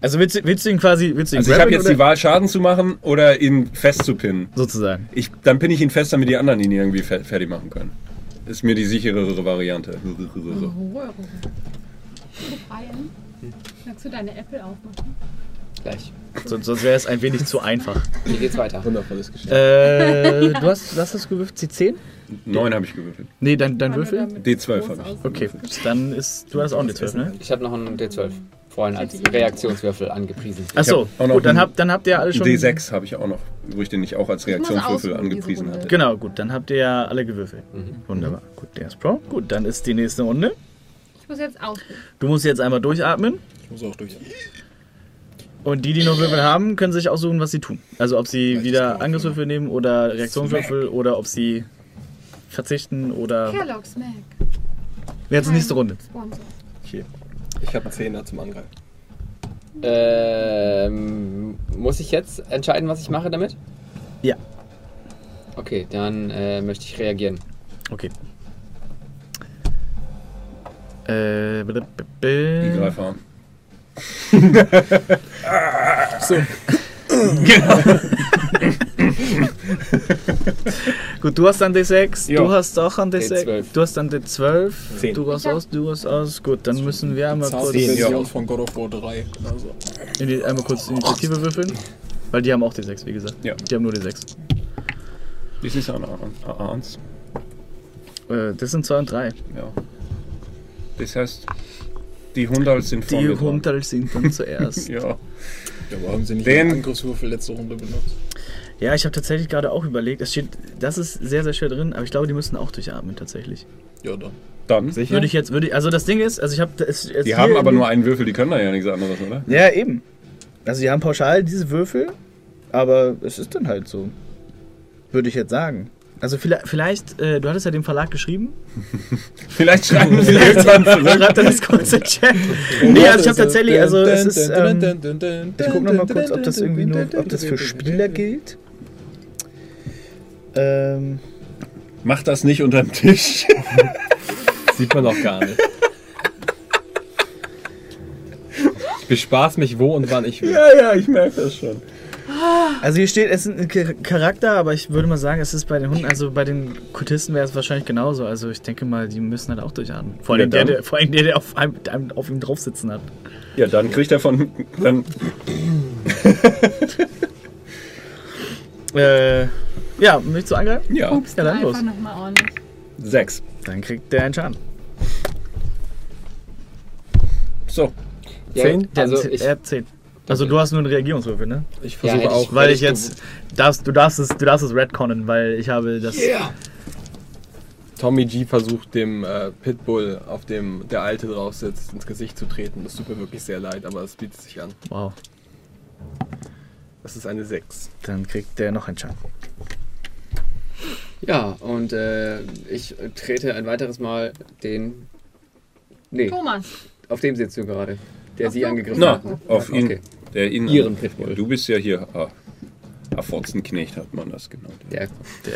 Also willst du ihn quasi... Willst du ihn ich habe jetzt die Wahl, Schaden zu machen oder ihn festzupinnen. Sozusagen. Dann pinne ich ihn fest, damit die anderen ihn irgendwie fertig machen können. Ist mir die sicherere Variante. So. Brian, kannst du deine Apple aufmachen? Gleich. Sonst wäre es ein wenig zu einfach. Wie geht's weiter? Wundervolles Geschenk. Du hast gewürfelt? C10? 9 habe ich gewürfelt. Nee, dein Würfel? D12 habe ich. Okay, dann ist... Du hast auch einen D12, ne? Ich habe noch einen D12. Vorhin als Reaktionswürfel angepriesen. Achso, gut, dann habt ihr alle schon... D6 habe ich auch noch, wo ich den nicht auch als Reaktionswürfel angepriesen hatte. Genau, gut, dann habt ihr ja alle gewürfelt. Mhm. Wunderbar. Gut, der ist Pro. Gut, dann ist die nächste Runde. Ich muss jetzt ausatmen. Du musst jetzt einmal durchatmen. Ich muss auch durchatmen. Und die nur Würfel haben, können sich aussuchen, was sie tun. Also ob sie vielleicht wieder Angriffswürfel nehmen oder Reaktionswürfel oder ob sie verzichten oder... Kellogg's Mac. Jetzt die nächste Runde. Sponsor. Okay. Ich habe einen 10er zum Angreifen. Muss ich jetzt entscheiden, was ich mache damit? Ja. Okay, dann möchte ich reagieren. Okay. Die Greifer. So. Genau. Gut, du hast dann die 6, ja. Du hast auch an die 6, du hast dann die 12, 10. du hast aus, gut, dann müssen wir einmal kurz... Die Version von God of War 3. Also. Einmal kurz Initiative würfeln, weil die haben auch die 6, wie gesagt. Ja. Die haben nur die 6. Das ist eine A1. Das sind 2 und 3. Ja. Das heißt, die Hunderl sind vorne dran. Die Hunderl sind dann zuerst. Ja. Aber haben sie nicht den Angriffswürfel letzte Runde benutzt? Ja, ich habe tatsächlich gerade auch überlegt, es steht, das ist sehr, sehr schwer drin, aber ich glaube, die müssen auch durchatmen tatsächlich. Ja, dann. Dann? Sicher? Würde ich, also das Ding ist, also ich habe... Die haben aber nur einen Würfel, die können da ja nichts anderes, oder? Ja, eben. Also die haben pauschal diese Würfel, aber es ist dann halt so. Würde ich jetzt sagen. Also vielleicht du hattest ja dem Verlag geschrieben. Vielleicht schreiben sie irgendwann schreibt er das kurz in Chat. Nee, also ich habe tatsächlich, also es ist, ich gucke nochmal kurz, ob das irgendwie nur, ob das für Spieler gilt. Mach das nicht unterm Tisch. Sieht man doch gar nicht. Ich bespaß mich wo und wann ich will. Ja, ich merke das schon. Also hier steht, es sind Charakter, aber ich würde mal sagen, es ist bei den Hunden, also bei den Kultisten wäre es wahrscheinlich genauso. Also ich denke mal, die müssen halt auch durchatmen. Vor allem ja, der auf ihm drauf sitzen hat. Ja, dann kriegt er von... Dann ja, möchtest du angreifen? Ja. Ups, ja, dann los. 6. Dann kriegt der einen Schaden. So. 10? Ja, also er hat 10. Also du hast nur einen Reagierungswürfel, ne? Ich versuche ja, auch, weil ich jetzt... Du darfst es retconnen, weil ich habe das... Yeah. Tommy G versucht dem Pitbull, auf dem der Alte drauf sitzt, ins Gesicht zu treten. Das tut mir wirklich sehr leid, aber es bietet sich an. Wow. Das ist eine 6. Dann kriegt der noch einen Schaden. Ja, und ich trete ein weiteres Mal den... Nee. Thomas. Auf dem sitzt du gerade. Der sie angegriffen hat. Auf ihn. Okay. Der ihn ihren Pitbull. Du bist ja hier. Afforzenknecht hat man das genannt. Der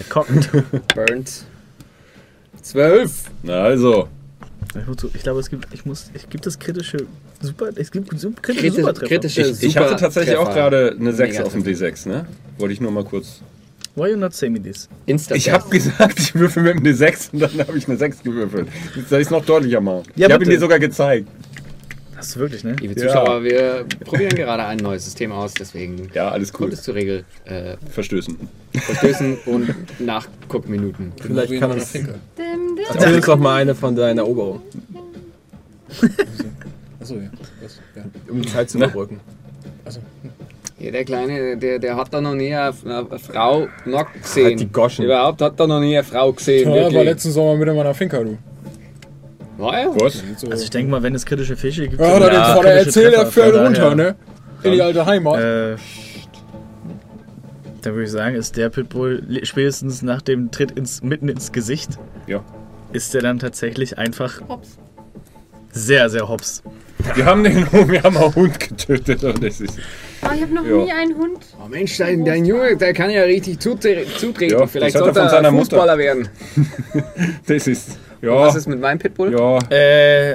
kommt. Burnt. 12. Na also. Ich glaube, es gibt das kritische Super. Es gibt kritische Supertreffer. Ich hatte tatsächlich auch gerade eine 6 auf dem D6, ne? Wollte ich nur mal kurz. Why you not say me this? Ich habe gesagt, ich würfel mit dem D6 und dann habe ich eine 6 gewürfelt. Jetzt soll ich es noch deutlicher machen. Ja, ich habe ihn dir sogar gezeigt. Das ist wirklich, ne? Liebe Zuschauer, wir probieren gerade ein neues System aus, deswegen alles cool. Kommt es zur Regel Verstößen und Nachguckminuten. Vielleicht kann man das hinken. Erzähl uns doch mal eine von deinen Eroberungen. Achso, ja. Um die Zeit zu überbrücken. Achso. Ja, der Kleine, der hat da noch nie eine Frau noch gesehen. Die Goschen. Überhaupt hat da noch nie eine Frau gesehen. Ich war letzten Sommer mit in meiner Finca, du. Was? Also ich denke mal, wenn es kritische Fische gibt... Ja, dann war der Erzähler für runter, ne? In die alte Heimat. Dann würde ich sagen, ist der Pitbull spätestens nach dem Tritt mitten ins Gesicht... Ja. ...ist der dann tatsächlich einfach... Hops. Sehr, sehr hops. Wir haben auch Hund getötet. Und das ist, ich habe noch nie einen Hund. Oh Mensch, dein Junge, der kann ja richtig zutreten. Ja, vielleicht sollte er von Fußballer werden. Das ist... Ja. Und was ist mit meinem Pitbull? Ja.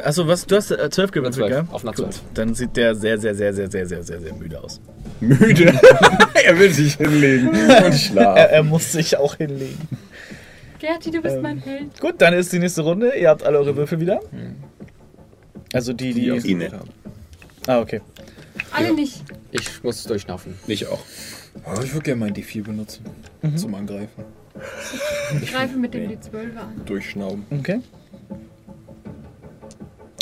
Achso, du hast 12 gewürfelt, gell? Auf nach 12. Dann sieht der sehr, sehr, sehr, sehr, sehr, sehr, sehr, sehr müde aus. Müde? Er will sich hinlegen und schlafen. Er muss sich auch hinlegen. Gerti, du bist mein Held. Gut, dann ist die nächste Runde. Ihr habt alle eure Würfel wieder. Also die auf ihn haben. Ah, okay. Alle nicht. Ich muss es durchschnaufen. Ich auch. Oh, ich würde gerne mal die 4 benutzen. Zum Angreifen. Ich greife mit dem D12er an. Durchschnauben. Okay.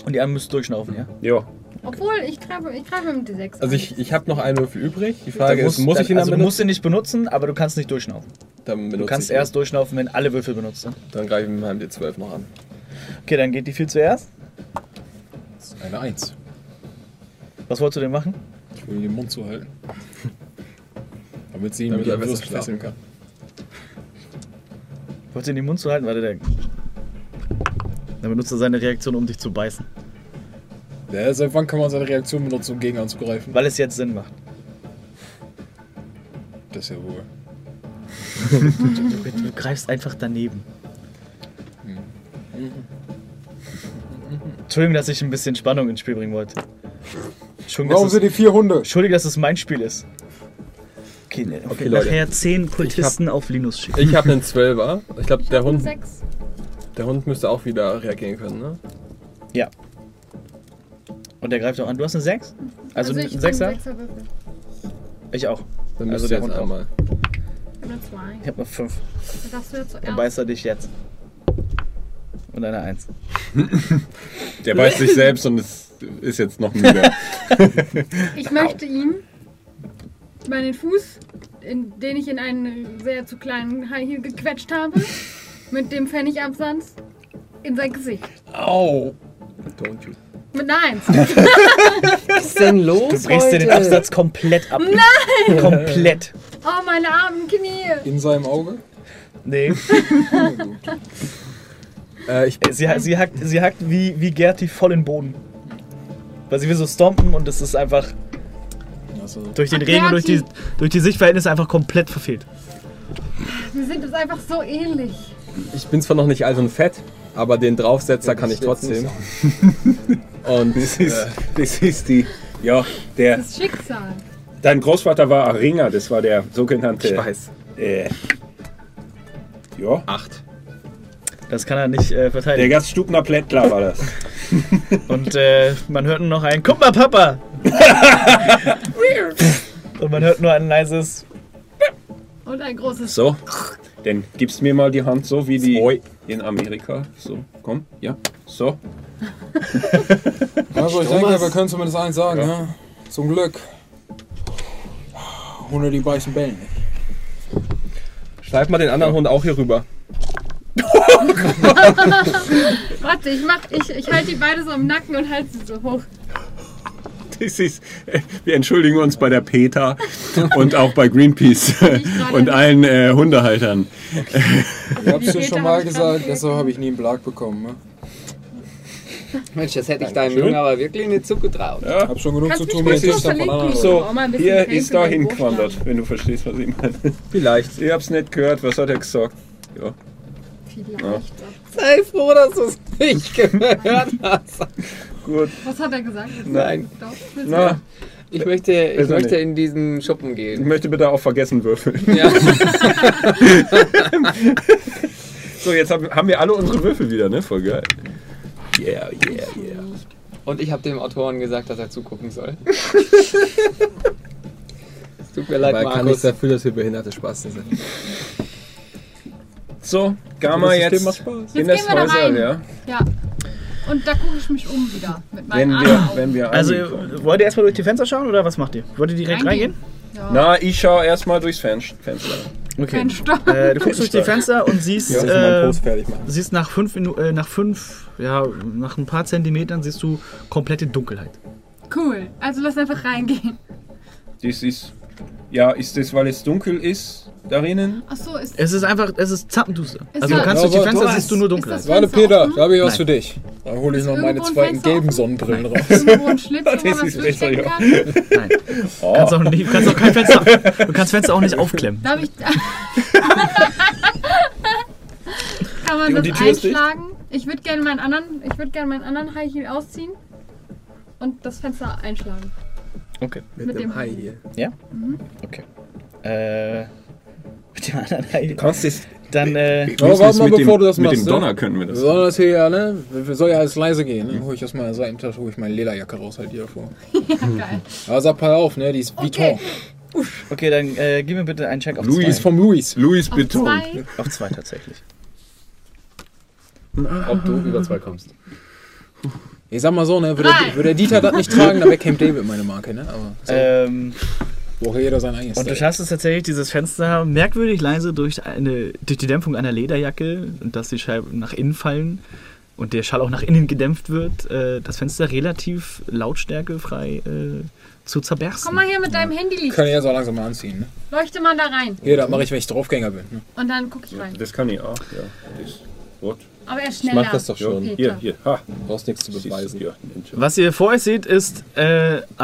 Und die anderen müssen durchschnaufen, ja? Ja. Okay. Obwohl, ich greife mit dem D6. Also ich habe noch einen Würfel übrig. Die Frage ist, muss ich ihn benutzen? Du musst ihn nicht benutzen, aber du kannst nicht durchschnaufen. Du kannst erst durchschnaufen, wenn alle Würfel benutzt sind. Dann greife ich mit meinem D12 noch an. Okay, dann geht die 4 zuerst. Das ist eine 1. Was wolltest du denn machen? Ich will den Mund zuhalten. Damit sie ihn mit der Würfel fesseln kann. Ich wollte ihn in den Mund zu halten, warte, dann benutzt er seine Reaktion, um dich zu beißen. Ja, seit wann kann man seine Reaktion benutzen, um gegen anzugreifen? Weil es jetzt Sinn macht. Das ist ja wohl. Du greifst einfach daneben. Entschuldigung, dass ich ein bisschen Spannung ins Spiel bringen wollte. Warum sind die 4 Hunde? Entschuldigung, dass es mein Spiel ist. Okay, ne. Okay, nachher Leute. 10 Kultisten auf Linus schicken. Ich habe einen 12er. Ich glaube, der Hund. 6. Der Hund müsste auch wieder reagieren können, ne? Ja. Und der greift auch an. Du hast eine 6? Also einen 6er? Ich auch. Dann also der Hund auch mal. Ich habe noch 5. Dann beißt er dich jetzt. Und eine 1. Der beißt sich selbst und ist jetzt noch müde. Ich möchte ihm meinen Fuß, den ich in einen sehr zu kleinen High Heel gequetscht habe, mit dem Pfennigabsatz in sein Gesicht. Au! Don't you. Mit einer 1. Was ist denn los? Du brichst dir den Absatz komplett ab. Nein! Komplett. Oh, meine armen Knie. In seinem Auge? Nee. Sie hackt wie Gerti voll in den Boden. Weil sie will so stompen und es ist einfach durch den Regen und durch die Sichtverhältnisse einfach komplett verfehlt. Wir sind uns einfach so ähnlich. Ich bin zwar noch nicht alt und fett, aber den Draufsetzer kann ich trotzdem. Und das ist die, ja, der... Das Schicksal. Dein Großvater war Ringer, das war der sogenannte... Ich weiß. Ja. 8. Das kann er nicht verteidigen. Der Gaststubner Plättler war das. Und man hört nur noch ein "Guck mal, Papa!" Und man hört nur ein leises und ein großes "So, dann gibst mir mal die Hand so wie die in Amerika. So, komm, ja, so." Also ich denke, wir können zumindest eins sagen, ja. Ne? Zum Glück. Ohne die weißen Bällen nicht. Schleif mal den anderen Hund auch hier rüber. Warte, ich halte die beide so am Nacken und halte sie so hoch. Wir entschuldigen uns bei der PETA und auch bei Greenpeace und allen Hundehaltern. Okay. Ich hab's dir schon mal gesagt, deshalb habe ich nie einen Blag bekommen. Ne? Mensch, das hätte ich deinem Jungen aber wirklich nicht zugetraut. Ja, hab schon genug kannst zu tun mit dem Stefan. So, hier ist da hinquandert, wenn du verstehst, was ich meine. Vielleicht. Ihr habt's nicht gehört, was hat er gesagt? Ja. Ja. Sei froh, dass du es nicht gehört hast. Gut. Was hat er gesagt? Nein. Na, ich möchte in diesen Schuppen gehen. Ich möchte bitte auch vergessen würfeln. Ja. So, jetzt haben wir alle unsere Würfel wieder, ne? Voll geil. Yeah, yeah, yeah. Und ich habe dem Autoren gesagt, dass er zugucken soll. Es tut mir leid, Markus. Kann nichts dafür, dass wir behinderte Spaß sind. So, Gamma jetzt in das Häuser, ja? Ja. Und da gucke ich mich um wieder mit meinen Augen. Also, wollt ihr erstmal durch die Fenster schauen oder was macht ihr? Wollt ihr direkt reingehen? Ja. Na, ich schaue erstmal durchs Fenster. Okay. Fenster. Du guckst durch die Fenster und siehst, siehst nach ein paar Zentimetern siehst du komplette Dunkelheit. Cool, also lass einfach reingehen. Das ist... Ja, ist das, weil es dunkel ist darinnen? Ach so, ist es ist einfach, es ist zappenduster. Also du kannst durch die Fenster, siehst du nur dunkel. Warte, Peter, da habe ich was für dich. Dann hole ich noch meine zweiten gelben Sonnenbrillen raus. Irgendwo ein Schlitz, wo man was durchstecken kann? Nein. Oh. Kannst auch kein Fenster, du kannst Fenster auch nicht aufklemmen. Darf ich... Kann man das einschlagen? Ich würde gerne meinen anderen High Heel ausziehen und das Fenster einschlagen. Okay. Mit dem Hai hier. Ja? Mhm. Okay. Mit dem anderen Hai. Du kannst es. Dann, warte mal, bevor du das machst. Mit dem Donner können wir das. So, das hier, ne? Soll ja alles leise gehen. Dann hol ich aus meiner Seitentasche, hol ich meine Lederjacke raus, halt die davor. Ja, geil. Aber sag mal auf, ne? Die ist Vuitton. Okay, dann gib mir bitte einen Check auf Louis 2. Louis bitte. Auf 2 tatsächlich. Ob du über 2 kommst. Ich sag mal so, ne, würde der Dieter das nicht tragen, dann wäre Camp David meine Marke, ne? Aber so. Braucht jeder sein eigenes. Und du schaffst es tatsächlich, dieses Fenster merkwürdig leise durch die Dämpfung einer Lederjacke und dass die Scheiben nach innen fallen und der Schall auch nach innen gedämpft wird, das Fenster relativ lautstärkefrei zu zerbersten. Komm mal hier mit deinem Handy liegen. Kann ich ja so langsam mal anziehen, ne? Leuchte mal da rein. Hier, das mache ich, wenn ich Draufgänger bin. Ne? Und dann guck ich rein. Das kann ich auch, ja. Gut. Aber er schneller. Ich mach das doch schon. Hier. Ha. Du brauchst nichts zu beweisen. Was ihr vor euch seht, ist eine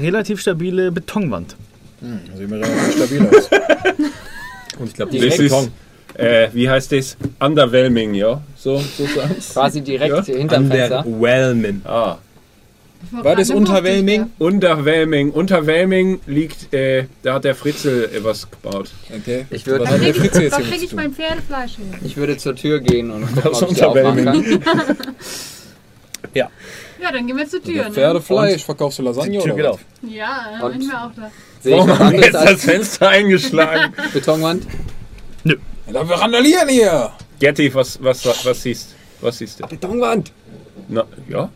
relativ stabile Betonwand. Das sieht mir relativ stabil aus. Und ich glaube, das ist, wie heißt das? Underwhelming, ja? So sagen. Quasi direkt hinterm Fenster. Underwhelming. Ah. War das unterwhelming? Unterwhelming. Unterwhelming liegt, da hat der Fritzl was gebaut. Okay. Ich würde, was hat der Fritzl jetzt krieg ich mein Pferdefleisch hin? Ich würde zur Tür gehen und gucken, ob ich die aufmachen kann. Ja. Ja, dann gehen wir zur Tür. Pferdefleisch, verkaufst du Lasagne oder was? Ja, dann bin ich mir auch da. Warum haben wir jetzt das Fenster eingeschlagen? Betonwand? Nö. Ja, wir randalieren hier! Getty, was siehst du? Was siehst du? Betonwand! Na, ja.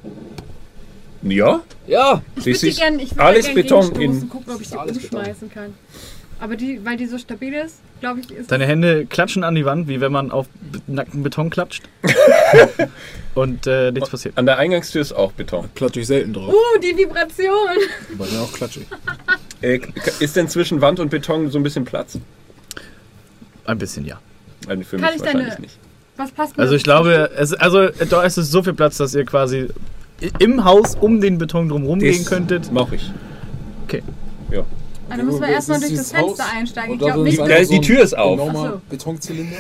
Ja? Ja! Ich würde alles Beton in. Gucken, ob ich die umschmeißen kann. Aber die, weil die so stabil ist, glaube ich, ist. Deine Hände klatschen an die Wand, wie wenn man auf nackten Beton klatscht. Und nichts passiert. An der Eingangstür ist auch Beton. Klatsche ich selten drauf. Die Vibration! Aber dann auch klatsche ich. Ist denn zwischen Wand und Beton so ein bisschen Platz? Ein bisschen, ja. Also für mich wahrscheinlich nicht. Was passt mir? Also ich glaube, da ist so viel Platz, dass ihr quasi im Haus um den Beton drumherum gehen könntet. Mach ich. Okay. Ja. Also müssen wir erstmal durch das Fenster einsteigen. Ich glaube nicht. Die Tür ist auf. So. Betonzylinder.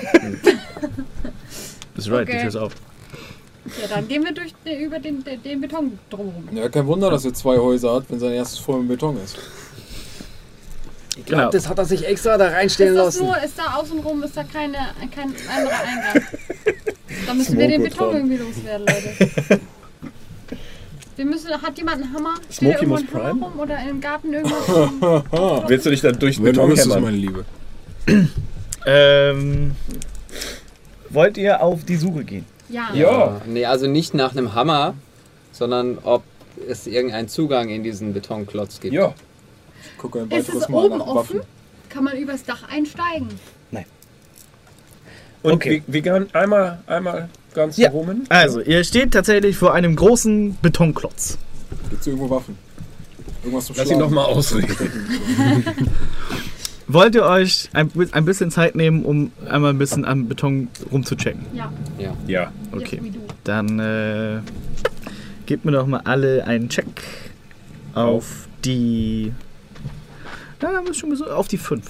That's right, okay. Die Tür ist auf. Ja, dann gehen wir über den Beton drumherum. Ja, kein Wunder, dass er zwei Häuser hat, wenn sein erstes voll mit Beton ist. Ich glaube, genau. Das hat er sich extra da reinstellen lassen. So, ist da außenrum, ist da kein anderer Eingang. Dann müssen wir den Beton irgendwie loswerden, Leute. Hat jemand einen Hammer? Steht da irgendwo ein Hammer rum oder im Garten irgendwas? Willst du dich dann durch den Beton hämmern, meine Liebe? Wollt ihr auf die Suche gehen? Ja. Nee, also nicht nach einem Hammer, sondern ob es irgendeinen Zugang in diesen Betonklotz gibt. Ja. Ist es oben offen? Kann man übers Dach einsteigen? Nein. Und okay. Wir gehen einmal ganz rum. Also, ihr steht tatsächlich vor einem großen Betonklotz. Gibt es irgendwo Waffen? Irgendwas zum Schlagen? Lass ihn nochmal ausreden. Wollt ihr euch ein bisschen Zeit nehmen, um einmal ein bisschen am Beton rumzuchecken? Ja. Okay. Dann gebt mir doch mal alle einen Check auf die... Da haben wir schon gesagt, auf die 5.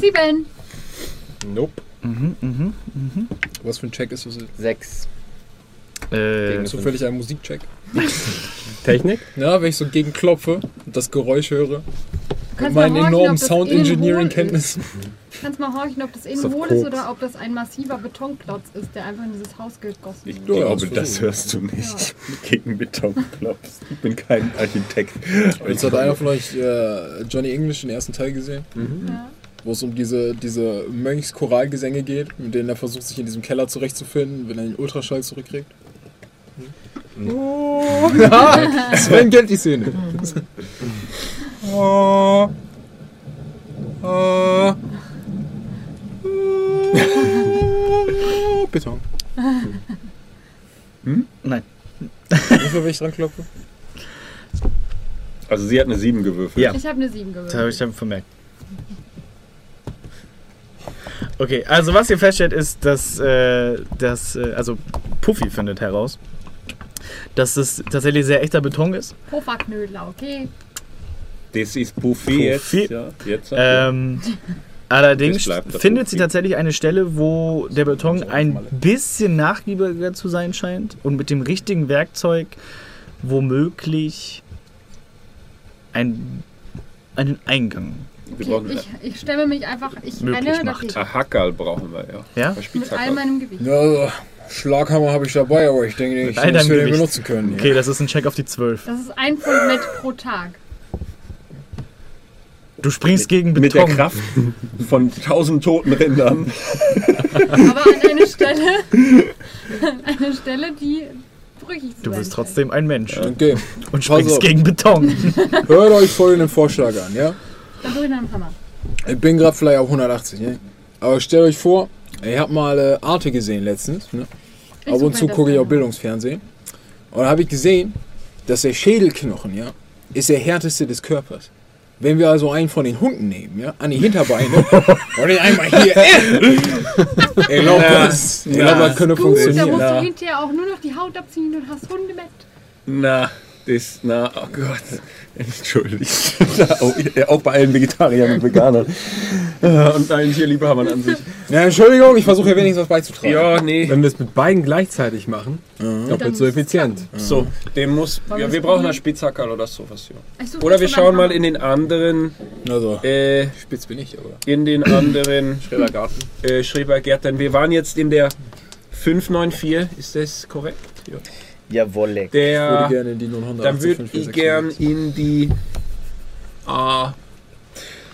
7. Nope. Was für ein Check ist das? 6. Zufällig ein Musikcheck. Technik? Ja, wenn ich so gegenklopfe und das Geräusch höre. Mit meinen enormen Sound Engineering-Kenntnissen. Kannst mal horchen, ob das eben wohl ist oder ob das ein massiver Betonklotz ist, der einfach in dieses Haus gegossen ist. Ich glaube, das hörst du nicht. Ja. Gegen Betonklotz. Ich bin kein Architekt. Jetzt hat einer von euch Johnny English den ersten Teil gesehen, wo es um diese Mönchschoralgesänge geht, mit denen er versucht, sich in diesem Keller zurechtzufinden, wenn er den Ultraschall zurückkriegt. Sven kennt die Szene. Beton. Nein. Wofür will ich dran klopfen? Also sie hat eine 7 gewürfelt. Ja. Ich habe eine 7 gewürfelt. Das habe ich dann vermerkt. Okay, also was ihr feststellt ist, dass also Puffy findet heraus, dass es tatsächlich sehr echter Beton ist. Pufferknödler, okay. Das ist Puffy jetzt. Ja, jetzt allerdings findet sie tatsächlich eine Stelle, wo der Beton ein bisschen nachgiebiger zu sein scheint und mit dem richtigen Werkzeug womöglich einen Eingang. Okay, ich stemme mich einfach, Hackerl brauchen wir, ja? Mit all meinem Gewicht. Ja, Schlaghammer habe ich dabei, aber ich denke, ich muss den benutzen können. Okay, das ist ein Check auf die 12. Das ist ein Pfund Met pro Tag. Du springst gegen Beton. Mit der Kraft von 1000 toten Rindern. Aber an eine Stelle, die brüchig ist. Du bist trotzdem ein Mensch. Okay. Und springst gegen Beton. Hört euch folgenden Vorschlag an, ja? Dann hol ich einen Hammer. Ich bin gerade vielleicht auf 180, ne? Aber stellt euch vor, ich habe mal Arte gesehen letztens. Ne? Ab und zu gucke ich auch Bildungsfernsehen. Und da habe ich gesehen, dass der Schädelknochen, ja, ist der härteste des Körpers. Wenn wir also einen von den Hunden nehmen, ja, an die Hinterbeine und den einmal hier. Ich glaube, das könnte funktionieren. Da musst du hinterher auch nur noch die Haut abziehen und hast Hunde mit. Na, Das, na, oh Gott, entschuldigt. Auch bei allen Vegetariern und Veganern. Und allen Tierliebhabern an sich. Ja, Entschuldigung, ich versuche ja wenigstens was beizutragen. Ja, nee. Wenn wir es mit beiden gleichzeitig machen, doppelt so effizient. So, dem muss. Ja, wir brauchen einen Spitzhackerl oder sowas. Ja. Oder wir schauen mal in den anderen. Also, spitz bin ich, aber. In den anderen. Schrebergarten. Schrebergärten. Wir waren jetzt in der 594, ist das korrekt? Ja. Jawolle. Der, dann würde ich gern in die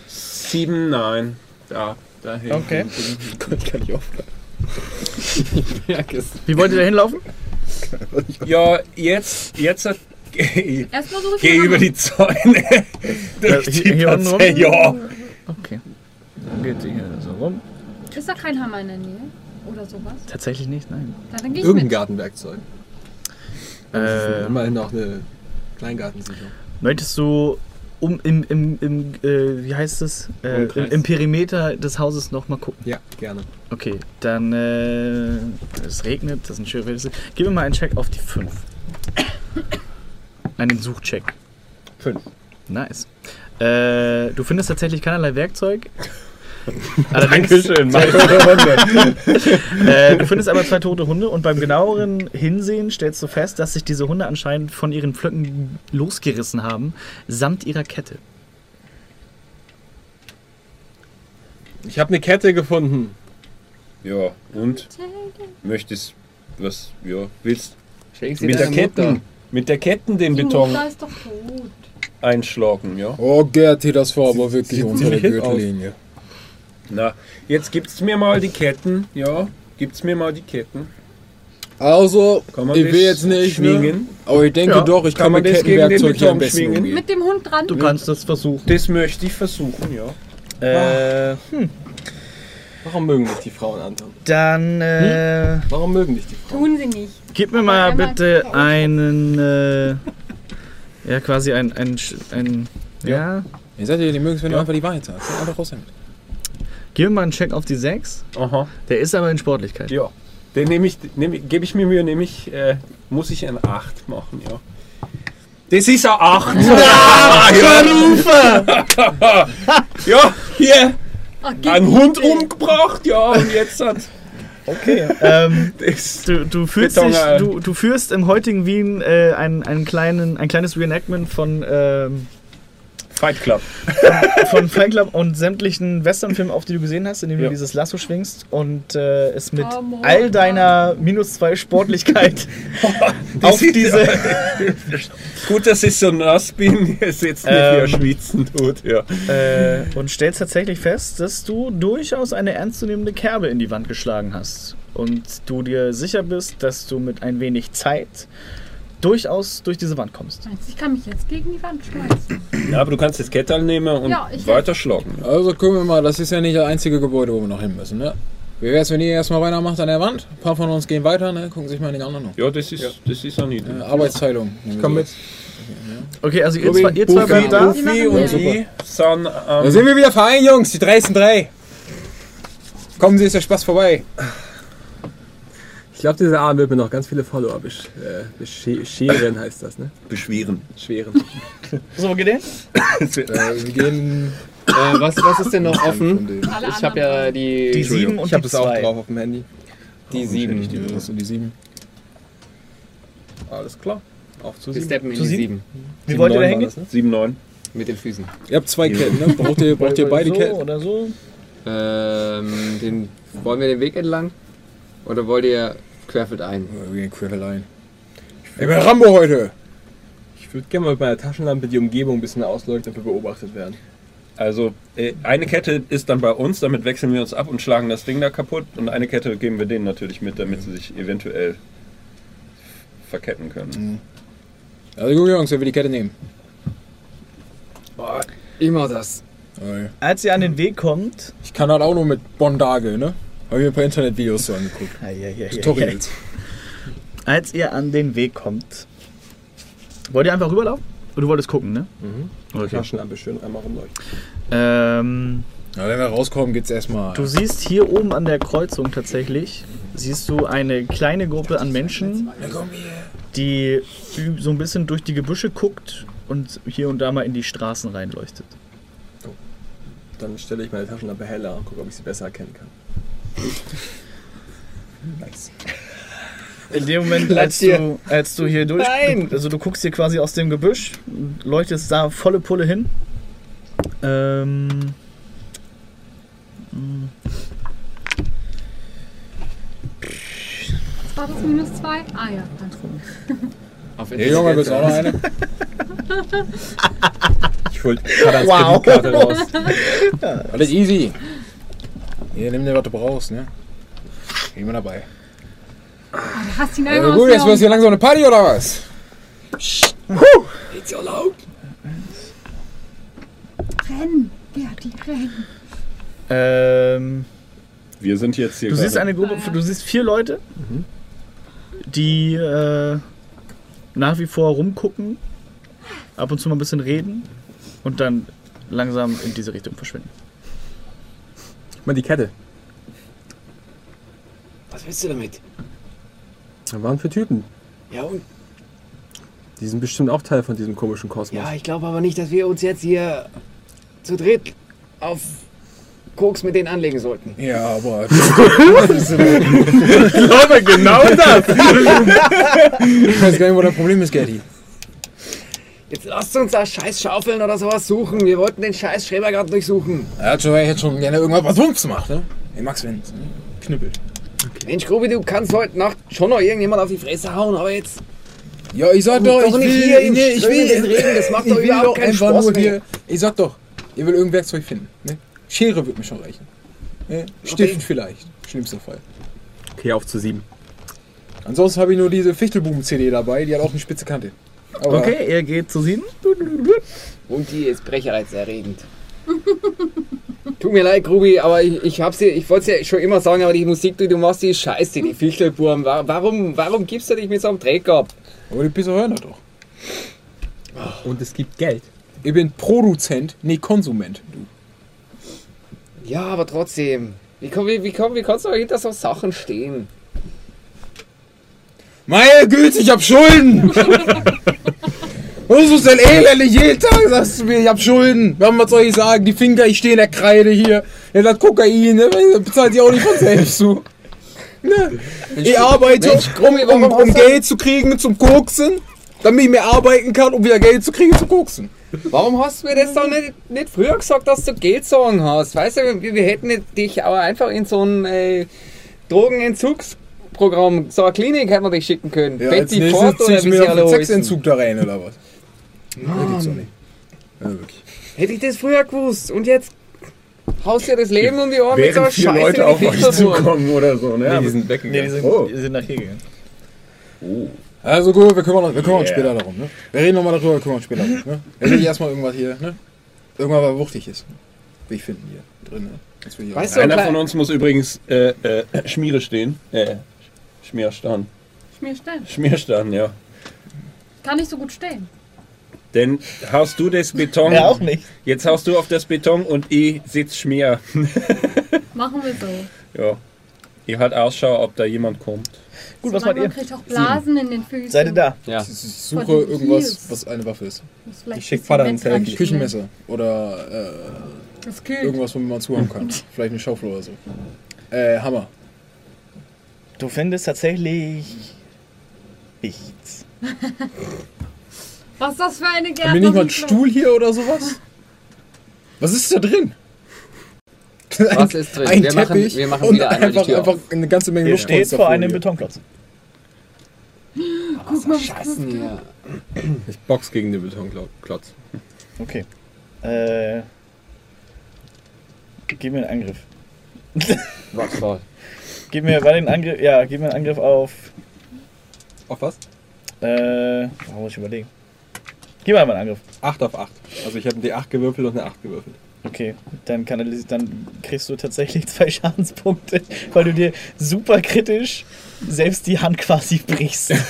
7, nein, da hin. Okay. Gott, kann ich aufhören. Ich merke es. Wie wollt ihr da hinlaufen? Ja, jetzt erstmal so geh über die Zäune. Durch die Platze, ja. Okay. Dann geht sie hier so rum. Ist da kein Hammer in der Nähe? Oder sowas? Tatsächlich nicht, nein. Dann gehe ich irgendein mit. Gartenwerkzeug. Immerhin auch eine Kleingartensicherung. Möchtest du wie heißt es? Im Perimeter des Hauses nochmal gucken? Ja, gerne. Okay, dann es regnet, das ist ein schwieriges. Gib mir mal einen Check auf die 5. Einen Suchcheck. 5. Nice. Du findest tatsächlich keinerlei Werkzeug. Dankeschön. Du findest aber 2 tote Hunde und beim genaueren Hinsehen stellst du fest, dass sich diese Hunde anscheinend von ihren Pflöcken losgerissen haben, samt ihrer Kette. Ich habe eine Kette gefunden. Ja, und? Möchtest was? Ja, willst mit der Kette den Beton einschlagen, ja? Oh, Gerti, das war aber wirklich unter der Gürtellinie. Na, jetzt gibt's mir mal die Ketten, ja, Also, ich will jetzt nicht schwingen, aber ich denke ja, doch, ich kann mit Kettenwerkzeug hier am besten schwingen. Mit dem Hund dran? Du kannst das versuchen. Das möchte ich versuchen, ja. Warum mögen nicht die Frauen, Anton? Dann, warum mögen nicht die Frauen? Tun sie nicht. Gib mir mal bitte einen, ja, quasi ein ja. Ihr seid ja die mögen es, wenn du einfach die Wahrheit sagst. Einfach raus damit. Gib mir mal einen Check auf die 6. Aha. Der ist aber in Sportlichkeit. Ja. Den gebe ich mir Mühe, muss ich eine 8 machen, ja. Das ist eine 8! Ja, ja, hier! Ein Hund umgebracht, ja, und jetzt hat. Okay. Du führst im heutigen Wien ein kleines Reenactment von. Fight Club. Von Fight Club und sämtlichen Westernfilmen auf, die du gesehen hast, in denen du dieses Lasso schwingst und es mit all deiner -2 Sportlichkeit auf diese... Gut, dass ich so nass bin, es jetzt nicht mehr schwitzen tut. Ja. Und stellst tatsächlich fest, dass du durchaus eine ernstzunehmende Kerbe in die Wand geschlagen hast. Und du dir sicher bist, dass du mit ein wenig Zeit... durchaus durch diese Wand kommst. Ich kann mich jetzt gegen die Wand schmeißen. Ja, aber du kannst das Kettel nehmen und weiterschlagen. Also gucken wir mal, das ist ja nicht das einzige Gebäude, wo wir noch hin müssen, ne? Wie wär's, wenn ihr erstmal weitermacht an der Wand? Ein paar von uns gehen weiter, ne? Gucken sich mal den anderen an. Ja, das ist eine Idee. Arbeitsteilung. Ich komm mit. Okay, also ihr zwei bleibt da. Ufi und sie. Da sind wir wieder vereint, Jungs. Die 3 sind 3. Kommen Sie, ist der Spaß vorbei. Ich glaube, dieser Abend wird mir noch ganz viele Follower bescheren, heißt das, ne? Beschweren. So, wo geht ihr? Wir gehen... was ist denn noch offen? Ich habe ja die 7 und ich habe das auch drauf auf dem Handy. Die 7. Die 7. Alles klar. Auf zu 7. Wir steppen in die 7. Wie wollt ihr da hingehen? 7, 9. Mit den Füßen. Ihr habt 2 Ketten, ne? Braucht ihr beide so Ketten? Oder so? Wollen wir den Weg entlang? Oder wollt ihr... Querfeld ein. Wir gehen Querfeld ein. Ich bin Rambo heute! Ich würde gerne mal mit meiner Taschenlampe die Umgebung ein bisschen ausleuchten, damit wir beobachtet werden. Also, eine Kette ist dann bei uns, damit wechseln wir uns ab und schlagen das Ding da kaputt. Und eine Kette geben wir denen natürlich mit, damit sie sich eventuell verketten können. Also gut, Jungs, wenn wir die Kette nehmen. Boah, immer das. Okay. Als ihr an den Weg kommt... Ich kann halt auch nur mit Bondage, ne? Habe ich mir ein paar Internetvideos so angeguckt. Tutorials. Als ihr an den Weg kommt, wollt ihr einfach rüberlaufen? Oder du wolltest gucken, ne? Mhm. Okay. Taschenlampe schön einmal rumleuchten. Wenn wir rauskommen, geht's erstmal. Du siehst hier oben an der Kreuzung tatsächlich, siehst du eine kleine Gruppe an Menschen, die so ein bisschen durch die Gebüsche guckt und hier und da mal in die Straßen reinleuchtet. Oh. Dann stelle ich meine Taschenlampe heller und gucke, ob ich sie besser erkennen kann. Nice. In dem Moment, als du hier durch... Nein! Also du guckst hier quasi aus dem Gebüsch, leuchtest da volle Pulle hin. War das -2? Ah ja, danke. Auf hey, Junge, willst du auch noch eine? Ich hol Kadas Kreditkarte raus. Ja, alles easy. Hier, nimm dir, was du brauchst, ne? Ich bin dabei. Oh, du hast ihn einmal gut, jetzt wird es hier langsam eine Party, oder was? Psst. It's all out. Rennen. Ja, die rennen. Wir sind jetzt hier. Du siehst eine Gruppe, du siehst 4 Leute, die nach wie vor rumgucken, ab und zu mal ein bisschen reden und dann langsam in diese Richtung verschwinden. Guck mal die Kette. Was willst du damit? Das waren 4 Typen. Ja und? Die sind bestimmt auch Teil von diesem komischen Kosmos. Ja, ich glaube aber nicht, dass wir uns jetzt hier zu dritt auf Koks mit denen anlegen sollten. Ja, aber... Ich glaube genau das! Ich weiß gar nicht, wo das Problem ist, Gerti. Jetzt lasst uns da scheiß Schaufeln oder sowas suchen. Wir wollten den scheiß Schreber gerade durchsuchen. Er hat schon, gerne irgendwas was Wumms macht, ne? Ich mag's, wenn es knüppelt. Okay. Mensch, Grubi, du kannst heute Nacht schon noch irgendjemand auf die Fresse hauen, aber jetzt... Ja, ich sag doch, ich will... Ich sag doch, ihr will irgendein Werkzeug finden, ne? Schere wird mir schon reichen. Ne? Stift vielleicht, schlimmster Fall. Okay, auf zu 7. Ansonsten habe ich nur diese Fichtelbuben-CD dabei, die hat auch eine spitze Kante. Aber okay, er geht zu 7. Und die ist brechreizerregend. Tut mir leid, Grubi, aber ich wollte es ja schon immer sagen, aber die Musik, du machst die Scheiße, die Fichtelbuben. Warum gibst du dich mit so einem Dreck ab? Aber die Pisser hören doch. Und es gibt Geld. Ich bin Produzent, nee, Konsument. Ja, aber trotzdem. Wie kannst du aber hinter so Sachen stehen? Meine Güte, ich hab Schulden! Was ist denn elendig? Jeden Tag sagst du mir, ich hab Schulden. Was soll ich sagen? Die Finger, ich stehe in der Kreide hier. Ja, das Kokain, ne? Bezahlt ihr auch nicht von selbst zu. Ne? Ich arbeite, um Geld zu kriegen zum Koksen, damit ich mehr arbeiten kann, um wieder Geld zu kriegen zum Koksen. Warum hast du mir das doch nicht früher gesagt, dass du Geld sagen hast? Weißt du, wir hätten dich aber einfach in so ein Drogenentzugsprogramm, so eine Klinik hätten wir dich schicken können. Ja, Betty Ford oder wie sie alle Sexentzug da rein oder was? Nein, gibt's doch nicht. Ja, wirklich. Hätte ich das früher gewusst und jetzt haust dir das Leben um die Ohren mit so einer Scheiße. Wären 4 Leute auf euch zukommen oder so, ne? Nee, die sind weggegangen. Die sind nach hier gegangen. Oh. Also gut, wir kümmern uns später darum, ne? Wir reden nochmal darüber, wir kümmern uns später darum, ne? Jetzt will ich erstmal irgendwas hier, ne? Irgendwas, was wuchtig ist. Will ich finden hier drin, ne? Weißt du, einer von uns muss übrigens Schmiere stehen. Schmierstern. Schmierstern? Schmierstern, ja. Kann nicht so gut stehen. Denn haust du das Beton... Ja, auch nicht. Jetzt haust du auf das Beton und ich sitz Schmier. Machen wir so. Ja. Ich halt Ausschau, ob da jemand kommt. Gut, so was macht ihr? Kriegt auch Blasen in den Füßen. Seid ihr da? Ja. Ich suche irgendwas, was eine Waffe ist. Ich schicke Vater ein Küchenmesser oder irgendwas, womit man zuhauen kann. Vielleicht eine Schaufel oder so. Hammer. Du findest tatsächlich nichts. Was ist das für eine Gärtner? Haben wir nicht mal einen Stuhl hier oder sowas? Was ist da drin? Was ist drin? Wir machen wieder einmal die Tür auf. Einfach eine ganze Menge Luft. Steht vor einem Betonklotz. Guck mal, Scheiße hier. Ich box gegen den Betonklotz. Okay. Gib mir einen Angriff. Was soll? Gib mir einen Angriff auf... Auf was? Muss ich überlegen. Gib mir einmal einen Angriff. 8 auf 8. Also ich habe eine D8 gewürfelt und eine 8 gewürfelt. Okay, dann kriegst du tatsächlich 2 Schadenspunkte, weil du dir super kritisch selbst die Hand quasi brichst. Das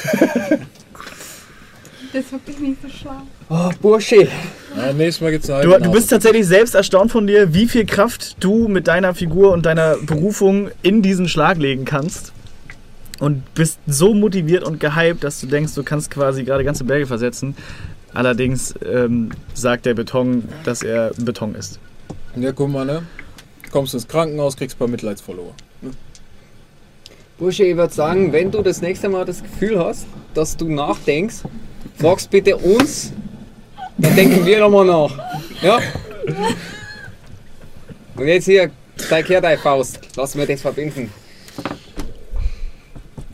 ist wirklich nicht so schlau. Oh, Bursche. Ja, nächstes Mal gibt's eine du bist tatsächlich selbst erstaunt von dir, wie viel Kraft du mit deiner Figur und deiner Berufung in diesen Schlag legen kannst. und bist so motiviert und gehypt, dass du denkst, du kannst quasi gerade ganze Berge versetzen. Allerdings sagt der Beton, dass er Beton ist. Ja, guck mal, ne? Kommst ins Krankenhaus, kriegst ein paar Mitleidsfollower. Bursche, ich würde sagen, wenn du das nächste Mal das Gefühl hast, dass du nachdenkst, fragst bitte uns, dann denken wir nochmal nach. Ja? Und jetzt hier, zeig her deine Faust. Lass mir das verbinden.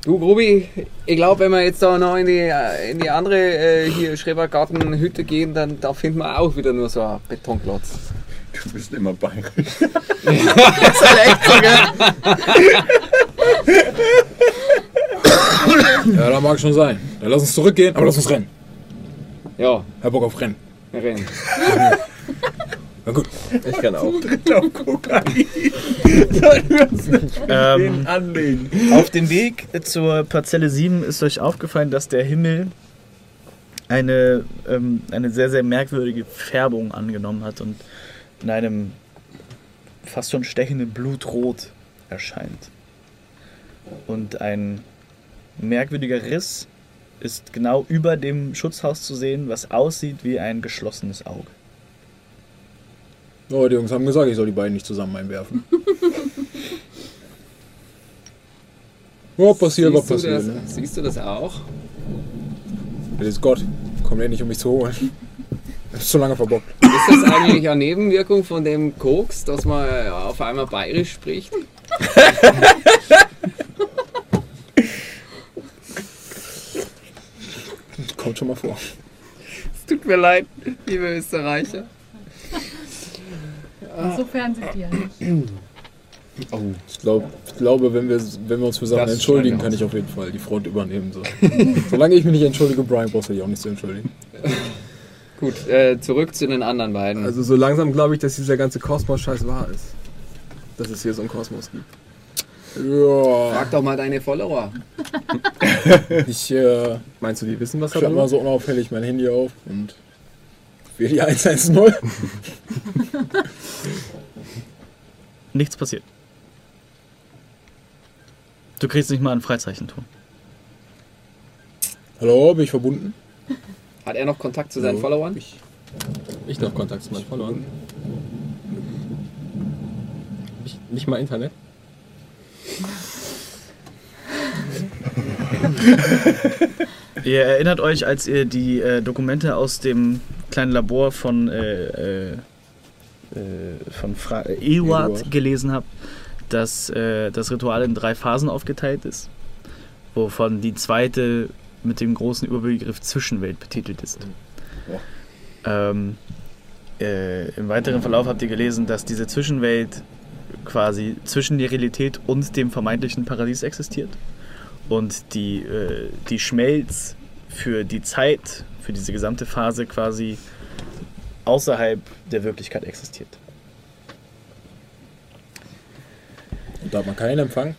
Du, Grubi, ich glaube, wenn wir jetzt da noch in die andere hier Schrebergartenhütte gehen, dann da finden wir auch wieder nur so einen Betonplatz. Du bist immer bayerisch. Das ist halt echt so, gell? Ja, da mag schon sein. Dann lass uns zurückgehen, aber lass uns rennen. Ja. Hab Bock auf Rennen. Rennen. Na gut. Ich kann auch. Auf dem Weg zur Parzelle 7 ist euch aufgefallen, dass der Himmel eine sehr, sehr merkwürdige Färbung angenommen hat und in einem fast schon stechenden Blutrot erscheint. Und ein merkwürdiger Riss ist genau über dem Schutzhaus zu sehen, was aussieht wie ein geschlossenes Auge. Oh, die Jungs haben gesagt, ich soll die beiden nicht zusammen einwerfen. Was passiert? Siehst du das auch? Das ist Gott. Komm nicht, um mich zu holen. Das ist zu lange verbockt. Ist das eigentlich eine Nebenwirkung von dem Koks, dass man auf einmal bayerisch spricht? Kommt schon mal vor. Es tut mir leid, liebe Österreicher. Insofern sind die ja nicht. Oh, ich glaube, wenn wir uns für Sachen entschuldigen, kann ich auf jeden Fall die Front übernehmen. So. Solange ich mich nicht entschuldige, Brian, brauchst du dich auch nicht zu entschuldigen. Gut, zurück zu den anderen beiden. Also so langsam glaube ich, dass dieser ganze Kosmos-Scheiß wahr ist. Dass es hier so einen Kosmos gibt. Ja. Frag doch mal deine Follower. Meinst du, die wissen was? Ich habe mal so unauffällig mein Handy auf und wähle die 110. Nichts passiert. Du kriegst nicht mal einen Freizeichenton. Hallo, bin ich verbunden? Hat er noch Kontakt zu seinen Followern? Ich noch Kontakt zu meinen Followern. Nicht mal Internet. Ihr erinnert euch, als ihr die Dokumente aus dem kleinen Labor von Eduard gelesen habt, dass das Ritual in 3 Phasen aufgeteilt ist, wovon die zweite mit dem großen Überbegriff Zwischenwelt betitelt ist. Ja. Im weiteren Verlauf habt ihr gelesen, dass diese Zwischenwelt quasi zwischen der Realität und dem vermeintlichen Paradies existiert und die Schmelz für die Zeit, für diese gesamte Phase quasi außerhalb der Wirklichkeit existiert. Und da hat man keinen Empfang?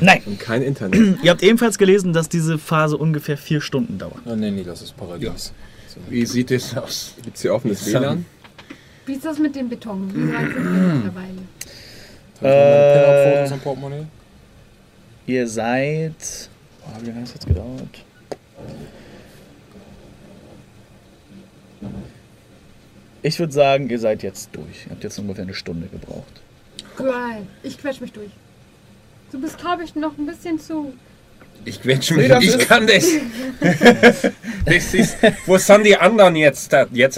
Nein. Und kein Internet. Ihr habt ebenfalls gelesen, dass diese Phase ungefähr 4 Stunden dauert. Oh, nee, das ist Paradies. Ja. Wie sieht das aus? Gibt es hier offenes WLAN? Wie ist das mit dem Beton? Wie weit sind wir mittlerweile? Ihr seid... Boah, wie lange hat es jetzt gedauert? Ich würde sagen, ihr seid jetzt durch. Ihr habt jetzt ungefähr eine Stunde gebraucht. Nein, ich quetsche mich durch. Du bist, glaube ich, noch ein bisschen zu... Ich quetsche mich, ich kann das. Das ist, wo sind die anderen jetzt? Jetzt.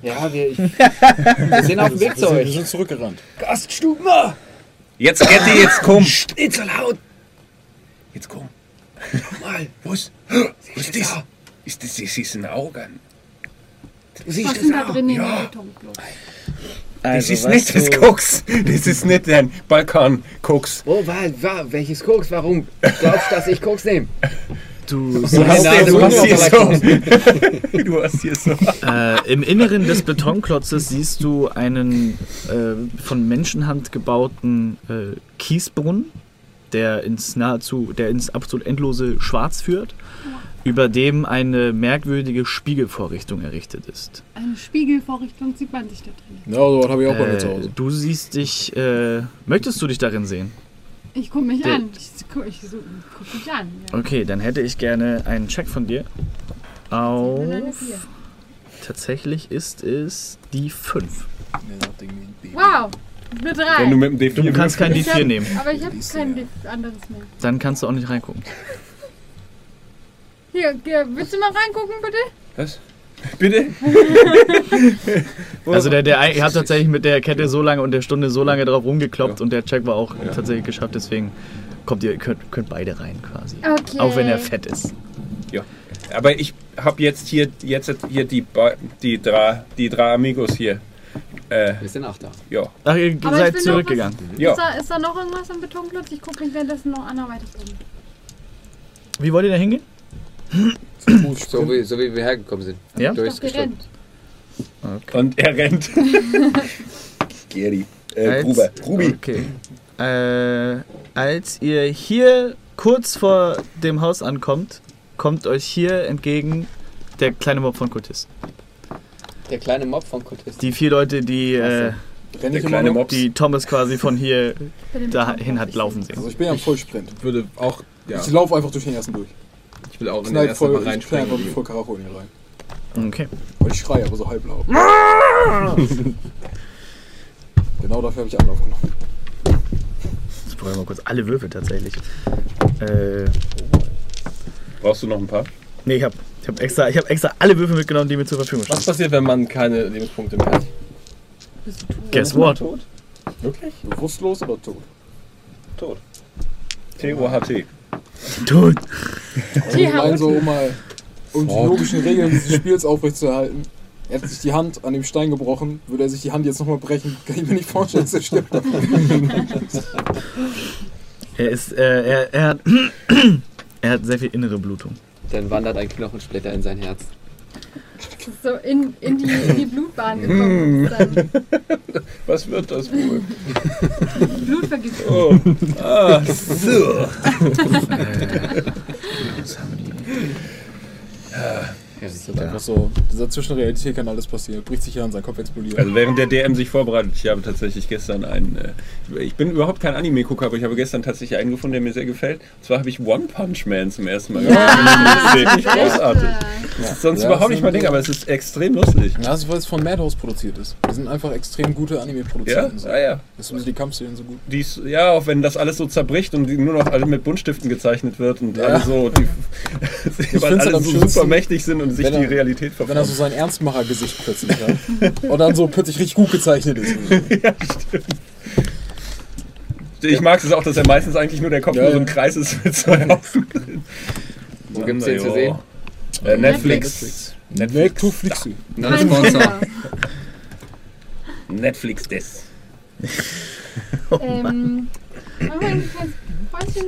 Ja, wir sind auf dem Weg zu euch. Wir sind zurückgerannt. Gaststube! Jetzt komm! Schnitzelhaut! Jetzt komm. Mal, was ist das? Das ist ein Augen. Was ist da drin in der Beton? Also, das ist nicht das Koks. Das ist nicht ein Balkan-Koks. Oh, welches Koks? Warum glaubst du, dass ich Koks nehme? Du hast hier so. Im Inneren des Betonklotzes siehst du einen von Menschenhand gebauten Kiesbrunnen, der ins absolut endlose Schwarz führt, über dem eine merkwürdige Spiegelvorrichtung errichtet ist. Eine Spiegelvorrichtung sieht man sich da drin. Ja, so habe ich auch bei mir zu Hause. Möchtest du dich darin sehen? Ich gucke mich an. Ich guck mich an. Ja. Okay, dann hätte ich gerne einen Check von dir. Auf. Tatsächlich ist es die 5. Wow! Mit 3. Wenn du mit dem D4 du kannst kein D4 nehmen. Aber ich habe kein anderes mehr. Dann kannst du auch nicht reingucken. Hier, willst du mal reingucken, bitte? Was? Bitte? Also ich habe tatsächlich mit der Kette so lange und der Stunde so lange drauf rumgekloppt und der Check war auch tatsächlich geschafft, deswegen kommt ihr, könnt beide rein quasi. Okay. Auch wenn er fett ist. Ja. Aber ich habe jetzt hier die drei Amigos hier. Wir sind auch da. Ja. Ach, ihr seid zurückgegangen. Ja. Ist da noch irgendwas im Betonklotz? Ich gucke mich währenddessen noch anderweitig um. Wie wollt ihr da hingehen? So wie wir hergekommen sind. Ja? Okay. Und er rennt. Geri. Ruby. Okay. Als ihr hier kurz vor dem Haus ankommt, kommt euch hier entgegen der kleine Mob von Kultisten. Der kleine Mob von Kultisten? Die 4 Leute, die der kleine Mob, die Thomas quasi von hier dahin hat laufen sehen. Also ich bin ja im Vollsprint. Ich laufe einfach durch den ersten durch. Ich will auch in den ersten mal reinspringen. Ich voll Karacho hier rein. Okay. Und ich schreie aber so halblaut. Genau dafür habe ich Anlauf genommen. Ich brauche mal kurz alle Würfel tatsächlich. Brauchst du noch ein paar? Nee, ich hab extra alle Würfel mitgenommen, die mir zur Verfügung stehen. Was passiert, wenn man keine Lebenspunkte mehr hat? Bist du tot? Guess what? Tot? Wirklich? Bewusstlos oder tot? Tot. T-O-H-T. Tot. Ich meine so, um die logischen Regeln dieses Spiels aufrechtzuerhalten. Er hat sich die Hand an dem Stein gebrochen. Würde er sich die Hand jetzt nochmal brechen, kann ich mir nicht vorstellen, dass er stirbt. Er hat sehr viel innere Blutung. Dann wandert ein Knochensplitter in sein Herz. So in die Blutbahn gekommen. Was wird das wohl? Blutvergiftung. Oh. Ah, so. Das ist einfach so. Dieser Zwischenrealität kann alles passieren. Bricht sich hier an, sein Kopf explodiert. Also während der DM sich vorbereitet, ich habe tatsächlich gestern einen... ich bin überhaupt kein Anime-Gucker, aber ich habe gestern tatsächlich einen gefunden, der mir sehr gefällt. Und zwar habe ich One Punch Man zum ersten Mal gesehen. Ja, großartig. Das ist sonst überhaupt nicht mein Ding, aber es ist extrem lustig. Ja, das ist, weil es von Madhouse produziert ist. Die sind einfach extrem gute Anime-Produzenten. Ja? Ah, ja. Deswegen sind die Kampfszenen so gut. Ja, auch wenn das alles so zerbricht und nur noch alle mit Buntstiften gezeichnet wird und alle so... weil alle so super mächtig sind und sich die Realität verfolgt. Wenn er so sein Ernstmacher-Gesicht plötzlich hat. Und dann so plötzlich richtig gut gezeichnet ist. Ja, stimmt. Ich mag es auch, dass er meistens eigentlich nur der Kopf nur so ein Kreis ist mit zwei Haufen drin. Wo gibt es den zu sehen? Netflix. Netflix. Nein, Sponsor. Netflix des. Oh Mann.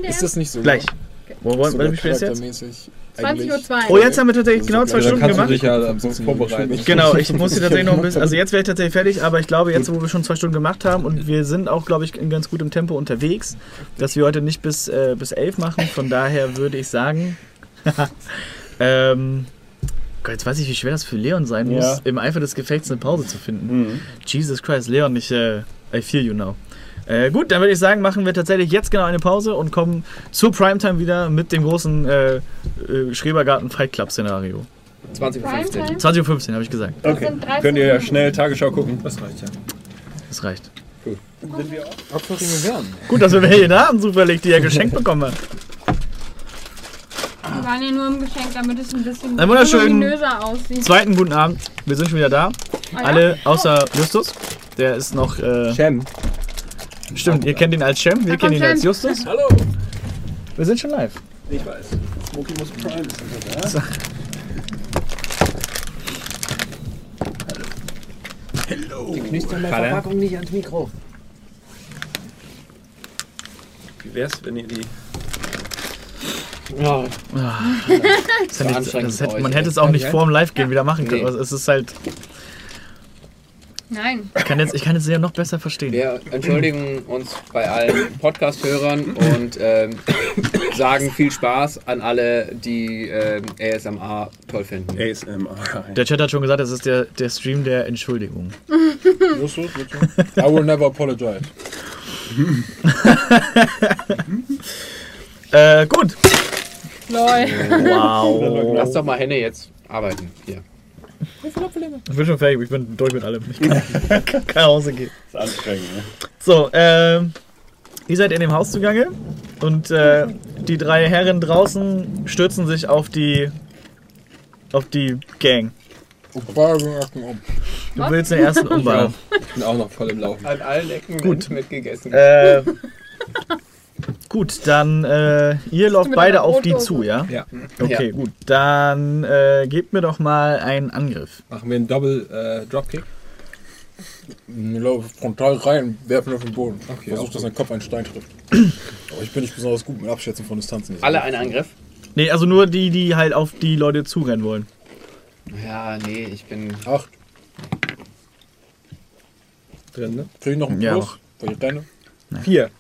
Ist das nicht so? Gleich. Wollen wir spielen jetzt? 20:02 Uhr. Oh, jetzt haben wir tatsächlich genau 2 Stunden gemacht. Genau, ich muss hier tatsächlich noch ein bisschen. Also, jetzt wäre ich tatsächlich fertig, aber ich glaube, jetzt, wo wir schon 2 Stunden gemacht haben und wir sind auch, glaube ich, in ganz gutem Tempo unterwegs, dass wir heute nicht bis 11 machen. Von daher würde ich sagen. Gott, jetzt weiß ich, wie schwer das für Leon sein muss, im Eifer des Gefechts eine Pause zu finden. Jesus Christ, Leon, I feel you now. Gut, dann würde ich sagen, machen wir tatsächlich jetzt genau eine Pause und kommen zur Primetime wieder mit dem großen Schrebergarten-Fight Club-Szenario. 20:15 Uhr. 20:15 Uhr, habe ich gesagt. Okay, könnt ihr ja schnell Tagesschau gucken. Das reicht ja. Das reicht. Cool. Sind wir auch? Gut, dass wir welche Namen zufällig, die er geschenkt bekommen hat. Wir waren ja nur im Geschenk, damit es ein bisschen luminöser aussieht. Zweiten guten Abend. Wir sind schon wieder da. Ah, ja? Alle außer Justus. Der ist noch... Cem. Stimmt, ihr kennt ihn als Cem, wir kennen ihn als Justus. Hallo! Wir sind schon live. Ich weiß. Smokey muss Prime ist unter da. Hallo! Die knistern der Verpackung nicht ans Mikro. Wie wär's, wenn ihr die... Ja. Man hätte es auch nicht vor dem Live-Game wieder machen können. Nee. Es ist halt... Nein. Ich kann jetzt ja noch besser verstehen. Wir entschuldigen uns bei allen Podcast-Hörern und sagen viel Spaß an alle, die ASMR toll finden. ASMR. Der Chat hat schon gesagt, das ist der Stream der Entschuldigung. I will never apologize. Gut. Lol. Wow. Lass doch mal Henne jetzt arbeiten. Hier. Ich bin schon fertig, ich bin durch mit allem. Ich kann nach Hause gehen. Das ist anstrengend, ne? So, ihr seid in dem Haus zugange und die drei Herren draußen stürzen sich auf die Gang. Du willst den ersten umbauen. Ich bin auch noch voll im Laufen. An allen Ecken gut mitgegessen. Gut, dann ihr lauft beide auf die zu, ja? Ja. Okay, ja. Gut. Dann gebt mir doch mal einen Angriff. Machen wir einen Double-Dropkick? Ich laufe frontal rein, werfen auf den Boden. Okay, versuch, dass mein Kopf einen Stein trifft. Aber ich bin nicht besonders gut mit Abschätzen von Distanzen. Alle einen Angriff? Nee, also nur die, die halt auf die Leute zurennen wollen. Ja, nee, ich bin... 8. Drin, ne? Krieg ich noch einen Plus? Ja. Deine? 4.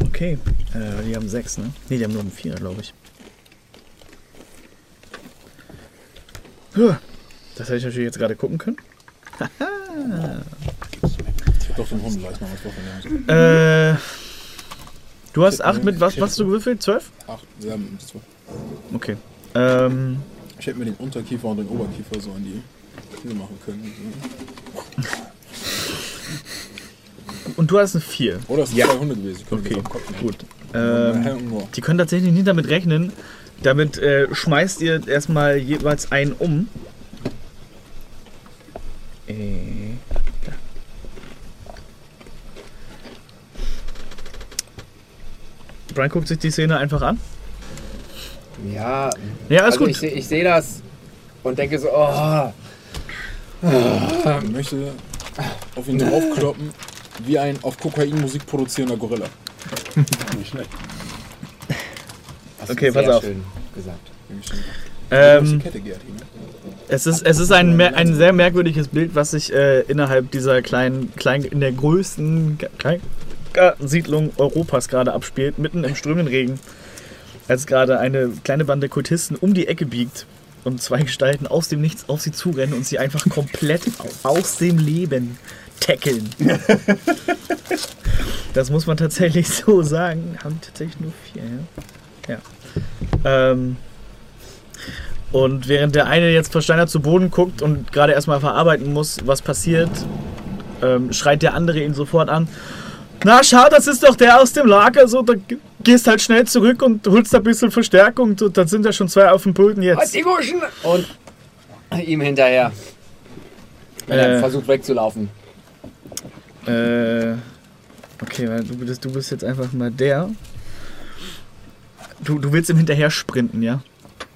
Okay. Die haben 6, ne? Ne, die haben nur einen 4, glaube ich. Das hätte ich natürlich jetzt gerade gucken können. Ich hab doch so einen Hundeleis noch was du hast 8 mit was hast du gewürfelt? 12? 8, wir haben 12. Okay. Ich hätte mir den Unterkiefer und den Oberkiefer so an die Knie machen können. Und du hast eine 4. Oder es sind ja 2 Hunde gewesen. Okay, gut. Die können tatsächlich nicht damit rechnen. Damit schmeißt ihr erstmal jeweils einen um. Brian guckt sich die Szene einfach an. Ja, ja, alles also gut. Ich sehe das und denke so, Ich möchte auf ihn draufkloppen wie ein auf Kokain-Musik produzierender Gorilla. Nicht schlecht. Okay, pass auf. Schön gesagt. Es ist ein sehr merkwürdiges Bild, was sich innerhalb dieser größten Siedlung Europas gerade abspielt, mitten im strömenden Regen. Als gerade eine kleine Bande Kultisten um die Ecke biegt und 2 Gestalten aus dem Nichts auf sie zurennen und sie einfach komplett aus dem Leben tackeln. Das muss man tatsächlich so sagen. Haben tatsächlich nur 4, ja. Ja. Und während der eine jetzt versteinert zu Boden guckt und gerade erstmal verarbeiten muss, was passiert, schreit der andere ihn sofort an. Na schau, das ist doch der aus dem Lager, so, da gehst halt schnell zurück und holst ein bisschen Verstärkung, und dann sind ja schon 2 auf dem Pulten jetzt. Und ihm hinterher. Wenn er versucht wegzulaufen. Okay, weil du bist jetzt einfach mal der. Du willst ihm hinterher sprinten, ja?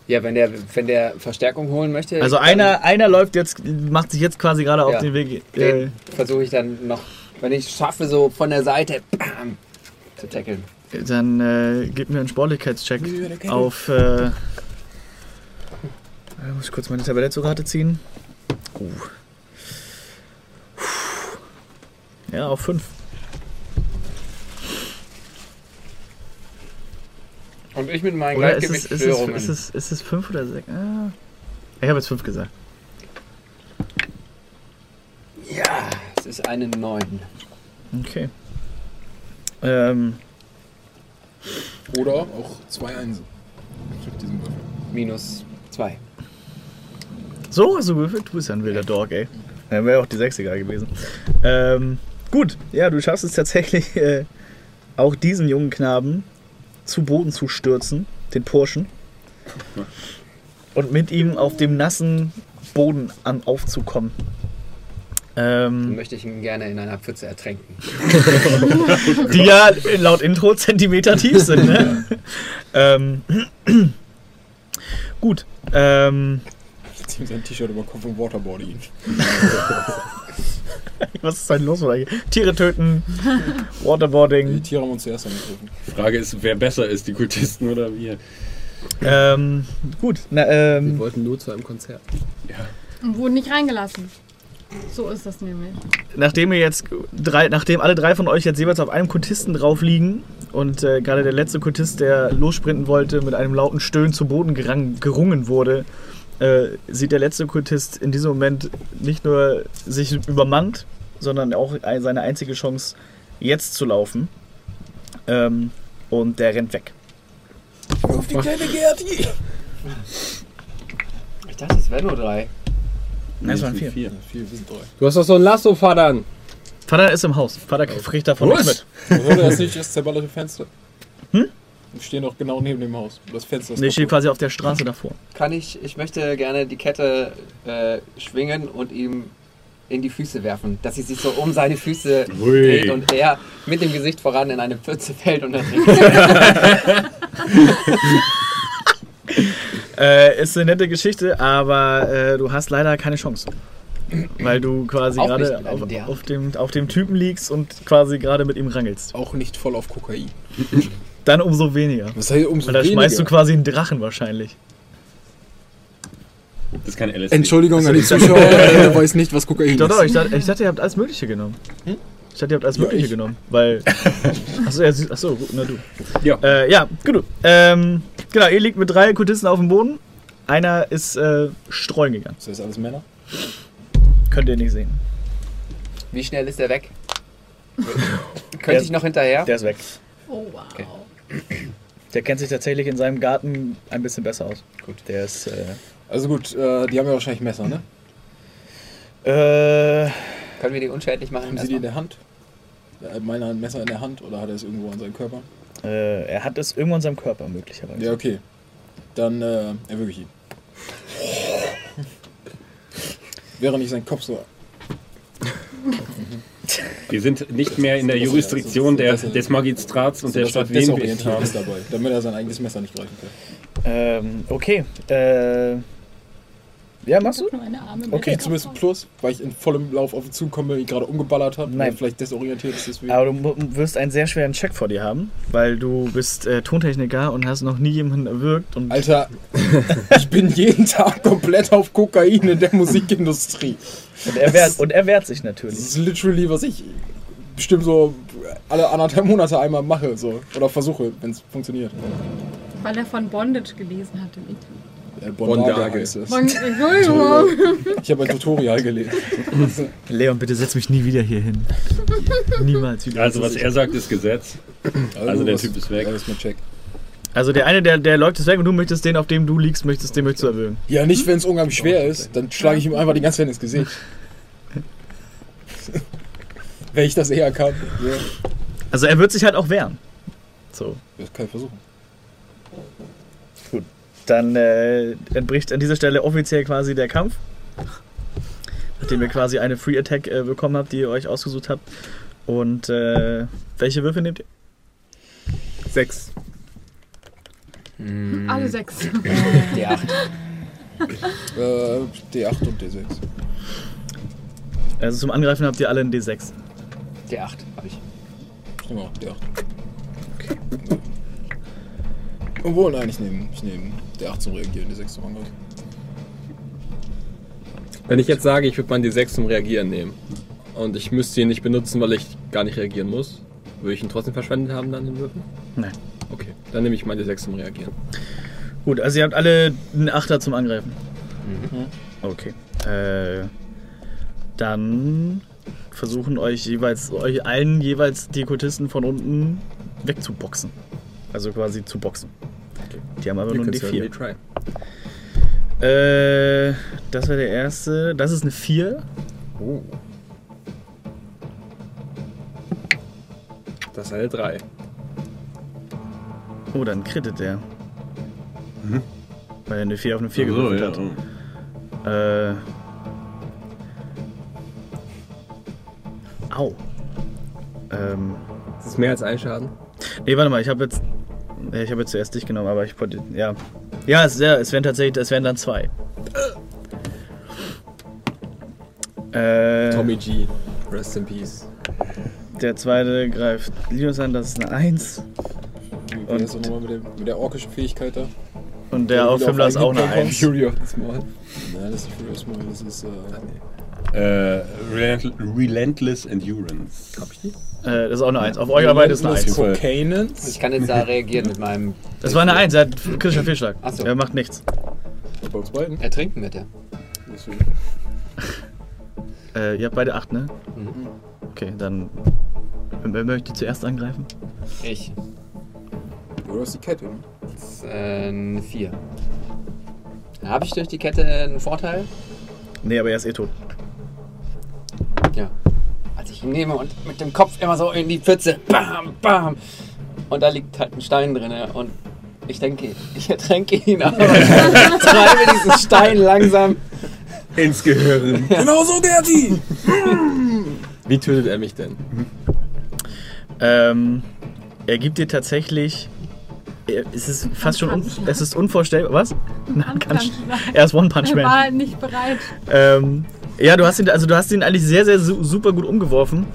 Ja, wenn der Verstärkung holen möchte. Also einer läuft jetzt, macht sich jetzt quasi gerade auf den Weg. Den versuche ich dann noch, wenn ich es schaffe, so von der Seite zu tackeln. Dann gib mir einen Sportlichkeitscheck auf. Muss ich kurz meine Tabelle zur Rate ziehen. Ja, auf 5. Und ich mit meinen Gleichgewichtsstörungen. Ist es 5 oder 6? Ah. Ich habe jetzt 5 gesagt. Ja, es ist eine 9. Okay. Oder auch 2 Einsen. Minus 2. So hast du gewürfelt? Du bist ja ein wilder Dog, ey. Dann wäre auch die 6 egal gewesen. Gut, ja, du schaffst es tatsächlich, auch diesen jungen Knaben zu Boden zu stürzen, den Burschen. Und mit ihm auf dem nassen Boden aufzukommen. Möchte ich ihn gerne in einer Pfütze ertränken. Die ja laut Intro Zentimeter tief sind, ne? Gut. Ihm sein T-Shirt über Kopf und Waterboard ihn. Was ist denn los? Tiere töten, Waterboarding. Die Tiere haben uns zuerst angegriffen. Die Frage ist, wer besser ist, die Kultisten oder wir? Gut. Wir wollten nur zu einem Konzert. Ja. Und wurden nicht reingelassen. So ist das nämlich. Nachdem alle 3 von euch jetzt jeweils auf einem Kultisten drauf liegen und gerade der letzte Kultist, der lossprinten wollte, mit einem lauten Stöhnen zu Boden gerungen wurde, sieht der letzte Kultist in diesem Moment nicht nur sich übermannt sondern auch seine einzige Chance, jetzt zu laufen. Und der rennt weg. Auf die kleine Gerti! Ich dachte, es wären nur 3. Nein, es waren 4. Du hast doch so ein Lasso, Vater. Vater ist im Haus. Vater kriegt davon nichts mit. Obwohl er es nicht ist, zerballert das Fenster. Hm? Wir stehen doch genau neben dem Haus. Das Fenster ist. Nee, steht quasi auf der Straße davor. Ich möchte gerne die Kette schwingen und ihm in die Füße werfen, dass sie sich so um seine Füße dreht und er mit dem Gesicht voran in eine Pfütze fällt und dann ist eine nette Geschichte, aber du hast leider keine Chance. Weil du quasi gerade auf dem Typen liegst und quasi gerade mit ihm rangelst. Auch nicht voll auf Kokain. Dann umso weniger. Was heißt umso weniger? Da schmeißt du quasi einen Drachen wahrscheinlich. Das ist kein LSD. Entschuldigung an die Zuschauer, ich weiß nicht, was Kokain ist. Doch, ich dachte, ihr habt alles Mögliche genommen. Hm? Ich dachte, ihr habt alles Mögliche genommen, weil... Achso, gut, na du. Ja, gut. Genau, ihr liegt mit 3 Kultisten auf dem Boden. Einer ist streuen gegangen. Ist das alles Männer? Könnt ihr nicht sehen. Wie schnell ist der weg? Könnte ich noch hinterher? Der ist weg. Oh, wow. Okay. Der kennt sich tatsächlich in seinem Garten ein bisschen besser aus. Gut, der ist... Also gut, die haben ja wahrscheinlich Messer, ne? Können wir die unschädlich machen? Haben Sie die in der Hand? Meiner hat ein Messer in der Hand oder hat er es irgendwo an seinem Körper? Er hat es irgendwo an seinem Körper, möglicherweise. Ja, okay. Dann erwürge ich ihn. Wäre nicht sein Kopf so... Wir sind nicht mehr in der Jurisdiktion des Magistrats und der Stadt Wien. Dabei, damit er sein eigenes Messer nicht greifen kann. Okay. Ja, machst du? Okay, zumindest plus, weil ich in vollem Lauf auf ihn zukomme, weil ich gerade umgeballert habe. Nein. Vielleicht desorientiert ist deswegen. Aber du wirst einen sehr schweren Check vor dir haben, weil du bist Tontechniker und hast noch nie jemanden erwürgt. Und Alter, ich bin jeden Tag komplett auf Kokain in der Musikindustrie. Und er wehrt sich natürlich. Das ist literally, was ich bestimmt so alle 1,5 Monate einmal mache. So. Oder versuche, wenn es funktioniert. Weil er von Bondage gelesen hat im Internet. Bondage ist es. Entschuldigung. Ich habe ein Tutorial gelesen. Leon, bitte setz mich nie wieder hier hin. Niemals wieder. Also was er sagt, ist Gesetz. Also der Typ ist weg. Alles mit Check. Also der eine, der läuft es weg und du möchtest den, auf dem du liegst, möchtest du erwürgen. Ja, nicht, wenn es unheimlich schwer ist. Dann schlage ich ihm einfach die ganze Zeit ins Gesicht. Wenn ich das eher kann. Ja. Also er wird sich halt auch wehren. So. Das kann ich versuchen. Gut. Dann entbricht an dieser Stelle offiziell quasi der Kampf. Nachdem ihr quasi eine Free Attack bekommen habt, die ihr euch ausgesucht habt. Und welche Würfe nehmt ihr? 6. Alle 6. D8. D8 und D6. Also zum Angreifen habt ihr alle einen D6. D8 hab ich. Genau, D8. Okay. Obwohl, nein, ich nehme D8 zum Reagieren, D6 zum Angriff. Wenn ich jetzt sage, ich würde meinen D6 zum Reagieren nehmen und ich müsste ihn nicht benutzen, weil ich gar nicht reagieren muss, würde ich ihn trotzdem verschwendet haben dann den Würfel? Nein. Okay, dann nehme ich meine 6 zum Reagieren. Gut, also ihr habt alle einen Achter zum Angreifen. Mhm. Okay. Dann versuchen euch allen jeweils die Kultisten von unten wegzuboxen. Also quasi zu boxen. Okay. Die haben aber nur die 4. Das wäre der erste. Das ist eine 4. Oh. Das ist eine 3. Oh, dann krittet der. Mhm. Weil er eine 4 auf eine 4 gewürfelt hat. Ja. Au. Ist es mehr als ein Schaden? Nee, warte mal, ich habe jetzt zuerst dich genommen, aber ich wollte. Ja. Ja, es wären dann 2. Tommy G. Rest in Peace. Der zweite greift Linus an, das ist eine 1. Und das nochmal mit der orkischen Fähigkeit da. Und der auf Himmler ist auch eine 1. Fury of the Small. Nein, das ist nicht Fury of the Small, das ist... Relentless Endurance. Hab ich die? Das ist auch eine 1. Auf euch Arbeit ist eine 1. Cocainance. Ich kann jetzt da reagieren mit meinem... Das war eine 1, er hat kritischer Fehlschlag. Achso. Er macht nichts. Ertrinken wird er. Ihr habt beide 8, ne? Mhm. Okay, dann... Wer möchte zuerst angreifen? Ich. Du hast die Kette, ne? Das ist eine 4. Habe ich durch die Kette einen Vorteil? Nee, aber er ist eh tot. Ja. Als ich ihn nehme und mit dem Kopf immer so in die Pfütze, bam, bam. Und da liegt halt ein Stein drin und ich denke, ich ertränke ihn, aber ich treibe diesen Stein langsam ins Gehirn. Ja. Genau so, Gerti! Wie tötet er mich denn? Er gibt dir tatsächlich... Es ist fast schon es ist unvorstellbar. Was? Er ist One Punch Man. Er war nicht bereit. Ja, du hast ihn eigentlich sehr, sehr super gut umgeworfen.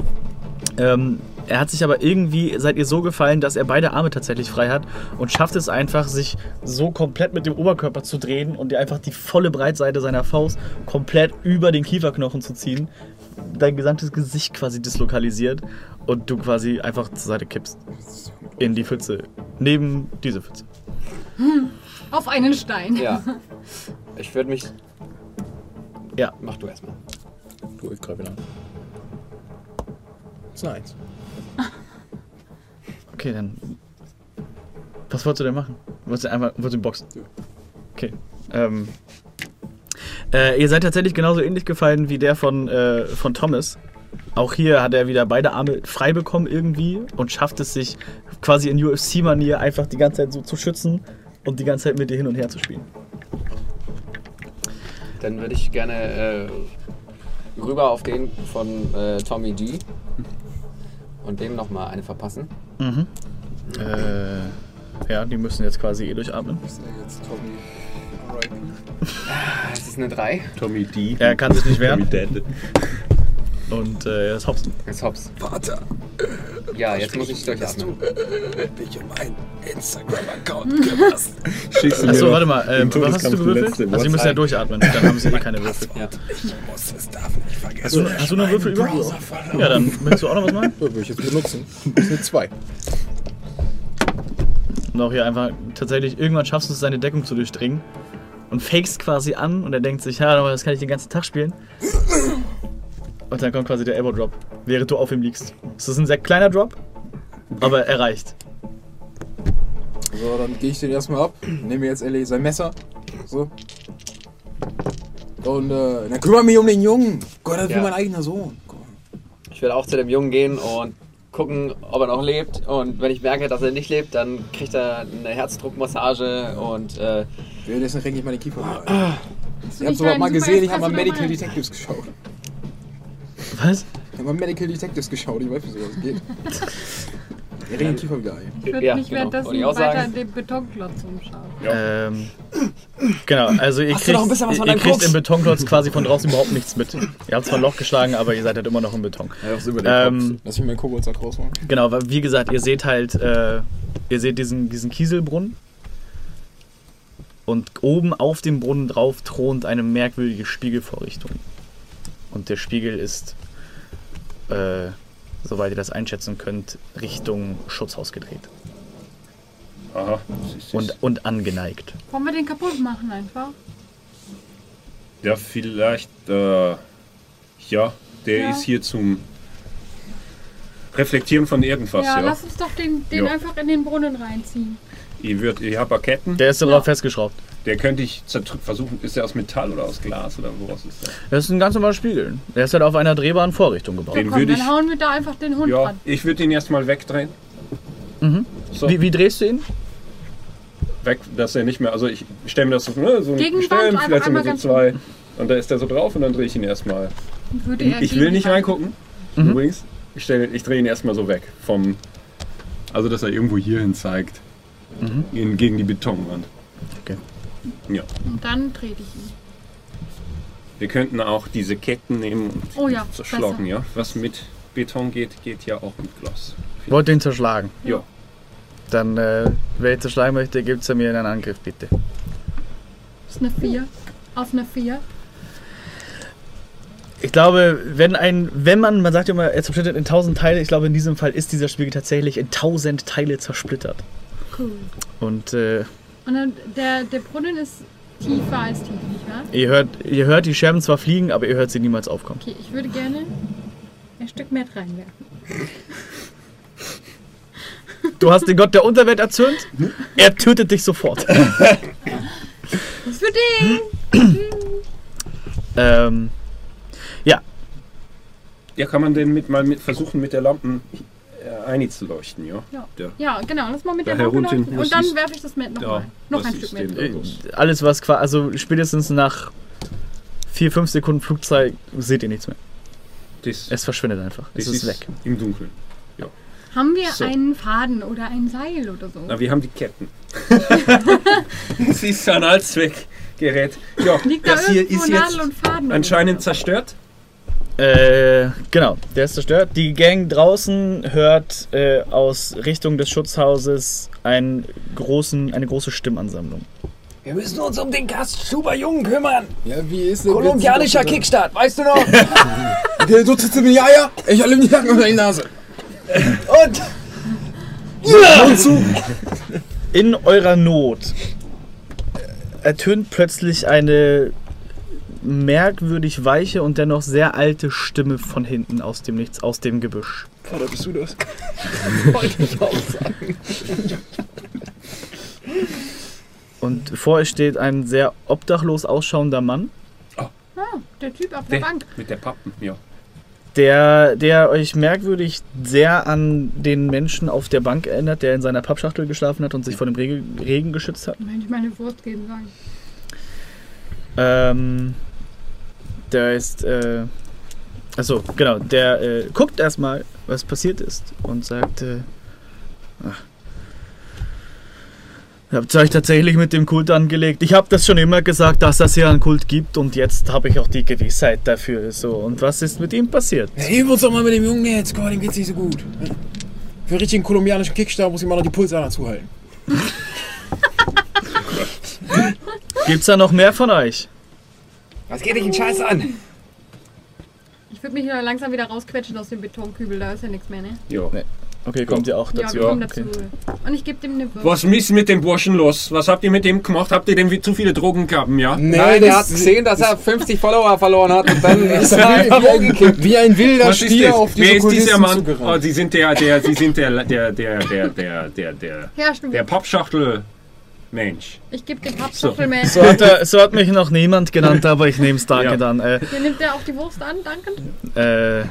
Er hat sich aber irgendwie, seid ihr so gefallen, dass er beide Arme tatsächlich frei hat und schafft es einfach, sich so komplett mit dem Oberkörper zu drehen und dir einfach die volle Breitseite seiner Faust komplett über den Kieferknochen zu ziehen. Dein gesamtes Gesicht quasi dislokalisiert und du quasi einfach zur Seite kippst. In die Pfütze. Neben diese Pfütze. Auf einen Stein. Ja. Ich würde mich... Ja. Mach du erstmal. Du, ich greife ihn an. Das ist eine 1. Okay, dann... Was wolltest du denn machen? Wolltest du ihn boxen? Okay. Ihr seid tatsächlich genauso ähnlich gefallen wie der von Thomas. Auch hier hat er wieder beide Arme frei bekommen irgendwie und schafft es sich quasi in UFC-Manier einfach die ganze Zeit so zu schützen und die ganze Zeit mit dir hin und her zu spielen. Dann würde ich gerne rüber auf den von Tommy G und dem nochmal eine verpassen. Mhm. Ja, die müssen jetzt quasi durchatmen. Das ist ja jetzt Tommy. Das ist eine 3. Tommy D. Er kann sich nicht wehren. Und er ist Hops. Vater. Ja, jetzt muss ich durchatmen. Hast du mich um meinen Instagram-Account gemacht? Achso, warte mal. Was hast du gewürfelt? Also, die müssen ja durchatmen. Dann haben sie keine Würfel. Ja. Ich muss es, darf nicht vergessen. Hast du noch Würfel über? Ja, dann möchtest du auch noch was machen? Würde ich jetzt benutzen. Das ist eine 2. Und auch hier einfach tatsächlich, irgendwann schaffst du es, seine Deckung zu durchdringen. Und fakest quasi an und er denkt sich, ja, das kann ich den ganzen Tag spielen. Und dann kommt quasi der Elbow Drop, während du auf ihm liegst. Das ist ein sehr kleiner Drop, aber er reicht. So, dann gehe ich den erstmal ab, nehme jetzt Ellie sein Messer. So. Und dann kümmere mich um den Jungen. Gott, das ist mein eigener Sohn. Gott. Ich werde auch zu dem Jungen gehen und gucken, ob er noch lebt. Und wenn ich merke, dass er nicht lebt, dann kriegt er eine Herzdruckmassage und... Währenddessen renke ich meine Kiefer. Ich habe sogar mal gesehen, ich habe mal Medical Detectives geschaut. Was? Ich habe mal Medical Detectives geschaut, ich weiß nicht, wie sowas geht. Ich renke den Kiefer wieder ein. Ich würde mich währenddessen weiter den Betonklotz umschauen. Ja. Genau, also ihr kriegt im Betonklotz quasi von draußen überhaupt nichts mit. Ihr habt zwar ein Loch geschlagen, aber ihr seid halt immer noch im Beton. Ja, das ist über den Kopf. Lass mich meinen Koboldssack rausholen. Genau, weil wie gesagt, ihr seht halt, diesen Kieselbrunnen. Und oben auf dem Brunnen drauf thront eine merkwürdige Spiegelvorrichtung. Und der Spiegel ist, soweit ihr das einschätzen könnt, Richtung Schutzhaus gedreht. Aha. Und angeneigt. Wollen wir den kaputt machen einfach? Ja, vielleicht, der ist hier zum Reflektieren von irgendwas, ja. Ja, lass uns doch den einfach in den Brunnen reinziehen. Ich habe Ketten. Der ist dann drauf festgeschraubt. Der könnte ich versuchen, ist der aus Metall oder aus Glas oder woraus ist der? Das ist ein ganz normaler Spiegel. Der ist halt auf einer drehbaren Vorrichtung gebaut. Den dann hauen wir da einfach den Hund dran. Ich würde ihn erstmal wegdrehen. Mhm. So. Wie drehst du ihn? Weg, dass er nicht mehr, also ich stelle mir das so, ne, so gegen Stellen, Wand, vielleicht sind wir so zwei. Und da ist der so drauf und dann drehe ich ihn erstmal. Ich will nicht reingucken, übrigens. Ich drehe ihn erstmal so weg vom, also dass er irgendwo hierhin zeigt. Mhm. Gegen die Betonwand. Okay. Ja. Und dann trete ich ihn. Wir könnten auch diese Ketten nehmen und zerschlagen, besser. Ja? Was mit Beton geht, geht ja auch mit Glas. Wollt ihr ihn zerschlagen? Ja. Dann, wer ihn zerschlagen möchte, gibt's ja mir einen Angriff, bitte. Das ist eine 4. Auf eine 4. Ich glaube, man sagt ja immer, er zersplittert in 1000 Teile, ich glaube in diesem Fall ist dieser Spiegel tatsächlich in 1000 Teile zersplittert. Cool. Und dann der Brunnen ist Tiefer als tief, nicht wahr? Ihr hört die Scherben zwar fliegen, aber ihr hört sie niemals aufkommen. Okay, ich würde gerne ein Stück Mett reinwerfen. Du hast den Gott der Unterwelt erzürnt, er tötet dich sofort. Was für dich! Ja. Ja, kann man den versuchen mit der Lampe einzuleuchten, ja? Ja, genau, lass mal mit der Lampe leuchten und dann werfe ich das mit nochmal. Noch ein Stück mit. Alles was quasi, also spätestens nach 4-5 Sekunden Flugzeit seht ihr nichts mehr. Es verschwindet einfach, es ist weg. Im Dunkeln. Haben wir einen Faden oder ein Seil oder so? Na, wir haben die Ketten. Das ist ein Allzweckgerät. Ja, das hier ist jetzt anscheinend zerstört. Genau, der ist zerstört. Die Gang draußen hört aus Richtung des Schutzhauses eine große Stimmansammlung. Wir müssen uns um den Gast super Jungen kümmern. Ja, wie ist denn kolumbianischer Kickstart, weißt du noch? Der sitzt mir die Eier, ich habe ihm die Jacken unter die Nase. Und in eurer Not ertönt plötzlich eine merkwürdig weiche und dennoch sehr alte Stimme von hinten aus dem Nichts, aus dem Gebüsch. Vater, bist du das? Wollte ich auch sagen. Und vor euch steht ein sehr obdachlos ausschauender Mann. Oh. Ah, der Typ auf der Bank. Mit der Pappen, ja. Der euch merkwürdig sehr an den Menschen auf der Bank erinnert, der in seiner Pappschachtel geschlafen hat und sich vor dem Regen geschützt hat. Wenn ich meine Wurst geben sagen. Der ist, achso, genau, der guckt erstmal, was passiert ist und sagt, habt ihr euch tatsächlich mit dem Kult angelegt? Ich habe das schon immer gesagt, dass das hier einen Kult gibt und jetzt habe ich auch die Gewissheit dafür. So, und was ist mit ihm passiert? Hilf uns doch mal mit dem Jungen jetzt, Gott, dem geht's nicht so gut. Für richtigen kolumbianischen Kickstart muss ich mal noch die Pulsader zuhalten. Gibt's da noch mehr von euch? Was geht dich in Scheiß an? Ich würde mich langsam wieder rausquetschen aus dem Betonkübel, da ist ja nichts mehr, ne? Jo. Nee. Okay, kommt ihr auch dazu? Ja, kommt dazu. Okay. Und ich gebe dem eine Wurst. Was ist mit dem Burschen los? Was habt ihr mit dem gemacht? Habt ihr dem zu viele Drogen gehabt, ja? Nee, nein, der hat gesehen, dass er 50 Follower verloren hat und dann ist er umgekippt. Wie ein wilder Stier auf diese Kulissen zugerannt. Wer ist dieser Mann? Oh, Sie sind der Pappschachtel-Mensch. Ich gebe dem Pappschachtel-Mensch. So hat mich noch niemand genannt, aber ich nehme es danke dann. Nimmt der auch die Wurst an, danke?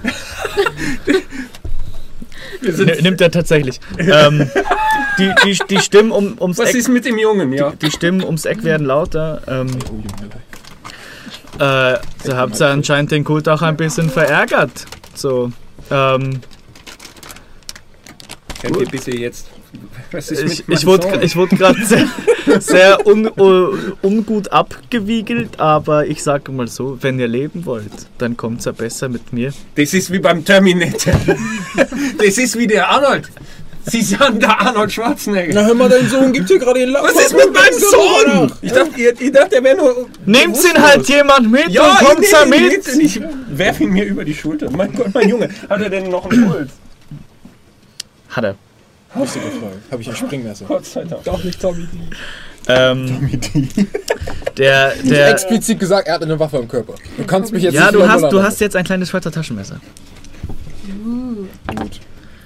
Nimmt er tatsächlich. Die Stimmen ums Eck. Was ist mit dem Jungen? Ja. Die Stimmen ums Eck werden lauter. So habt ihr anscheinend den Kult auch ein bisschen verärgert. So. Könnt ihr bitte jetzt. Was ist ich wurde gerade sehr ungut abgewiegelt, aber ich sage mal so, wenn ihr leben wollt, dann kommt es ja besser mit mir. Das ist wie beim Terminator. Das ist wie der Arnold. Sie sind der Arnold Schwarzenegger. Na hör mal, dein Sohn gibt hier gerade den Lauf. Was ist mit meinem Sohn? Ich dachte, er wäre nur... Nehmt ihn halt jemand mit und kommt da mit. Ich werf ihn mir über die Schulter. Mein Gott, mein Junge, hat er denn noch einen Puls? Hat er. Lustige Frage. Habe ich ein Springmesser. Gott sei Dank. Doch nicht Tommy D. Tommy D. Der explizit gesagt, er hat eine Waffe im Körper. Du kannst mich jetzt nicht mehr holen. Ja, du hast jetzt ein kleines Schweizer Taschenmesser. Gut.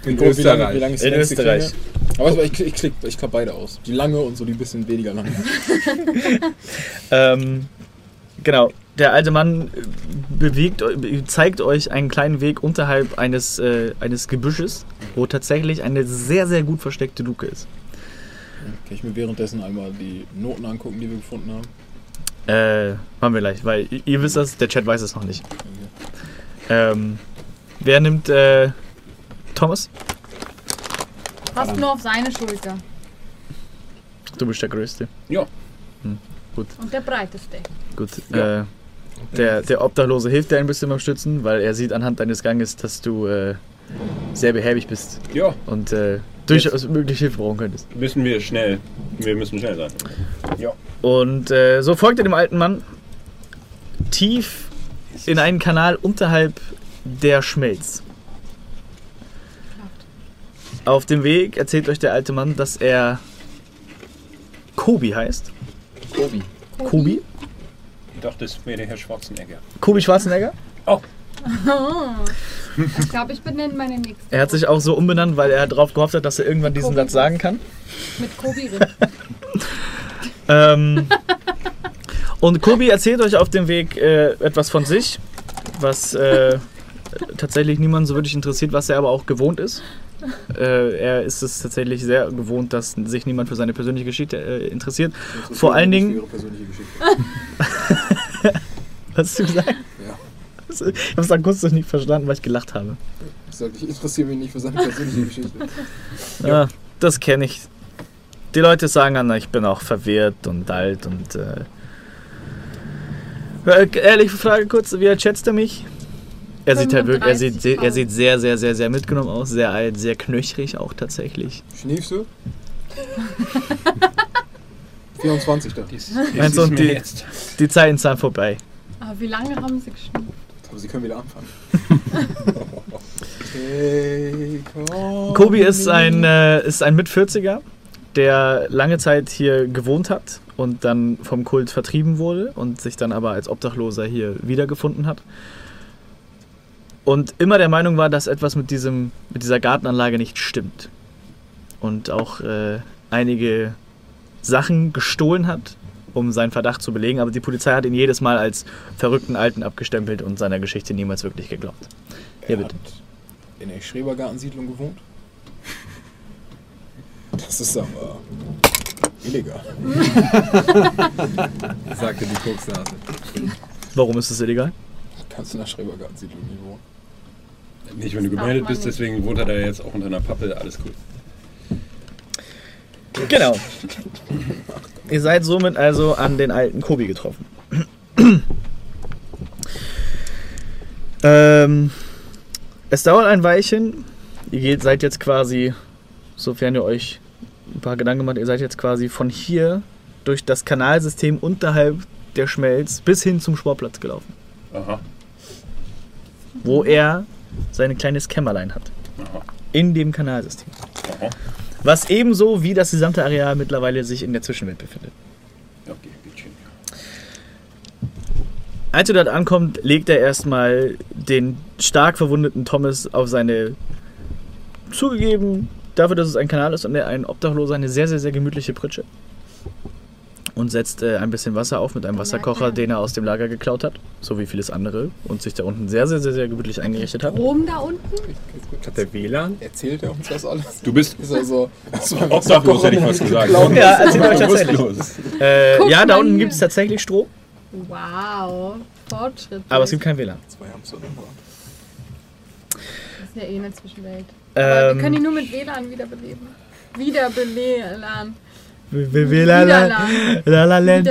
In Österreich. In Österreich. Aber ich klappe beide aus. Die lange und so die bisschen weniger lange. Genau. Der alte Mann zeigt euch einen kleinen Weg unterhalb eines Gebüsches, wo tatsächlich eine sehr, sehr gut versteckte Luke ist. Kann ich mir währenddessen einmal die Noten angucken, die wir gefunden haben? Machen wir gleich, weil ihr wisst das, der Chat weiß es noch nicht. Okay. Wer nimmt Thomas? Passt nur auf seine Schulter. Du bist der Größte. Ja. Hm, gut. Und der Breiteste. Gut, ja. Der Obdachlose hilft dir ein bisschen beim Stützen, weil er sieht anhand deines Ganges, dass du sehr behäbig bist. Ja. Und durchaus möglich Hilfe brauchen könntest. Wir müssen schnell sein. Ja. Und so folgt er dem alten Mann tief in einen Kanal unterhalb der Schmelz. Auf dem Weg erzählt euch der alte Mann, dass er Kobi heißt. Kobi. Kobi? Ich dachte, das wäre Herr Schwarzenegger. Kobi Schwarzenegger? Oh. Ich glaube, ich benenne meine nächste. Er hat sich auch so umbenannt, weil er darauf gehofft hat, dass er irgendwann diesen Satz sagen kann. Mit Kobi Rind. Und Kobi erzählt euch auf dem Weg etwas von sich, was tatsächlich niemanden so wirklich interessiert, was er aber auch gewohnt ist. Er ist es tatsächlich sehr gewohnt, dass sich niemand für seine persönliche Geschichte interessiert. Vor allen Dingen... Ihre persönliche Geschichte. Was hast du gesagt? Ja. Ich habe es dann kurz noch nicht verstanden, weil ich gelacht habe. Ich interessiere mich nicht für seine persönliche Geschichte. Ja, ja. Das kenne ich. Die Leute sagen dann, ich bin auch verwirrt und alt und... Ehrliche Frage kurz, wie alt schätzt er mich? Er sieht halt wirklich, er sieht sehr, sehr, sehr, sehr mitgenommen aus, sehr alt, sehr knöchrig auch tatsächlich. Schniefst du? 24 da. Die Zeiten sind vorbei. Aber wie lange haben sie geschnieft? Aber sie können wieder anfangen. Kobi ist ein Mit-40er, der lange Zeit hier gewohnt hat und dann vom Kult vertrieben wurde und sich dann aber als Obdachloser hier wiedergefunden hat. Und immer der Meinung war, dass etwas mit dieser Gartenanlage nicht stimmt. Und auch einige Sachen gestohlen hat, um seinen Verdacht zu belegen. Aber die Polizei hat ihn jedes Mal als verrückten Alten abgestempelt und seiner Geschichte niemals wirklich geglaubt. Er hat in der Schrebergartensiedlung gewohnt. Das ist aber illegal. Sagte die Koksnase. Warum ist es illegal? Kannst du in der Schrebergartensiedlung nicht wohnen? Nicht, wenn du gemeldet bist, deswegen wohnt er da jetzt auch unter einer Pappe, alles gut. Genau. Ihr seid somit also an den alten Kobi getroffen. Es dauert ein Weilchen. Seid jetzt quasi, sofern ihr euch ein paar Gedanken macht, ihr seid jetzt quasi von hier durch das Kanalsystem unterhalb der Schmelz bis hin zum Sportplatz gelaufen. Aha. Wo er sein kleines Kämmerlein hat. Aha. In dem Kanalsystem. Aha. Was ebenso wie das gesamte Areal mittlerweile sich in der Zwischenwelt befindet. Okay, bitteschön. Als er dort ankommt, legt er erstmal den stark verwundeten Thomas auf seine, zugegeben dafür, dass es ein Kanal ist und er ein Obdachloser, eine sehr, sehr, sehr gemütliche Pritsche. Und setzt ein bisschen Wasser auf mit einem Wasserkocher, den er aus dem Lager geklaut hat, so wie vieles andere, und sich da unten sehr, sehr, sehr, sehr gemütlich eingerichtet hat. Oben da unten? Hat der WLAN? Erzählt er uns das alles? Du bist also obdachlos, hätte ich was gesagt. Ja, erzählt euch tatsächlich. Ja, da unten gibt es tatsächlich Strom. Wow, Fortschritt. Aber es gibt kein WLAN. Zwei haben es so. Das ist ja eh eine Zwischenwelt. Wir können die nur mit WLAN wiederbeleben. Wiederbeleben. Wiederbelebt.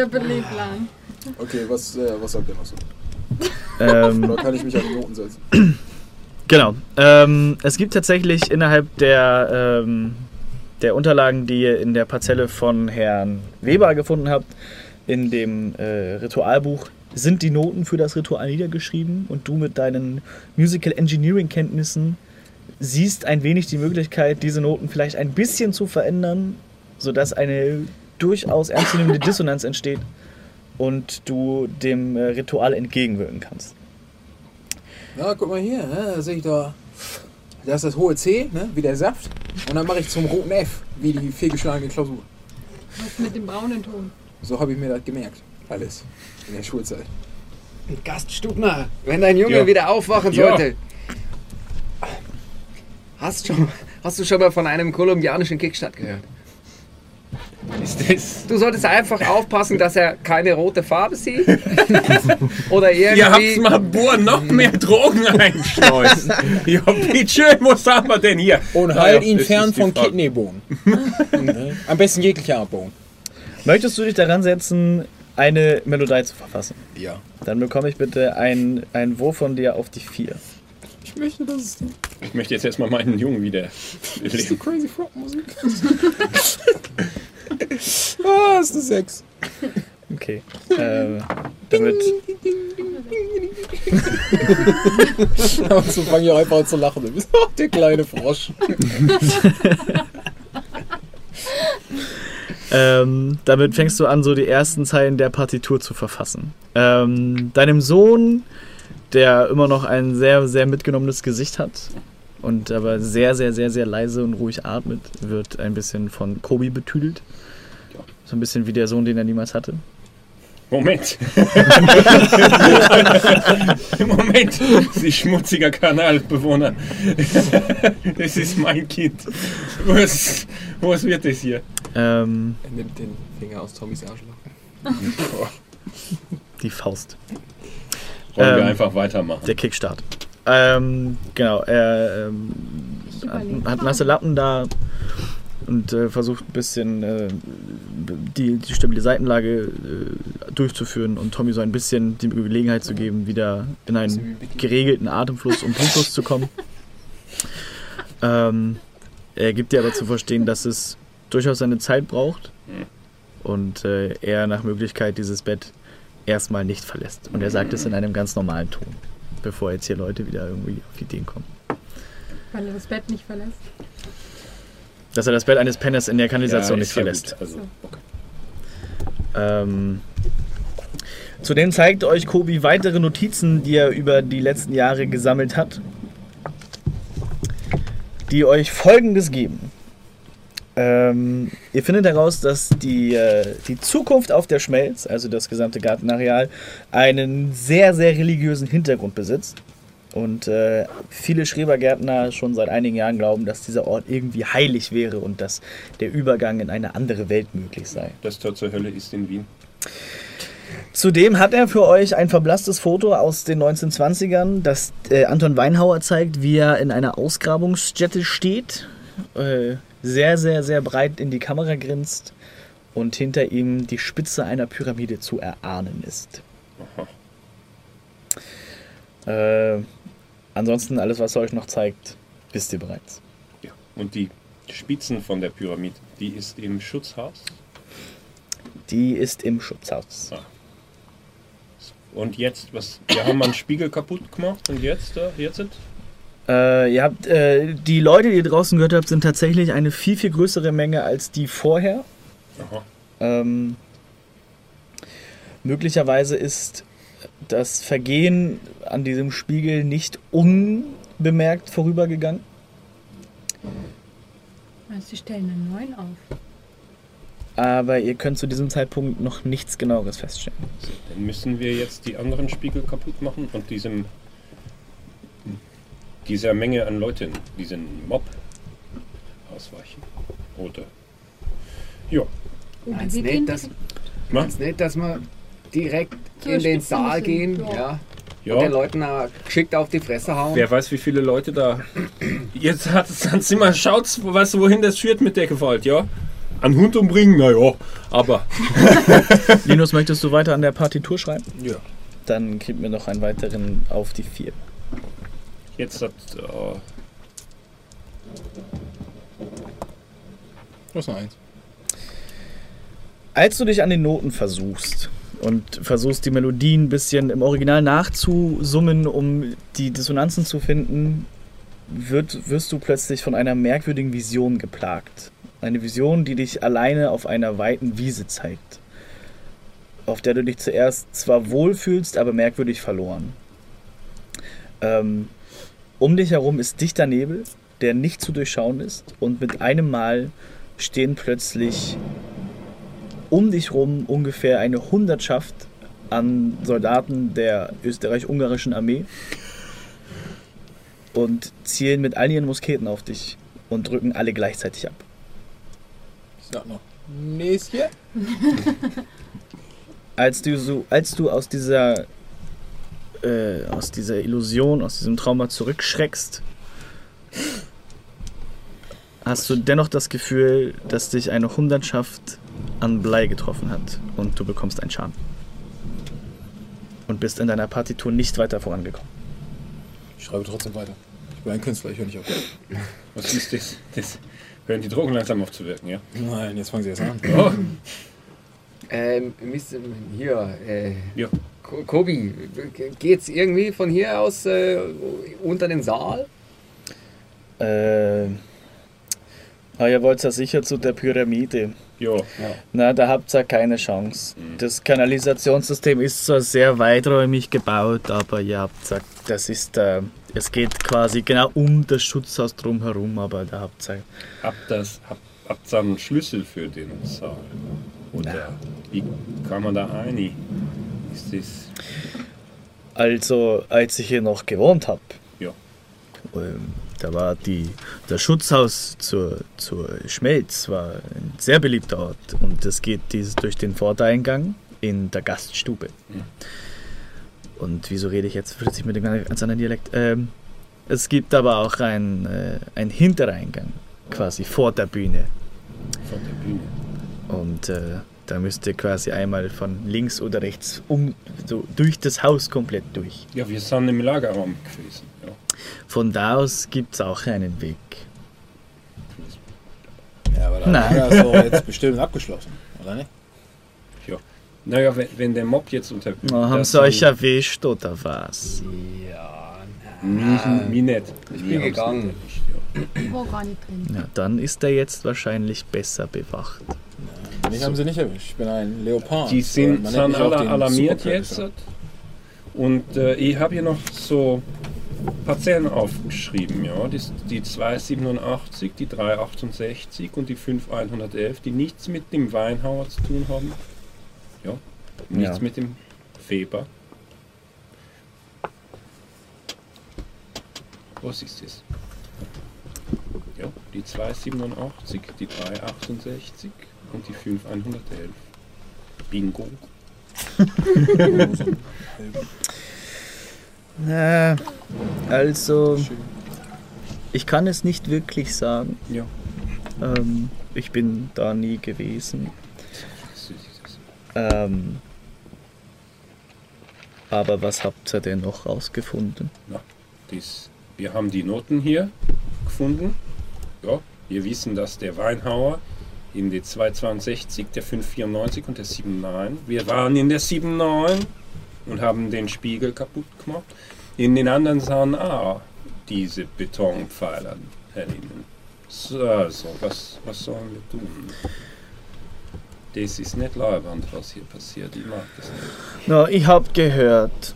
Okay, was sagt ihr noch so? Oder kann ich mich an die Noten setzen? Genau. Es gibt tatsächlich innerhalb der Unterlagen, die ihr in der Parzelle von Herrn Weber gefunden habt, in dem Ritualbuch, sind die Noten für das Ritual niedergeschrieben und du mit deinen Musical Engineering Kenntnissen siehst ein wenig die Möglichkeit, diese Noten vielleicht ein bisschen zu verändern, sodass eine durchaus ernstzunehmende Dissonanz entsteht und du dem Ritual entgegenwirken kannst. Na, guck mal hier, ne? Da sehe ich da, das ist das hohe C, ne? Wie der Saft, und dann mache ich zum roten F, wie die fehlgeschlagene Klausur. Was mit dem braunen Ton? So habe ich mir das gemerkt, alles, in der Schulzeit. Gaststubner, wenn dein Junge wieder aufwachen sollte. Hast du schon mal von einem kolumbianischen Kickstart gehört? Ja. Du solltest einfach aufpassen, dass er keine rote Farbe sieht. Oder irgendwie... Ihr habt mal boah, noch mehr Drogen eingeschleust. Ja, bitteschön, wo sagen wir denn hier? Und halt ihn fern von Kidneybohnen. Am besten jeglicher Art Bohnen. Möchtest du dich daran setzen, eine Melodie zu verfassen? Ja. Dann bekomme ich bitte einen Wurf von dir auf die 4. Ich möchte das. Ich möchte jetzt erstmal meinen Jungen wieder. Das ist die Crazy Frog Musik. Ah, ist eine 6. Okay. Damit. Und so fange ich einfach an zu lachen. Du bist auch der kleine Frosch. Damit fängst du an, so die ersten Zeilen der Partitur zu verfassen. Deinem Sohn, der immer noch ein sehr, sehr mitgenommenes Gesicht hat und aber sehr, sehr, sehr, sehr leise und ruhig atmet, wird ein bisschen von Kobi betüdelt. So ein bisschen wie der Sohn, den er niemals hatte. Moment. Moment, Sie schmutziger Kanalbewohner. Das ist mein Kind. Was wird das hier? Er nimmt den Finger aus Tommys Arschloch. Die Faust. Wollen wir einfach weitermachen. Der Kickstart. Genau, er hat nasse Lappen da und versucht ein bisschen die stabile Seitenlage durchzuführen und Tommy so ein bisschen die Gelegenheit zu geben, wieder in einen geregelten Atemfluss und Blutfluss zu kommen. Er gibt dir aber zu verstehen, dass es durchaus seine Zeit braucht und er nach Möglichkeit dieses Bett erstmal nicht verlässt. Und er sagt es in einem ganz normalen Ton, bevor jetzt hier Leute wieder irgendwie auf Ideen kommen. Weil er das Bett nicht verlässt? Dass er das Bett eines Penners in der Kanalisation nicht verlässt. Also, okay. Zudem zeigt euch Kobi weitere Notizen, die er über die letzten Jahre gesammelt hat, die euch Folgendes geben. Ihr findet heraus, dass die Zukunft auf der Schmelz, also das gesamte Gartenareal, einen sehr, sehr religiösen Hintergrund besitzt. Und viele Schrebergärtner schon seit einigen Jahren glauben, dass dieser Ort irgendwie heilig wäre und dass der Übergang in eine andere Welt möglich sei. Das Tor zur Hölle ist in Wien. Zudem hat er für euch ein verblasstes Foto aus den 1920ern, das Anton Weinhauer zeigt, wie er in einer Ausgrabungsstätte steht, sehr, sehr, sehr breit in die Kamera grinst und hinter ihm die Spitze einer Pyramide zu erahnen ist. Aha. Ansonsten, alles, was er euch noch zeigt, wisst ihr bereits. Ja, und die Spitzen von der Pyramide, die ist im Schutzhaus? Die ist im Schutzhaus. Ah. Und jetzt, was? Wir haben einen Spiegel kaputt gemacht und jetzt? Ihr habt, die Leute, die ihr draußen gehört habt, sind tatsächlich eine viel, viel größere Menge als die vorher. Aha. Möglicherweise ist das Vergehen an diesem Spiegel nicht unbemerkt vorübergegangen. Also sie stellen einen neuen auf. Aber ihr könnt zu diesem Zeitpunkt noch nichts Genaueres feststellen. So, dann müssen wir jetzt die anderen Spiegel kaputt machen und dieser Menge an Leuten, diesen Mob ausweichen. Oder? Ja. Ganz nett, dass man direkt in den Saal gehen, ja. Und den Leuten geschickt auf die Fresse hauen. Wer weiß, wie viele Leute da... Jetzt hat es ein Zimmer, schaut, weißt du, wohin das führt mit der Gewalt, ja? An Hund umbringen, naja, aber... Linus, möchtest du weiter an der Partitur schreiben? Ja. Dann gib mir noch einen weiteren auf die 4. Jetzt hat... Was noch eins? Als du dich an den Noten versuchst... Und versuchst, die Melodien ein bisschen im Original nachzusummen, um die Dissonanzen zu finden, wirst du plötzlich von einer merkwürdigen Vision geplagt. Eine Vision, die dich alleine auf einer weiten Wiese zeigt, auf der du dich zuerst zwar wohlfühlst, aber merkwürdig verloren. Um dich herum ist dichter Nebel, der nicht zu durchschauen ist, und mit einem Mal stehen plötzlich... um dich rum ungefähr eine Hundertschaft an Soldaten der österreich-ungarischen Armee und zielen mit all ihren Musketen auf dich und drücken alle gleichzeitig ab. Sag noch. Näschen. Als du aus dieser Illusion, aus diesem Trauma zurückschreckst, hast du dennoch das Gefühl, dass dich eine Hundertschaft an Blei getroffen hat und du bekommst einen Schaden. Und bist in deiner Partitur nicht weiter vorangekommen. Ich schreibe trotzdem weiter. Ich bin ein Künstler, ich höre nicht auf. Was ist das? Hören die Drogen langsam aufzuwirken, ja? Nein, jetzt fangen sie erst an. Oh. Ja. Kobi, geht's irgendwie von hier aus unter den Saal? Ah, ihr wollt ja sicher zu der Pyramide. Jo. Ja. Na, da habt ihr ja keine Chance. Das Kanalisationssystem ist zwar sehr weiträumig gebaut, aber ihr habt ja, das ist es geht quasi genau um das Schutzhaus drum herum, aber da habt ihr habt ihr einen Schlüssel für den Saal? Oder wie kann man da rein? Ist das... Also, als ich hier noch gewohnt habe, da war das Schutzhaus zur Schmelz, war ein sehr beliebter Ort. Und das geht durch den Vordereingang in der Gaststube. Mhm. Und wieso rede ich jetzt plötzlich mit dem ganz anderen Dialekt? Es gibt aber auch einen Hintereingang, quasi vor der Bühne. Vor der Bühne. Und da müsst ihr quasi einmal von links oder rechts so durch das Haus komplett durch. Ja, wir sind im Lagerraum gewesen. Ja. Von da aus gibt es auch einen Weg. Ja, aber da ist ja so jetzt bestimmt abgeschlossen, oder nicht? Ja. Naja, wenn der Mob jetzt unterwegs ist. Haben sie euch erwischt oder was? Ja, nein. Mich nicht. Ich bin gegangen. War gar nicht drin. Ja, dann ist er jetzt wahrscheinlich besser bewacht. Ja, mich haben sie nicht erwischt. Ich bin ein Leopard. Die sind alle alarmiert jetzt. Und ich habe hier noch so Parzellen aufgeschrieben. Ja. Die 287, die 368 und die 5111, die nichts mit dem Weinhauer zu tun haben. Ja. Nichts mit dem Weber. Was ist das? Ja, die 287, die 368 und die 5111. Bingo. Na, also, ich kann es nicht wirklich sagen. Ja. Ich bin da nie gewesen. Aber was habt ihr denn noch rausgefunden? Na, wir haben die Noten hier gefunden. Ja, wir wissen, dass der Weinhauer in der 262, der 594 und der 79. Wir waren in der 79 und haben den Spiegel kaputt gemacht. In den anderen sahen auch diese Betonpfeiler erinnern. So, was sollen wir tun? Das ist nicht leibend, was hier passiert. Ich mag das nicht. Na, ich habe gehört,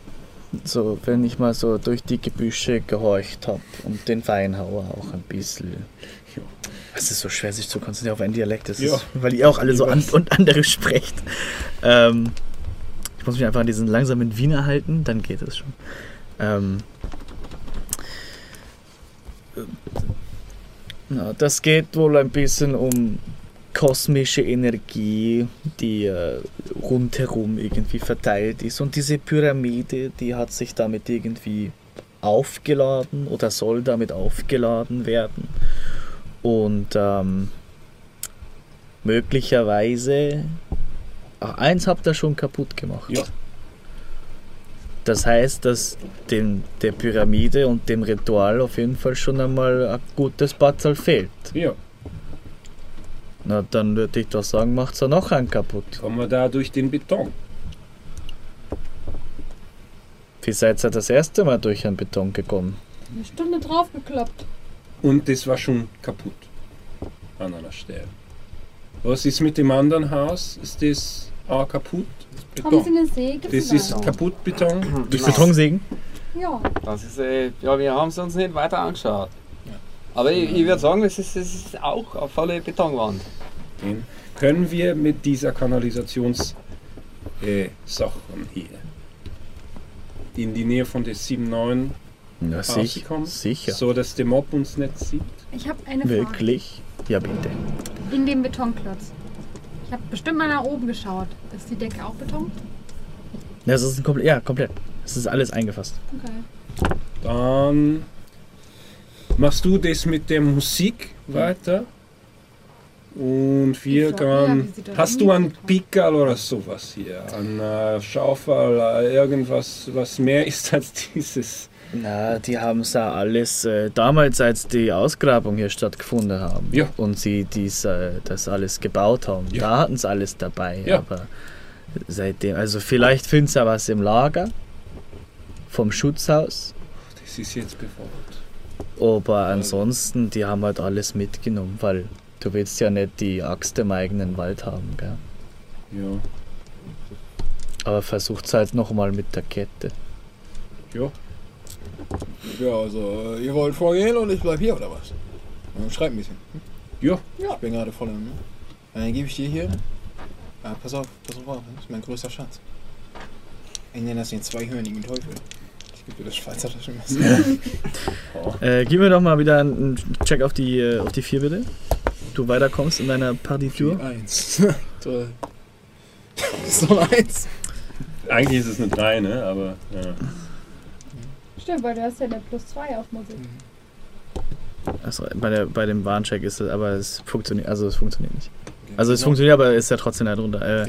so wenn ich mal so durch die Gebüsche gehorcht habe und den Weinhauer auch ein bisschen. Ja. Es ist so schwer, sich zu konzentrieren auf einen Dialekt, das ist, weil ihr auch alle so andere sprecht. Ich muss mich einfach an diesen langsamen Wiener halten, dann geht es schon. Na, das geht wohl ein bisschen um kosmische Energie, die rundherum irgendwie verteilt ist. Und diese Pyramide, die hat sich damit irgendwie aufgeladen oder soll damit aufgeladen werden. Und möglicherweise... eins habt ihr schon kaputt gemacht. Ja. Das heißt, dass der Pyramide und dem Ritual auf jeden Fall schon einmal ein gutes Batzal fehlt. Ja. Na, dann würde ich doch sagen, macht's ja noch einen kaputt. Kommen wir da durch den Beton? Wie seid ihr das erste Mal durch einen Beton gekommen? Eine Stunde draufgeklappt. Und das war schon kaputt. An einer Stelle. Was ist mit dem anderen Haus? Ist das auch kaputt? Beton. Haben Sie eine Säge? Das ist kaputt Beton. Durch Betonsägen? Ja. Das ist, wir haben es uns nicht weiter angeschaut. Aber ich würde sagen, das ist auch eine volle Betonwand. Den können wir mit dieser Kanalisationssachen hier in die Nähe von der 79 rauskommen? Sicher. So, dass der Mob uns nicht sieht? Ich habe eine Frage. Wirklich? Ja, bitte. In dem Betonklotz. Ich habe bestimmt mal nach oben geschaut. Ist die Decke auch Beton? Ja, das ist komplett. Es ist alles eingefasst. Okay. Dann... machst du das mit der Musik weiter? Und wir können... hast du einen Pickerl oder sowas hier? Einen Schaufel, irgendwas, was mehr ist als dieses? Na, die haben es ja alles damals, als die Ausgrabung hier stattgefunden haben und sie das alles gebaut haben, da hatten sie alles dabei. Ja. Aber seitdem, also vielleicht finden sie was im Lager vom Schutzhaus. Das ist jetzt bewacht. Aber ansonsten, die haben halt alles mitgenommen, weil Du willst ja nicht die Axt im eigenen Wald haben, gell? Ja. Aber versucht's halt nochmal mit der Kette. Jo. Ja, also ihr wollt vorgehen und ich bleib hier, oder was? Schreib ein bisschen. Hm? Jo. Ja. Ich bin gerade voll im... Dann gebe ich dir hier... Ah, pass auf, das ist mein größter Schatz. Ich nenne das den zweihörnigen Teufel. Ich gebe dir das Schweizer Taschenmesser. Ja. Oh. Gib mir doch mal wieder einen Check auf die 4, bitte. Du weiterkommst in deiner Partitur. 1. Toll. Das ist doch 1. Eigentlich ist es eine 3, ne? Aber, ja. Stimmt, weil du hast ja eine +2 auf Musik. Achso, bei dem Warncheck ist es, aber es funktioniert, also es funktioniert nicht. Also es funktioniert, aber ist ja trotzdem da drunter.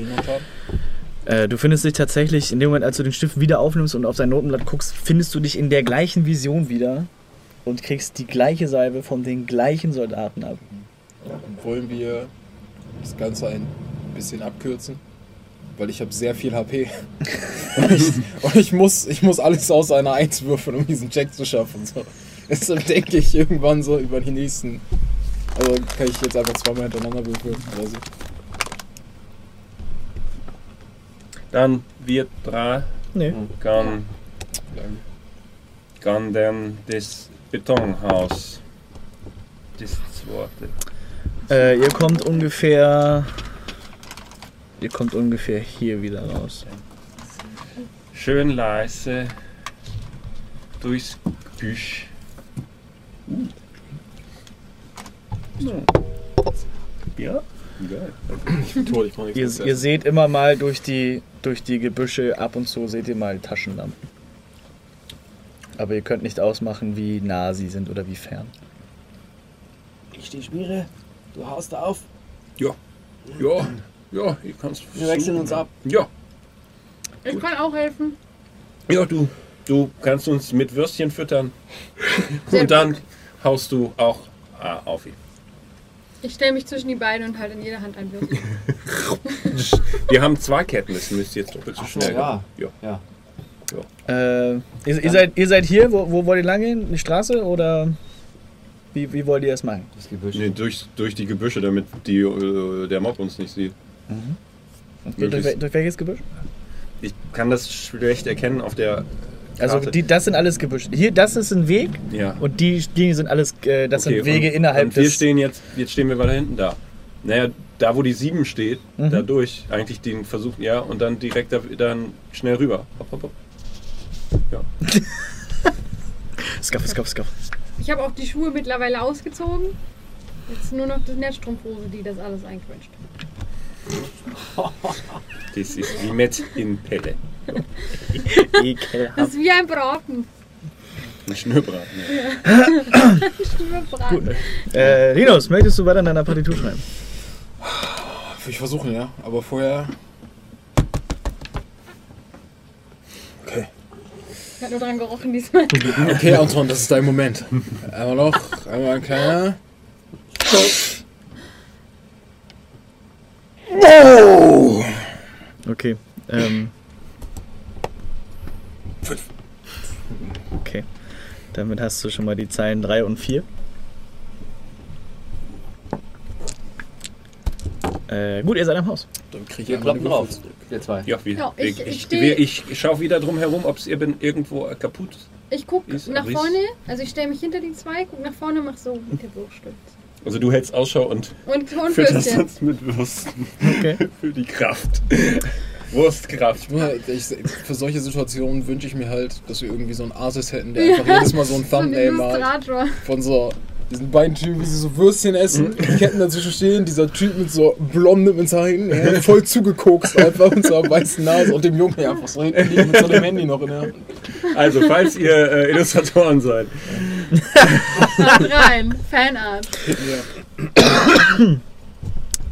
Du findest dich tatsächlich, in dem Moment, als du den Stift wieder aufnimmst und auf dein Notenblatt guckst, findest du dich in der gleichen Vision wieder und kriegst die gleiche Salbe von den gleichen Soldaten ab. Und wollen wir das Ganze ein bisschen abkürzen? Weil ich habe sehr viel HP. und ich muss alles außer einer 1 würfeln, um diesen Check zu schaffen. So. Deshalb denke ich irgendwann so über die nächsten... Also kann ich jetzt einfach zweimal hintereinander würfeln oder so. Dann wir 3. Nee. Und kann dann das Betonhaus. Das zweite. Ihr kommt ungefähr hier wieder raus. Schön leise durchs Gebüsch. No. Ja? Geil. Okay. Ihr seht immer mal durch die Gebüsche, ab und zu seht ihr mal Taschenlampen. Aber ihr könnt nicht ausmachen, wie nah sie sind oder wie fern. Ich stehe Schmiere, du haust da auf. Ja, ich kann's. Wir wechseln uns ab. Ja. Ich kann auch helfen. Ja, du kannst uns mit Würstchen füttern. Und dann haust du auch auf ihn. Ich stelle mich zwischen die beiden und halte in jeder Hand ein Würstchen. Wir haben 2 Ketten, das müsst ihr jetzt doppelt so schnell. Ja. Ihr seid hier, wo wollt ihr lang gehen? Die Straße oder wie wollt ihr das machen? Das Gebüsch. Nee, durch die Gebüsche, damit der Mob uns nicht sieht. Mhm. Okay, durch welches Gebüsch? Ich kann das schlecht erkennen auf der... Also das sind alles Gebüsche. Hier, das ist ein Weg, ja. Und die sind alles, das okay, sind Wege und, innerhalb und wir des... Jetzt stehen wir weiter hinten da. Naja, da wo die 7 steht, dadurch eigentlich den Versuch, ja, und dann direkt dann schnell rüber. Hopp. Ja. Skaff. Ich habe auch die Schuhe mittlerweile ausgezogen. Jetzt ist nur noch die Netzstrumpfhose, die das alles einquetscht. Das ist wie Met in Pelle. Ekelhaft. Das ist wie ein Braten. Ein Schnürbraten. Ja. Ein Schnürbraten. Gut. Linus, möchtest du weiter in deiner Partitur schreiben? Ich versuche, ja. Aber vorher... Okay. Ich hab nur dran gerochen diesmal. Okay, Anton, das ist dein Moment. Einmal ein kleiner... Wow! Okay, 5. Okay, damit hast du schon mal die Zeilen 3 und 4. Gut, ihr seid am Haus. Dann krieg ich wir klappen drauf, ihr 2. Ja, ich schaue wieder drum herum, ob es irgendwo kaputt ist. Ich gucke nach vorne, also ich stelle mich hinter die 2, gucke nach vorne und mache so mit der Bruchstück. Also du hältst Ausschau und fütterst uns mit Würsten. Okay. Für die Kraft. Wurstkraft. Für solche Situationen wünsche ich mir halt, dass wir irgendwie so einen Artist hätten, der einfach jedes Mal so ein Thumbnail macht. Von so diesen beiden Typen, wie sie so Würstchen essen, die Ketten dazwischen stehen, dieser Typ mit so blondem ins Haar, voll zugekokst einfach mit so einer weißen Nase und dem Jungen einfach so hinten liegen mit so einem Handy noch in der Hand. Also, falls ihr Illustratoren seid. Schaut rein, Fanart. Ja.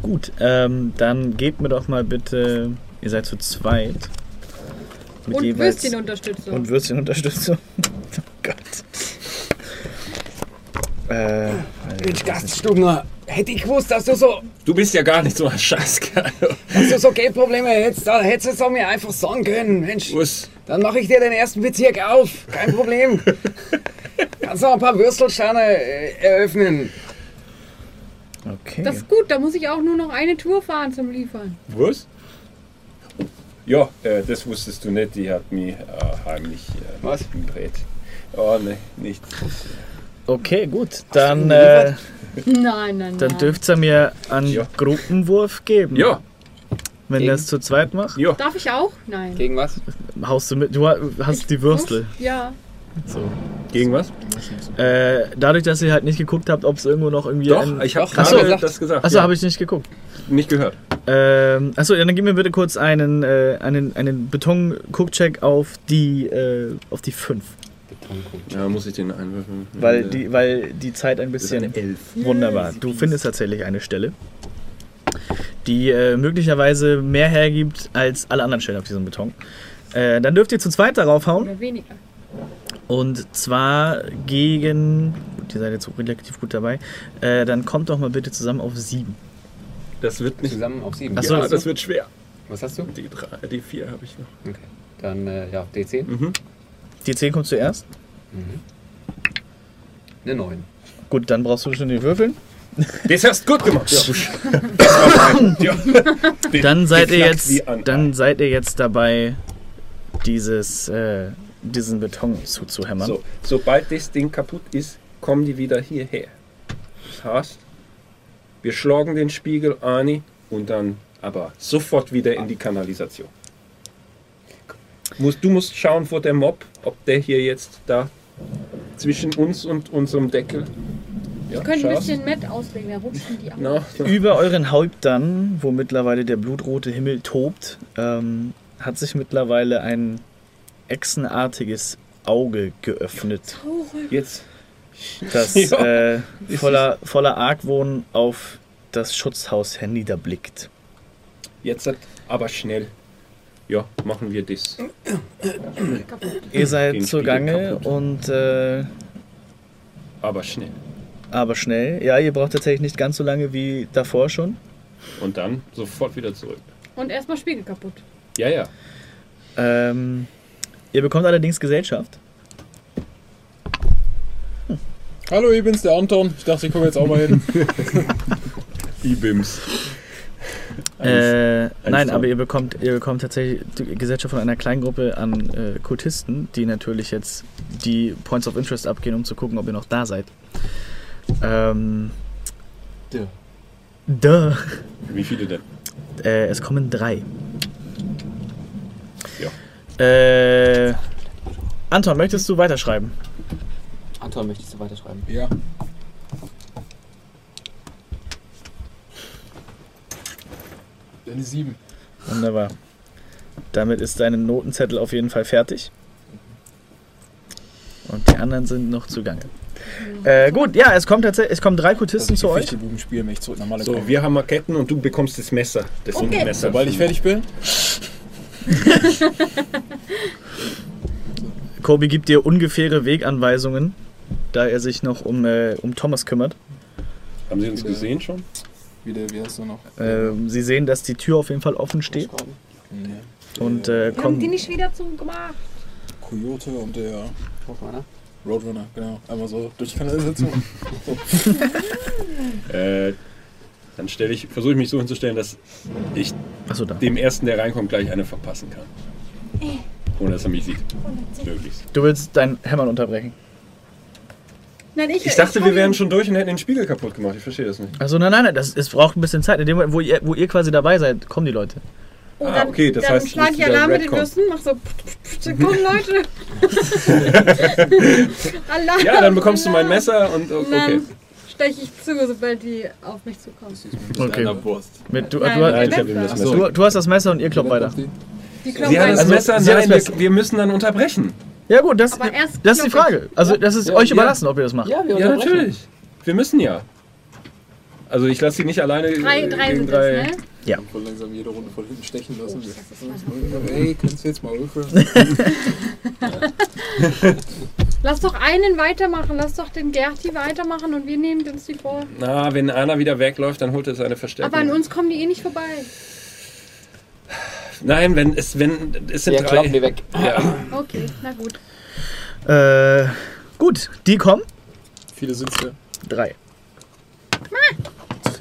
Gut, dann gebt mir doch mal bitte, ihr seid zu zweit. Mit und Würstchenunterstützung. Oh Gott. Mensch, Gaststubner, hätte ich gewusst, dass du so... Du bist ja gar nicht so ein Scheißkerl. Dass du so Geldprobleme hättest, dann hättest du mir einfach sagen können, Mensch. Was? Dann mache ich dir den ersten Bezirk auf, kein Problem. Kannst du noch ein paar Würstelsteine eröffnen? Okay. Das ist gut, da muss ich auch nur noch eine Tour fahren zum Liefern. Was? Ja, das wusstest du nicht, die hat mich heimlich was im Brett. Oh, ne, nichts. Okay, gut, dann, nein. Dann dürft ihr mir einen Gruppenwurf geben. Ja. Wenn ihr es zu zweit macht. Ja. Darf ich auch? Nein. Gegen was? Haust du mit? Du hast die Würstel. Ja. So. Gegen was? Dadurch, dass ihr halt nicht geguckt habt, ob es irgendwo noch irgendwie... Doch, ich habe das gesagt. Achso, ja. Habe ich nicht geguckt. Nicht gehört. Achso, dann gib mir bitte kurz einen Beton-Cook-Check auf die 5. Ja, muss ich den einwürfeln. Weil die Zeit ein bisschen... Das ist eine 11. Wunderbar. Du findest tatsächlich eine Stelle, die möglicherweise mehr hergibt als alle anderen Stellen auf diesem Beton. Dann dürft ihr zu zweit darauf hauen. Oder weniger. Und zwar gegen... Die seid jetzt relativ gut dabei. Dann kommt doch mal bitte zusammen auf 7. Das wird nicht... Zusammen auf 7? Achso, ja, das wird schwer. Was hast du? Die 4 habe ich noch. Okay. Dann, ja, D10. Mhm. D10 kommst du erst? Mhm. Eine 9. Gut, dann brauchst du schon die Würfeln. Das hast du gut gemacht. Ja. Dann seid ihr jetzt dabei, diesen Beton zuzuhämmern. So, sobald das Ding kaputt ist, kommen die wieder hierher. Das heißt, wir schlagen den Spiegel an und dann aber sofort wieder in die Kanalisation. Du musst schauen vor der Mob, ob der hier jetzt da zwischen uns und unserem Deckel... Ja, ich könnte ein bisschen Matt auslegen, da rutschen die ab. No. Über euren Häuptern, wo mittlerweile der blutrote Himmel tobt, hat sich mittlerweile ein echsenartiges Auge geöffnet. Jetzt. Das voller Argwohn auf das Schutzhaus herniederblickt. Jetzt aber schnell. Ja, machen wir das. Ihr seid zur Gange und... aber schnell. Aber schnell. Ja, ihr braucht tatsächlich nicht ganz so lange wie davor schon. Und dann sofort wieder zurück. Und erstmal Spiegel kaputt. Ja, ja. Ihr bekommt allerdings Gesellschaft. Hallo, ich bin's, der Anton. Ich dachte, ich komme jetzt auch mal hin. Ibims. Nein, aber ihr bekommt tatsächlich die Gesellschaft von einer kleinen Gruppe an Kultisten, die natürlich jetzt die Points of Interest abgehen, um zu gucken, ob ihr noch da seid. Wie viele denn? Es kommen 3. Ja. Anton, möchtest du weiterschreiben? Ja. Eine 7. Wunderbar. Damit ist dein Notenzettel auf jeden Fall fertig. Und die anderen sind noch zugange. Gut, ja, es kommen 3 Kultisten zu euch. Fichtelbuben spielen mich zurück, normale so, wir haben Maketten und du bekommst das Messer. Das Messer. Sobald ich fertig bin. Kobi gibt dir ungefähre Weganweisungen, da er sich noch um Thomas kümmert. Haben Sie uns gesehen schon? Wie heißt er noch? Sie sehen, dass die Tür auf jeden Fall offen steht. Ja. Und haben die nicht wieder zugemacht? Coyote und der Roadrunner, genau. Einmal so durch die Kanalisation. Dann versuche ich mich so hinzustellen, dass ich dem Ersten, der reinkommt, gleich eine verpassen kann. Ohne dass er mich sieht. Möglichst. Du willst deinen Hämmern unterbrechen? Nein, ich dachte, wir wären schon durch und hätten den Spiegel kaputt gemacht. Ich verstehe das nicht. Also nein, es braucht ein bisschen Zeit. In dem Moment, wo ihr quasi dabei seid, kommen die Leute. Oh, okay, das heißt, schlage ich Alarm mit den Würsten, mach so, komm Leute. Alarm, ja, dann bekommst du mein Messer und okay. Steche ich zu, sobald die auf mich zukommen. Okay. Du hast das Messer und ihr klopft weiter. Sie hat das Messer, nein, wir müssen dann unterbrechen. Ja gut, das ist die Frage. Also das ist euch überlassen, ob ihr das macht. Ja, natürlich. Wir müssen ja. Also ich lasse sie nicht alleine. 3 sind das, ne? Ja. Ich wollte langsam jede Runde von hinten stechen lassen. Ey, kannst du jetzt mal öffnen? Lass doch einen weitermachen, lass doch den Gerti weitermachen und wir nehmen uns die vor. Na, wenn einer wieder wegläuft, dann holt er seine Verstärkung. Aber an uns kommen die eh nicht vorbei. Nein, es sind 3. Klappen wir weg. Ja. Okay, na gut. Gut, die kommen. Viele sind's ja. 3.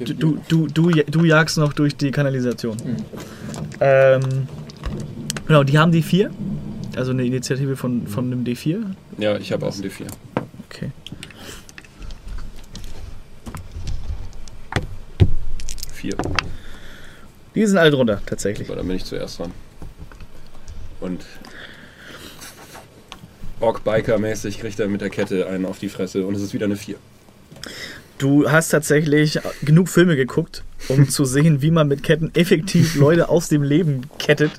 Du jagst noch durch die Kanalisation. Mhm. Genau, die haben D4. Also eine Initiative von einem D4. Ja, ich habe auch einen D4. Okay. 4. Die sind alle drunter, tatsächlich. Aber dann bin ich zuerst dran. Und Ork-Biker-mäßig kriegt er mit der Kette einen auf die Fresse und es ist wieder eine 4. Du hast tatsächlich genug Filme geguckt, um zu sehen, wie man mit Ketten effektiv Leute aus dem Leben kettet.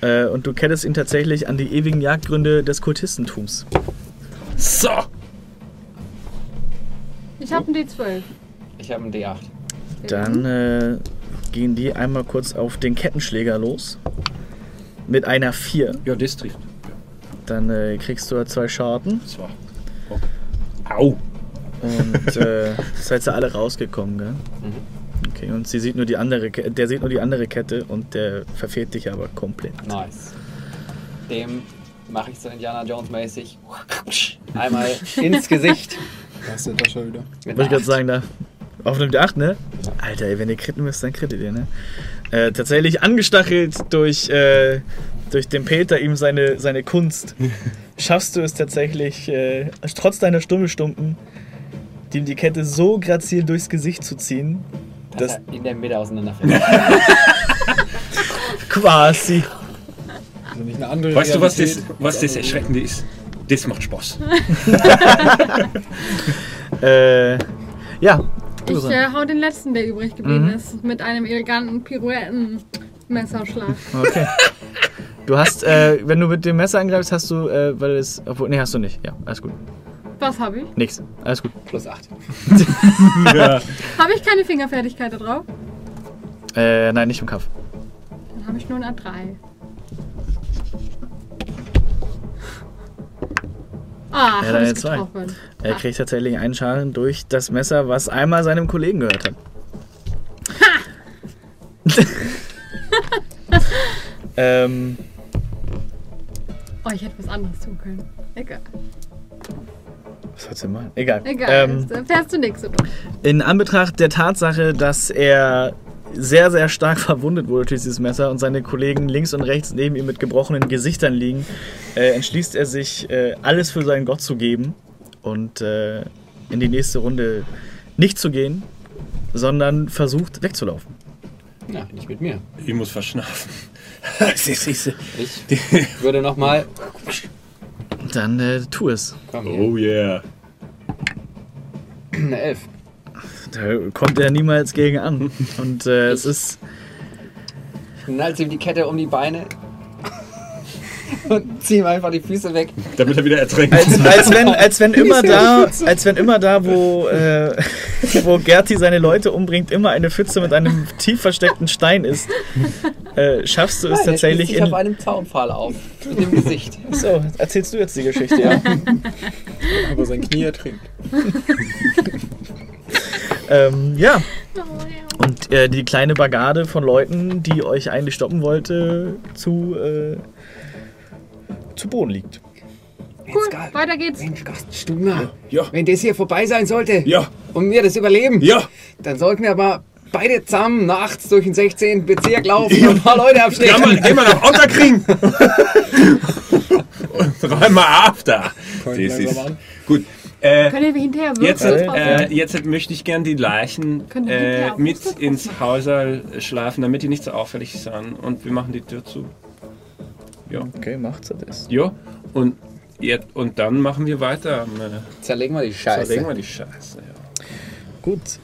Und du kettest ihn tatsächlich an die ewigen Jagdgründe des Kultistentums. So! Ich habe einen D12. Ich habe einen D8. Dann gehen die einmal kurz auf den Kettenschläger los. Mit einer 4. Ja, das trifft. Dann kriegst du 2 Schaden. 2. Okay. Au! Und seid ihr alle rausgekommen, gell? Mhm. Okay, und sie sieht nur die andere Kette, der sieht nur die andere Kette und der verfehlt dich aber komplett. Nice. Dem mache ich so Indiana Jones-mäßig. Einmal ins Gesicht. Da ist der Tasche wieder. Wollte ich gerade sagen, da. Auf einem D8, ne? Alter, ey, wenn ihr kritten müsst, dann krittet ihr, ne? Tatsächlich angestachelt durch den Peter, ihm seine Kunst, schaffst du es tatsächlich, trotz deiner Stummelstumpen, ihm die Kette so grazil durchs Gesicht zu ziehen, dass er in der Mitte auseinanderfällt. Quasi. Also nicht eine andere Realität, weißt du, was das Erschreckende ist? Das macht Spaß. Ja. Ich hau den letzten, der übrig geblieben ist, mit einem eleganten Pirouettenmesserschlag. Okay. Du hast, wenn du mit dem Messer angreifst, hast du, weil es, obwohl, nee, hast du nicht. Ja, alles gut. Was habe ich? Nix. Alles gut. +8. Ja. Habe ich keine Fingerfertigkeit da drauf? Nein, nicht im Kampf. Dann habe ich nur ein A3. Ah, ja, habe ich getroffen. Er kriegt tatsächlich einen Schaden durch das Messer, was einmal seinem Kollegen gehört hat. Ha! Oh, ich hätte was anderes tun können. Egal. Was hat sie mal? Egal, fährst du nichts. In Anbetracht der Tatsache, dass er sehr, sehr stark verwundet wurde durch dieses Messer und seine Kollegen links und rechts neben ihm mit gebrochenen Gesichtern liegen, entschließt er sich, alles für seinen Gott zu geben und in die nächste Runde nicht zu gehen, sondern versucht wegzulaufen. Na, nicht mit mir. Ich muss verschnaufen. Ich würde nochmal... Dann tu es. Komm, oh yeah. Eine 11. Da kommt er niemals gegen an. Und es ist... Ich knall ihm die Kette um die Beine und zieh ihm einfach die Füße weg. Damit er wieder ertränkt. Als wenn immer da, wo Gerti seine Leute umbringt, immer eine Pfütze mit einem tief versteckten Stein ist, schaffst du es tatsächlich... Ich habe einen Zaunpfahl auf, mit dem Gesicht. So, erzählst du jetzt die Geschichte, ja. Aber sein Knie ertrinkt. Ja. Und die kleine Bagade von Leuten, die euch eigentlich stoppen wollte, zu Boden liegt. Cool, weiter geht's. Mensch, Gaststube. Ja. Wenn das hier vorbei sein sollte und wir das überleben, dann sollten wir aber beide zusammen nachts durch den 16. Bezirk laufen und ein paar Leute abstechen. Ja, gehen wir nach Otterkring. Und räumen wir ab da. Das ist gut. Können wir hinterher jetzt möchte ich gern die Leichen mit ins Hausal schlafen, damit die nicht so auffällig sind. Und wir machen die Tür zu. Ja. Okay, macht's das. Ja, und dann machen wir weiter. Zerlegen wir die Scheiße. Ja. Gut. Ich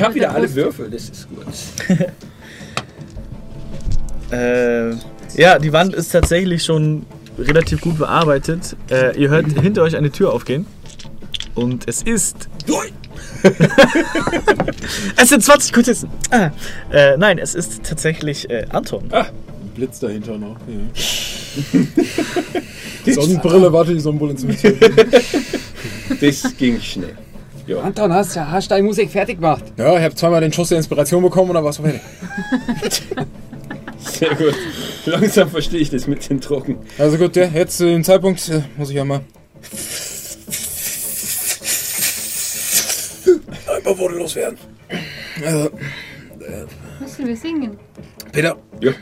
habe wieder alle Würfel, das ist gut. Ja, die Wand ist tatsächlich schon relativ gut bearbeitet. Ihr hört hinter euch eine Tür aufgehen. Und es ist... Es sind 20 Kultisten. Ah. Nein, es ist tatsächlich Anton. Ah. Blitz dahinter noch. Ja. Sonnenbrille, warte, die Sonnenbrille ins Mädchen. Das ging schnell. Jo. Anton, hast deine Musik fertig gemacht? Ja, ich habe zweimal den Schuss der Inspiration bekommen und dann war's fertig. Sehr gut. Langsam verstehe ich das mit den Drucken. Also gut, ja, jetzt zu dem Zeitpunkt muss ich einmal... Einmal wurde loswerden. Müssen wir singen? Peter? Ja.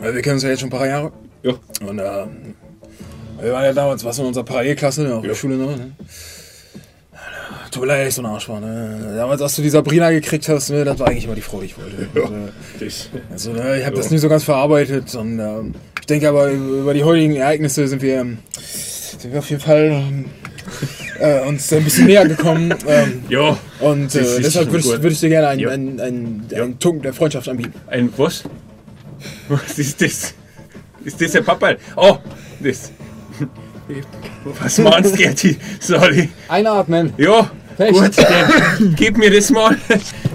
Wir kennen uns ja jetzt schon ein paar Jahre. Ja. Und wir waren ja damals, was in unserer Parallelklasse, auch in der Schule noch. Ne? Tut mir leid, so ein Arsch war. Ne? Damals, als du die Sabrina gekriegt hast, ne, das war eigentlich immer die Frau, die ich wollte. Ja. Und, also, ne, ich habe das nie so ganz verarbeitet. Und ich denke aber, über die heutigen Ereignisse sind wir auf jeden Fall uns ein bisschen näher gekommen. Ja. Und deshalb würde ich dir gerne einen Tunken der Freundschaft anbieten. Ein was? Was ist das? Ist das der Papa? Oh, das. Was meinst du, Gerti? Sorry. Einatmen. Ja, echt? Gut. Gib mir das mal.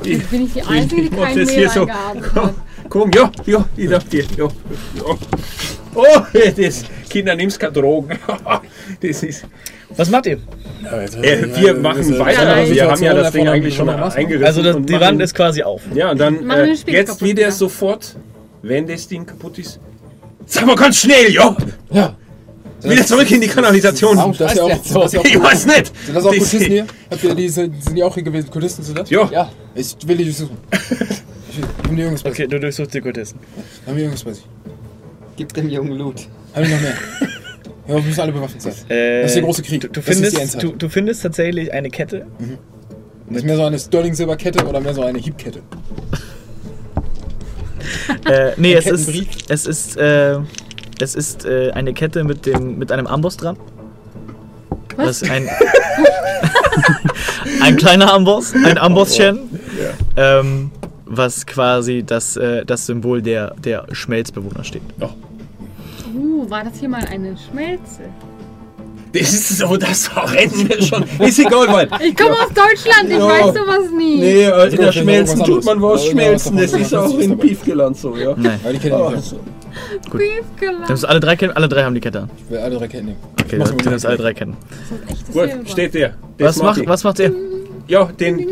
Ich bin ich die Einzige, die kein Mehl so. Komm, ja, ich darf dir. Ja. Oh, das. Kinder, nimmst keine Drogen. Das ist. Was macht ihr? Wir machen weiter. Wir haben ja das Ding eigentlich schon eingerissen. Also die Wand ist quasi auf. Ja, und dann jetzt wieder sofort, wenn das Ding kaputt ist. Sag mal ganz schnell, ja! Ja. Wieder zurück in die Kanalisation. Das ist ja auch, ich weiß nicht. Sind das auch Kultisten hier? Sind die auch hier gewesen? Kultisten sind das? Ja. Ich will die durchsuchen. Ich will die Jungs bei sich. Okay, du durchsuchst die Kultisten. Haben die Jungs bei sich. Gib dem jungen Loot. Haben wir noch mehr? Ja, wir müssen alle bewaffnet sein. Das ist der große Krieg. Du findest tatsächlich eine Kette. Mhm. Nicht mehr so eine Sterling-Silberkette oder mehr so eine Hiebkette. Nee, es ist eine Kette mit einem Amboss dran. Was? Das ist ein kleiner Amboss, ein Amboss-Chen, was quasi das Symbol der Schmelzbewohner steht. Ja. War das hier mal eine Schmelze? Das ist so, das verrennen wir schon. Ist egal, Mann. Ich komme aus Deutschland, ich weiß sowas nie. Nee, also in der Schmelzen tut man was schmelzen. Das ist auch in Piefkeland so, ja. Nein. Aber die kennen nicht so. Piefkeland. Alle drei haben die Kette an. Ich will alle drei Ketten nehmen. Okay, du nimmst alle drei Ketten. Gut, steht der. Was macht ihr? Ja,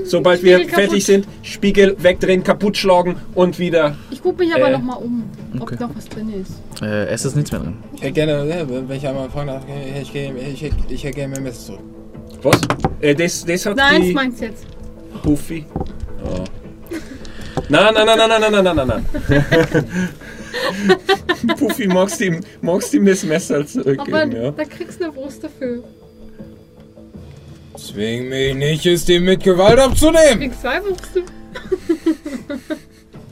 sobald wir fertig sind, Spiegel wegdrehen, kaputt schlagen und wieder... Ich gucke mich aber nochmal um, ob noch was drin ist. Es ist nichts mehr drin. Ich hätte gerne, wenn ich einmal fragen darf, ich hätte gerne mein Messer zurück. Was? Das hat nein, die... Nein, das meinst du jetzt. Puffy. Oh. Nein. Puffy, magst ihm das Messer zurückgeben, aber ja. Da kriegst du eine Brust dafür. Zwing mich nicht, es dem mit Gewalt abzunehmen!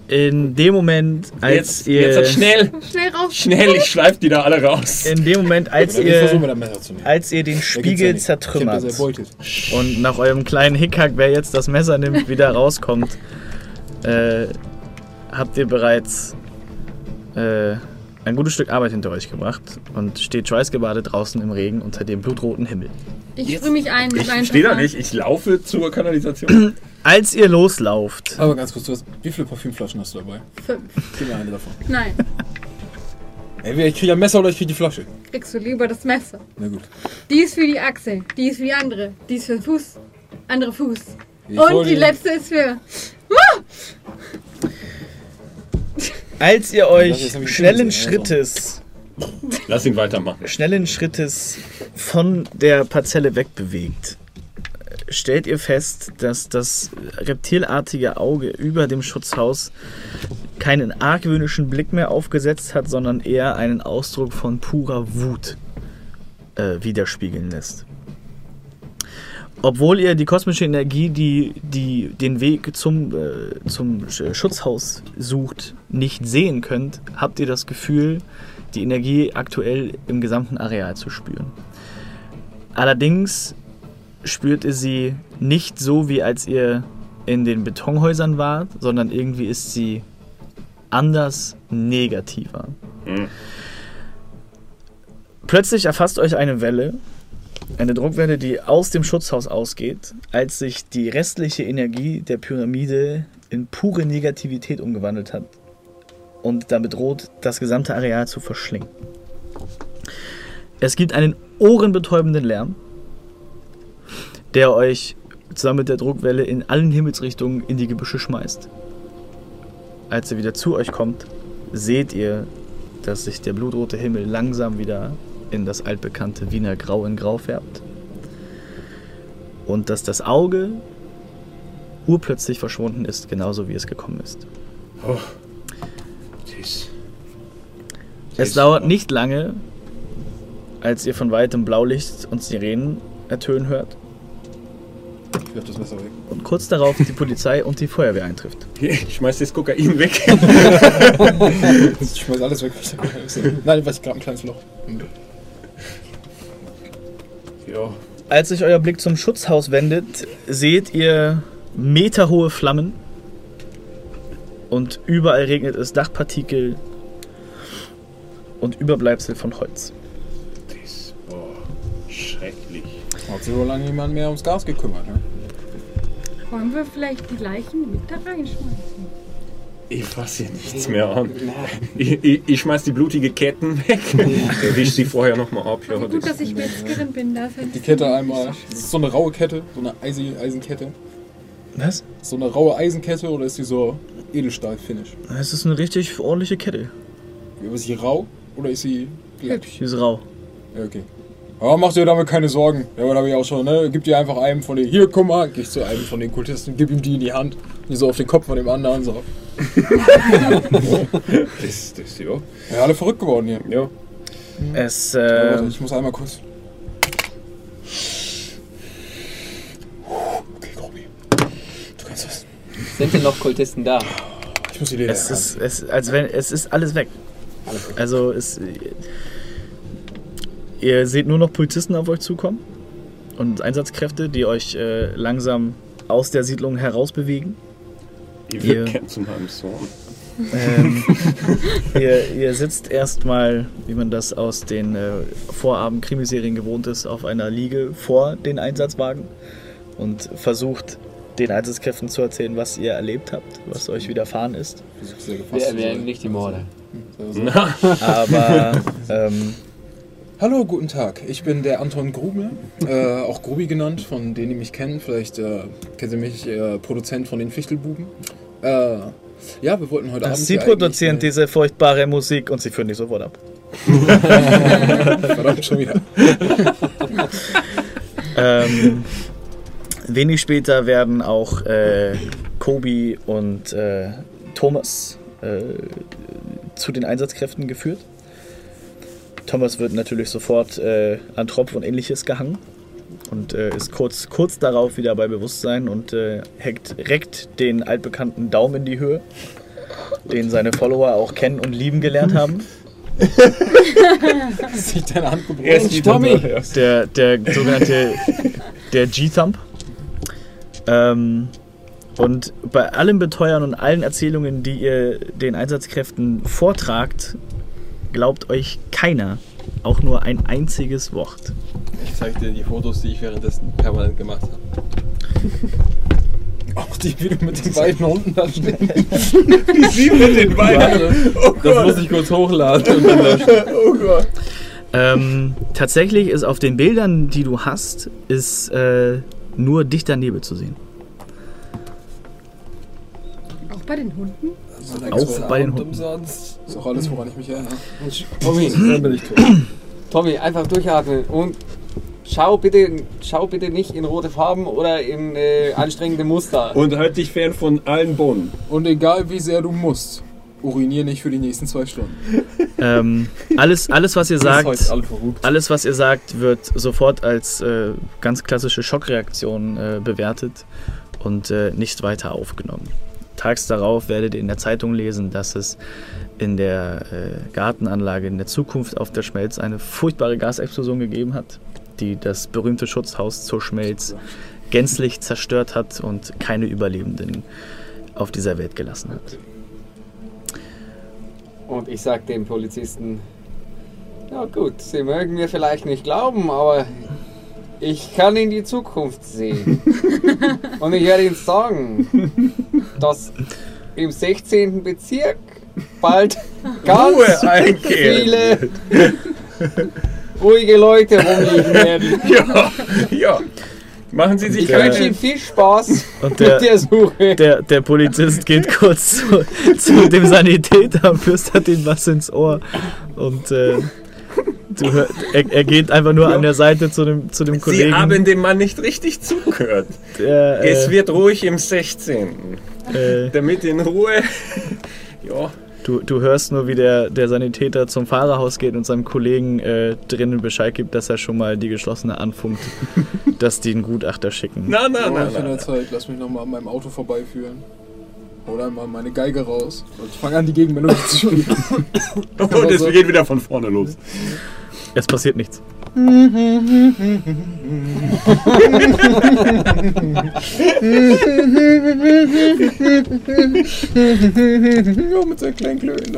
In dem Moment, als jetzt, ihr... Jetzt schnell raus! Schnell, ich schleif die da alle raus! In dem Moment, als ihr den Spiegel zertrümmert und nach eurem kleinen Hickhack, wer jetzt das Messer nimmt, wieder rauskommt, habt ihr bereits ein gutes Stück Arbeit hinter euch gebracht und steht schweißgebadet draußen im Regen unter dem blutroten Himmel. Ich rühre mich ein. Ich stehe da nicht, ich laufe zur Kanalisation. Als ihr loslauft. Aber ganz kurz, wie viele Parfümflaschen hast du dabei? 5. Gib mir eine davon. Nein. Entweder ich kriege ein Messer oder ich kriege die Flasche. Kriegst du lieber das Messer. Na gut. Die ist für die Achsel, die ist für die andere, die ist für den Fuß, andere Fuß. Und die letzte ist für... Als ihr euch schnellen Schrittes von der Parzelle wegbewegt, stellt ihr fest, dass das reptilartige Auge über dem Schutzhaus keinen argwöhnischen Blick mehr aufgesetzt hat, sondern eher einen Ausdruck von purer Wut widerspiegeln lässt. Obwohl ihr die kosmische Energie, die den Weg zum Schutzhaus sucht, nicht sehen könnt, habt ihr das Gefühl, die Energie aktuell im gesamten Areal zu spüren. Allerdings spürt ihr sie nicht so, wie als ihr in den Betonhäusern wart, sondern irgendwie ist sie anders, negativer. Mhm. Plötzlich erfasst euch eine Welle, eine Druckwelle, die aus dem Schutzhaus ausgeht, als sich die restliche Energie der Pyramide in pure Negativität umgewandelt hat und damit droht, das gesamte Areal zu verschlingen. Es gibt einen ohrenbetäubenden Lärm, der euch zusammen mit der Druckwelle in allen Himmelsrichtungen in die Gebüsche schmeißt. Als ihr wieder zu euch kommt, seht ihr, dass sich der blutrote Himmel langsam wieder in das altbekannte Wiener Grau in Grau färbt und dass das Auge urplötzlich verschwunden ist, genauso wie es gekommen ist. Oh. Es dauert nicht lange, als ihr von weitem Blaulicht und Sirenen ertönen hört. Ich werf das Messer weg. Und kurz darauf die Polizei und die Feuerwehr eintrifft. Ich schmeiß das Kokain weg. Ich schmeiß alles weg. Nein, was ich gerade ein kleines Loch. Ja. Als sich euer Blick zum Schutzhaus wendet, seht ihr meterhohe Flammen. Und überall regnet es Dachpartikel und Überbleibsel von Holz. Das war schrecklich. Hat sich wohl lange niemand mehr ums Gas gekümmert, ne? Wollen wir vielleicht die Leichen mit da reinschmeißen? Ich fasse hier nichts mehr an. Ich schmeiß die blutige Ketten weg. Erwisch sie vorher nochmal ab. Ja, gut, dass ich Metzgerin bin. Die Kette einmal. Das ist so eine raue Kette, so eine Eisenkette. Was? So eine raue Eisenkette oder ist die so Edelstahl-Finish? Es ist eine richtig ordentliche Kette. Ist sie rau oder ist sie glatt? Sie ist rau. Ja, okay. Aber mach dir damit keine Sorgen. Ja, aber da habe ich auch schon, ne? Gib dir einfach einem von den. Hier, guck mal. Geh zu einem von den Kultisten, gib ihm die in die Hand. Die so auf den Kopf von dem anderen. So. das ja. Ja, alle verrückt geworden hier. Ja. Es. Ja, warte, ich muss einmal kurz. Okay, Grobi. Du kannst das. Sind denn noch Kultisten da? Ich muss die Leder es ist alles weg. Alles weg. Also es. Ihr seht nur noch Polizisten auf euch zukommen und Einsatzkräfte, die euch langsam aus der Siedlung herausbewegen. Ihr kennt zu meinem Sohn. Ihr sitzt erstmal, wie man das aus den Vorabend-Krimiserien gewohnt ist, auf einer Liege vor den Einsatzwagen und versucht den Einsatzkräften zu erzählen, was ihr erlebt habt, was euch widerfahren ist. Wir erwähnen nicht die Morde. Aber hallo, guten Tag. Ich bin der Anton Grubel, auch Grubi genannt, von denen die mich kennen. Vielleicht kennen Sie mich, Produzent von den Fichtelbuben. Ja, wir wollten heute Abend... Sie produzieren diese furchtbare Musik und Sie führen die sofort ab. Verdammt, schon wieder. Wenig später werden auch Kobi und Thomas zu den Einsatzkräften geführt. Thomas wird natürlich sofort an Tropf und Ähnliches gehangen und ist kurz darauf wieder bei Bewusstsein und reckt den altbekannten Daumen in die Höhe, den seine Follower auch kennen und lieben gelernt haben. Sieht deine Hand gebrochen, Tommy. Der sogenannte der G-Thump. Und bei allem Beteuern und allen Erzählungen, die ihr den Einsatzkräften vortragt, glaubt euch keiner, auch nur ein einziges Wort. Ich zeig dir die Fotos, die ich währenddessen permanent gemacht habe. Auch die, wie du mit den beiden Hunden da stehst. Die sieben mit den beiden. Oh Gott. Das muss ich kurz hochladen und dann löschen. Oh Gott. Tatsächlich ist auf den Bildern, die du hast, ist nur dichter Nebel zu sehen. Auch bei den Hunden? Auch bei den Hunden. Umsonst. Ist auch alles, woran ich mich erinnere. Tommy, einfach durchatmen und schau bitte nicht in rote Farben oder in anstrengende Muster. Und halt dich fern von allen Bohnen. Und egal wie sehr du musst, urinier nicht für die nächsten 2 Stunden. Alles was ihr sagt, wird sofort als ganz klassische Schockreaktion bewertet und nicht weiter aufgenommen. Tags darauf werdet ihr in der Zeitung lesen, dass es in der Gartenanlage in der Zukunft auf der Schmelz eine furchtbare Gasexplosion gegeben hat, die das berühmte Schutzhaus zur Schmelz gänzlich zerstört hat und keine Überlebenden auf dieser Welt gelassen hat. Und ich sag dem Polizisten, ja gut, Sie mögen mir vielleicht nicht glauben, aber ich kann in die Zukunft sehen. Und ich werde Ihnen sagen, dass im 16. Bezirk bald ganz viele ruhige Leute rumliegen werden. Ja, ja. Machen Sie sich viel Spaß und mit der Suche. Der Polizist geht kurz zu dem Sanitäter, flüstert ihm was ins Ohr und Er geht einfach nur an der Seite zu dem Kollegen. Sie haben dem Mann nicht richtig zugehört. Es wird ruhig im 16. Damit in Ruhe... ja. Du hörst nur, wie der Sanitäter zum Fahrerhaus geht und seinem Kollegen drinnen Bescheid gibt, dass er schon mal die geschlossene anfunkt, dass die einen Gutachter schicken. Na. Ich bin in der Zeit, lass mich nochmal an meinem Auto vorbeiführen. Hol einmal meine Geige raus und fang an, die Gegenmelodie zu spielen. Und es geht wieder von vorne los. Es passiert nichts. Ja, mit seinen kleinen Klöten.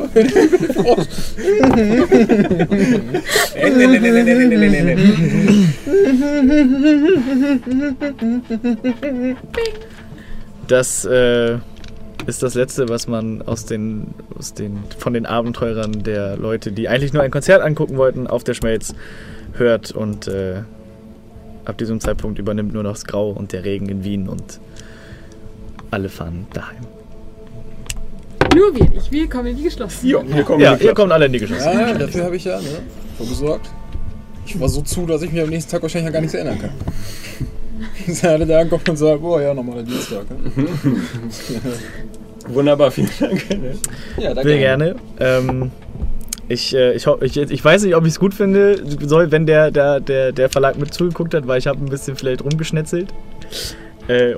Das ist das Letzte, was man von den Abenteurern der Leute, die eigentlich nur ein Konzert angucken wollten, auf der Schmelz hört. Und ab diesem Zeitpunkt übernimmt nur noch das Grau und der Regen in Wien und alle fahren daheim. Nur wir nicht. Wir kommen in die Geschlossenen. Ja, ihr kommt alle in die Geschlossenen. Ja, dafür habe ich ja vorgesorgt. Ich war so zu, dass ich mich am nächsten Tag wahrscheinlich gar nichts erinnern kann. Der ankommt und sagt, oh ja, nochmal der Dienstag. Wunderbar, vielen Dank. Ja, danke. Sehr gerne. Ich weiß nicht, ob ich es gut finde, wenn der Verlag mit zugeguckt hat, weil ich habe ein bisschen vielleicht rumgeschnetzelt.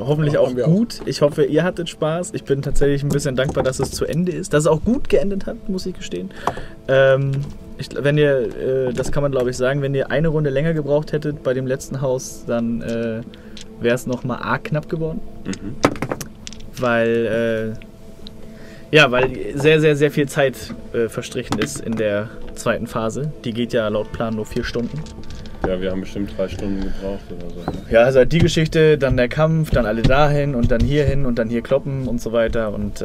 Hoffentlich auch gut. Ich hoffe, ihr hattet Spaß. Ich bin tatsächlich ein bisschen dankbar, dass es zu Ende ist. Dass es auch gut geendet hat, muss ich gestehen. Wenn ihr, das kann man glaube ich sagen, wenn ihr eine Runde länger gebraucht hättet bei dem letzten Haus, dann wäre es nochmal arg knapp geworden. Mhm. Weil... weil sehr, sehr, sehr viel Zeit verstrichen ist in der zweiten Phase. Die geht ja laut Plan nur 4 Stunden. Ja, wir haben bestimmt 3 Stunden gebraucht oder so. Ne? Ja, also die Geschichte, dann der Kampf, dann alle dahin und dann hier hin und dann hier kloppen und so weiter. Und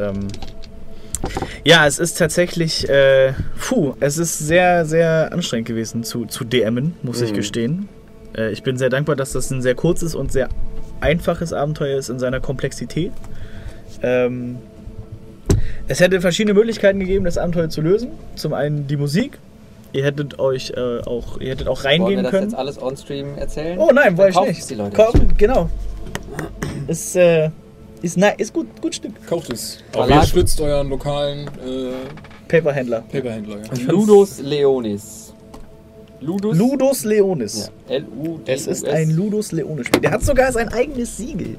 es ist tatsächlich, es ist sehr, sehr anstrengend gewesen zu DMen, muss ich gestehen. Ich bin sehr dankbar, dass das ein sehr kurzes und sehr einfaches Abenteuer ist in seiner Komplexität. Es hätte verschiedene Möglichkeiten gegeben, das Abenteuer zu lösen. Zum einen die Musik. Ihr hättet auch reingehen können. Wollen wir das jetzt alles on-stream erzählen? Oh nein, wollte ich nicht. Die Leute. Komm, genau. Ist gut Stück. Kauft es. Aber ihr stützt euren lokalen Paperhändler. Ja. Ludus Leonis. Ludus Leonis. Ja. L-U-D-U-S. Es ist ein Ludus Leonis-Spiel. Der hat sogar sein eigenes Siegel.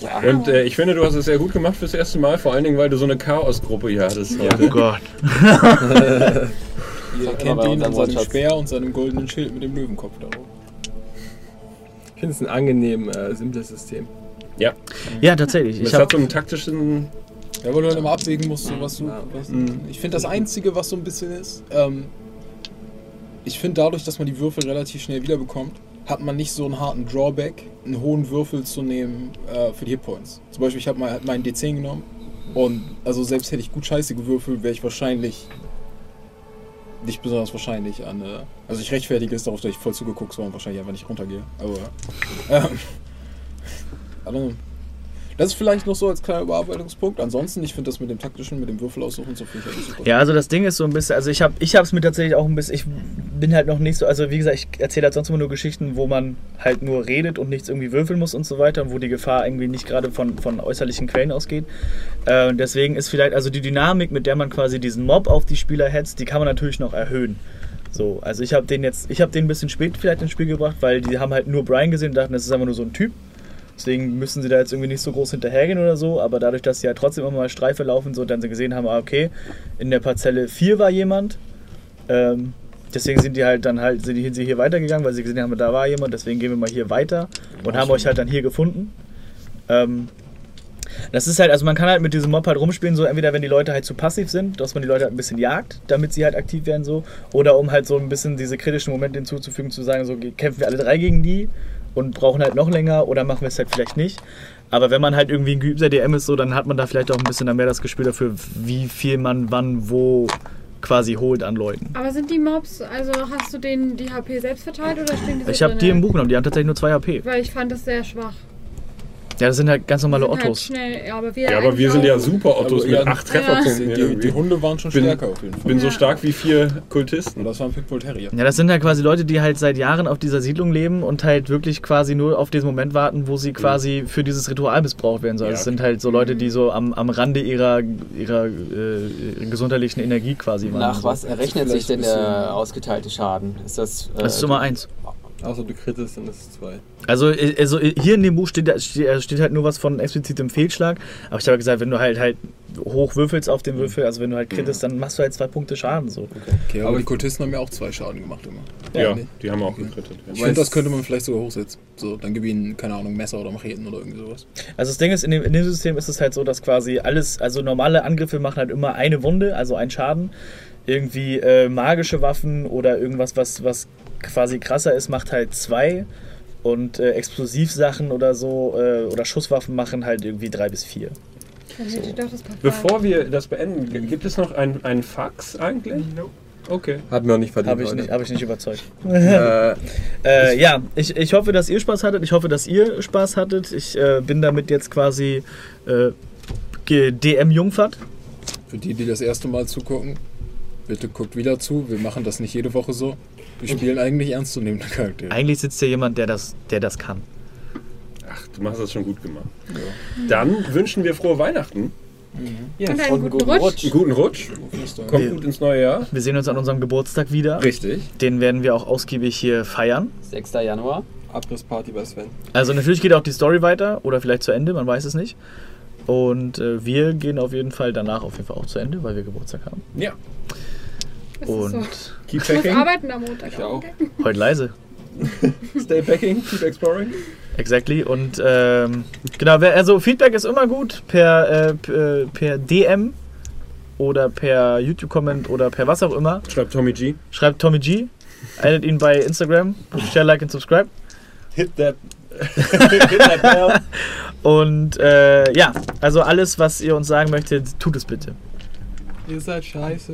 Ja. Und ich finde, du hast es sehr gut gemacht fürs erste Mal, vor allen Dingen, weil du so eine Chaosgruppe hier hattest. Ja, oh Gott. Ihr kennt ihn an seinem Speer und seinem goldenen Schild mit dem Löwenkopf da oben. Ich finde es ein angenehm simples System. Ja. Ja, tatsächlich. Es hat so einen taktischen... Ja, weil du halt immer abwägen musst, ich finde das Einzige, was so ein bisschen ist, ich finde dadurch, dass man die Würfel relativ schnell wiederbekommt, hat man nicht so einen harten Drawback, einen hohen Würfel zu nehmen für die Hitpoints. Zum Beispiel, ich habe mal meinen D10 genommen und also selbst hätte ich gut scheiße gewürfelt, wäre ich wahrscheinlich nicht besonders wahrscheinlich an... Also ich rechtfertige es darauf, dass ich voll zugeguckt war und wahrscheinlich einfach nicht runtergehe. Aber... Das ist vielleicht noch so als kleiner Überarbeitungspunkt. Ansonsten, ich finde das mit dem taktischen, mit dem Würfel aussuchen so viel super. Ja, also das Ding ist so ein bisschen, also ich hab's mir tatsächlich auch ein bisschen, ich bin halt noch nicht so, also wie gesagt, ich erzähle halt sonst immer nur Geschichten, wo man halt nur redet und nichts irgendwie würfeln muss und so weiter und wo die Gefahr irgendwie nicht gerade von äußerlichen Quellen ausgeht. Deswegen ist vielleicht, also die Dynamik, mit der man quasi diesen Mob auf die Spieler hetzt, die kann man natürlich noch erhöhen. So, also ich habe den ein bisschen spät vielleicht ins Spiel gebracht, weil die haben halt nur Brian gesehen und dachten, das ist einfach nur so ein Typ. Deswegen müssen sie da jetzt irgendwie nicht so groß hinterhergehen oder so, aber dadurch, dass sie halt trotzdem immer mal Streife laufen so, und dann sie gesehen haben, okay, in der Parzelle 4 war jemand, deswegen sind die halt dann sind die hier weitergegangen, weil sie gesehen haben, da war jemand, deswegen gehen wir mal hier weiter und haben euch halt dann hier gefunden. Das ist halt, also man kann halt mit diesem Mob halt rumspielen, so entweder wenn die Leute halt zu passiv sind, dass man die Leute halt ein bisschen jagt, damit sie halt aktiv werden so, oder um halt so ein bisschen diese kritischen Momente hinzuzufügen, zu sagen, so kämpfen wir alle 3 gegen die und brauchen halt noch länger oder machen wir es halt vielleicht nicht. Aber wenn man halt irgendwie ein geübter DM ist, so, dann hat man da vielleicht auch ein bisschen mehr das Gespür dafür, wie viel man wann wo quasi holt an Leuten. Aber sind die Mobs, also hast du denen die HP selbst verteilt oder stehen die so? Ich habe die im Buch genommen, die haben tatsächlich nur 2 HP. Weil ich fand das sehr schwach. Ja, das sind halt ganz normale Ottos. Halt schnell, aber wir ja, aber wir sind ja super Ottos mit 8 Trefferpunkten. Ja. Die Hunde waren schon stärker auf jeden Fall. Bin so stark wie 4 Kultisten. Und das waren Pitbull Terrier. Ja, das sind ja quasi Leute, die halt seit Jahren auf dieser Siedlung leben und halt wirklich quasi nur auf diesen Moment warten, wo sie quasi für dieses Ritual missbraucht werden sollen. Ja, das sind halt so Leute, die so am Rande ihrer gesundheitlichen Energie quasi waren. Nach was errechnet sich denn der ausgeteilte Schaden? Ist das, das ist Nummer 1. Also du krittest, dann ist es 2. Also hier in dem Buch steht halt nur was von explizitem Fehlschlag. Aber ich habe gesagt, wenn du halt hoch würfelst auf den Würfel, also wenn du halt krittest, dann machst du halt 2 Punkte Schaden. So. Okay, aber die Kultisten haben ja auch 2 Schaden gemacht immer. Ja, nee, die haben auch gekrittet. Ja. Ich finde, das könnte man vielleicht sogar hochsetzen. So, dann gib ihnen, keine Ahnung, Messer oder Macheten oder irgendwie sowas. Also das Ding ist, in dem System ist es halt so, dass quasi alles, also normale Angriffe machen halt immer eine Wunde, also einen Schaden. Irgendwie magische Waffen oder irgendwas, was quasi krasser ist, macht halt 2 und Explosivsachen oder so oder Schusswaffen machen halt irgendwie 3 bis 4. So. Bevor wir das beenden, gibt es noch ein Fax eigentlich? No. Okay. Hat mir auch nicht verdient. Habe ich nicht überzeugt. Ich hoffe, dass ihr Spaß hattet. Ich hoffe, dass ihr Spaß hattet. Ich bin damit jetzt quasi DM-Jungfahrt. Für die das erste Mal zugucken, bitte guckt wieder zu. Wir machen das nicht jede Woche so. Wir spielen eigentlich ernstzunehmende Charaktere. Eigentlich sitzt hier jemand, der das kann. Ach, du hast das schon gut gemacht. Ja. Dann wünschen wir frohe Weihnachten. Ja. Und einen guten Rutsch. Guten Rutsch. Kommt gut ins neue Jahr. Wir sehen uns an unserem Geburtstag wieder. Richtig. Den werden wir auch ausgiebig hier feiern. 6. Januar. Abrissparty bei Sven. Also natürlich geht auch die Story weiter oder vielleicht zu Ende, man weiß es nicht. Und wir gehen auf jeden Fall danach auch zu Ende, weil wir Geburtstag haben. Ja. Und so. Keep packing. Ich muss arbeiten am Montag. Ich auch. Heute leise. Stay packing, keep exploring. Exactly. Und genau, also Feedback ist immer gut per DM oder per YouTube-Comment oder per was auch immer. Schreibt Tommy G. Addet ihn bei Instagram. Share, like und subscribe. Hit that bell. Und also alles, was ihr uns sagen möchtet, tut es bitte. Ihr seid scheiße.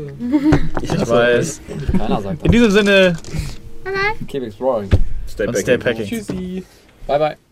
Ich weiß. Keiner sagt das. In diesem Sinne. Bye bye. Keep exploring. Stay packing. Tschüssi. Bye bye.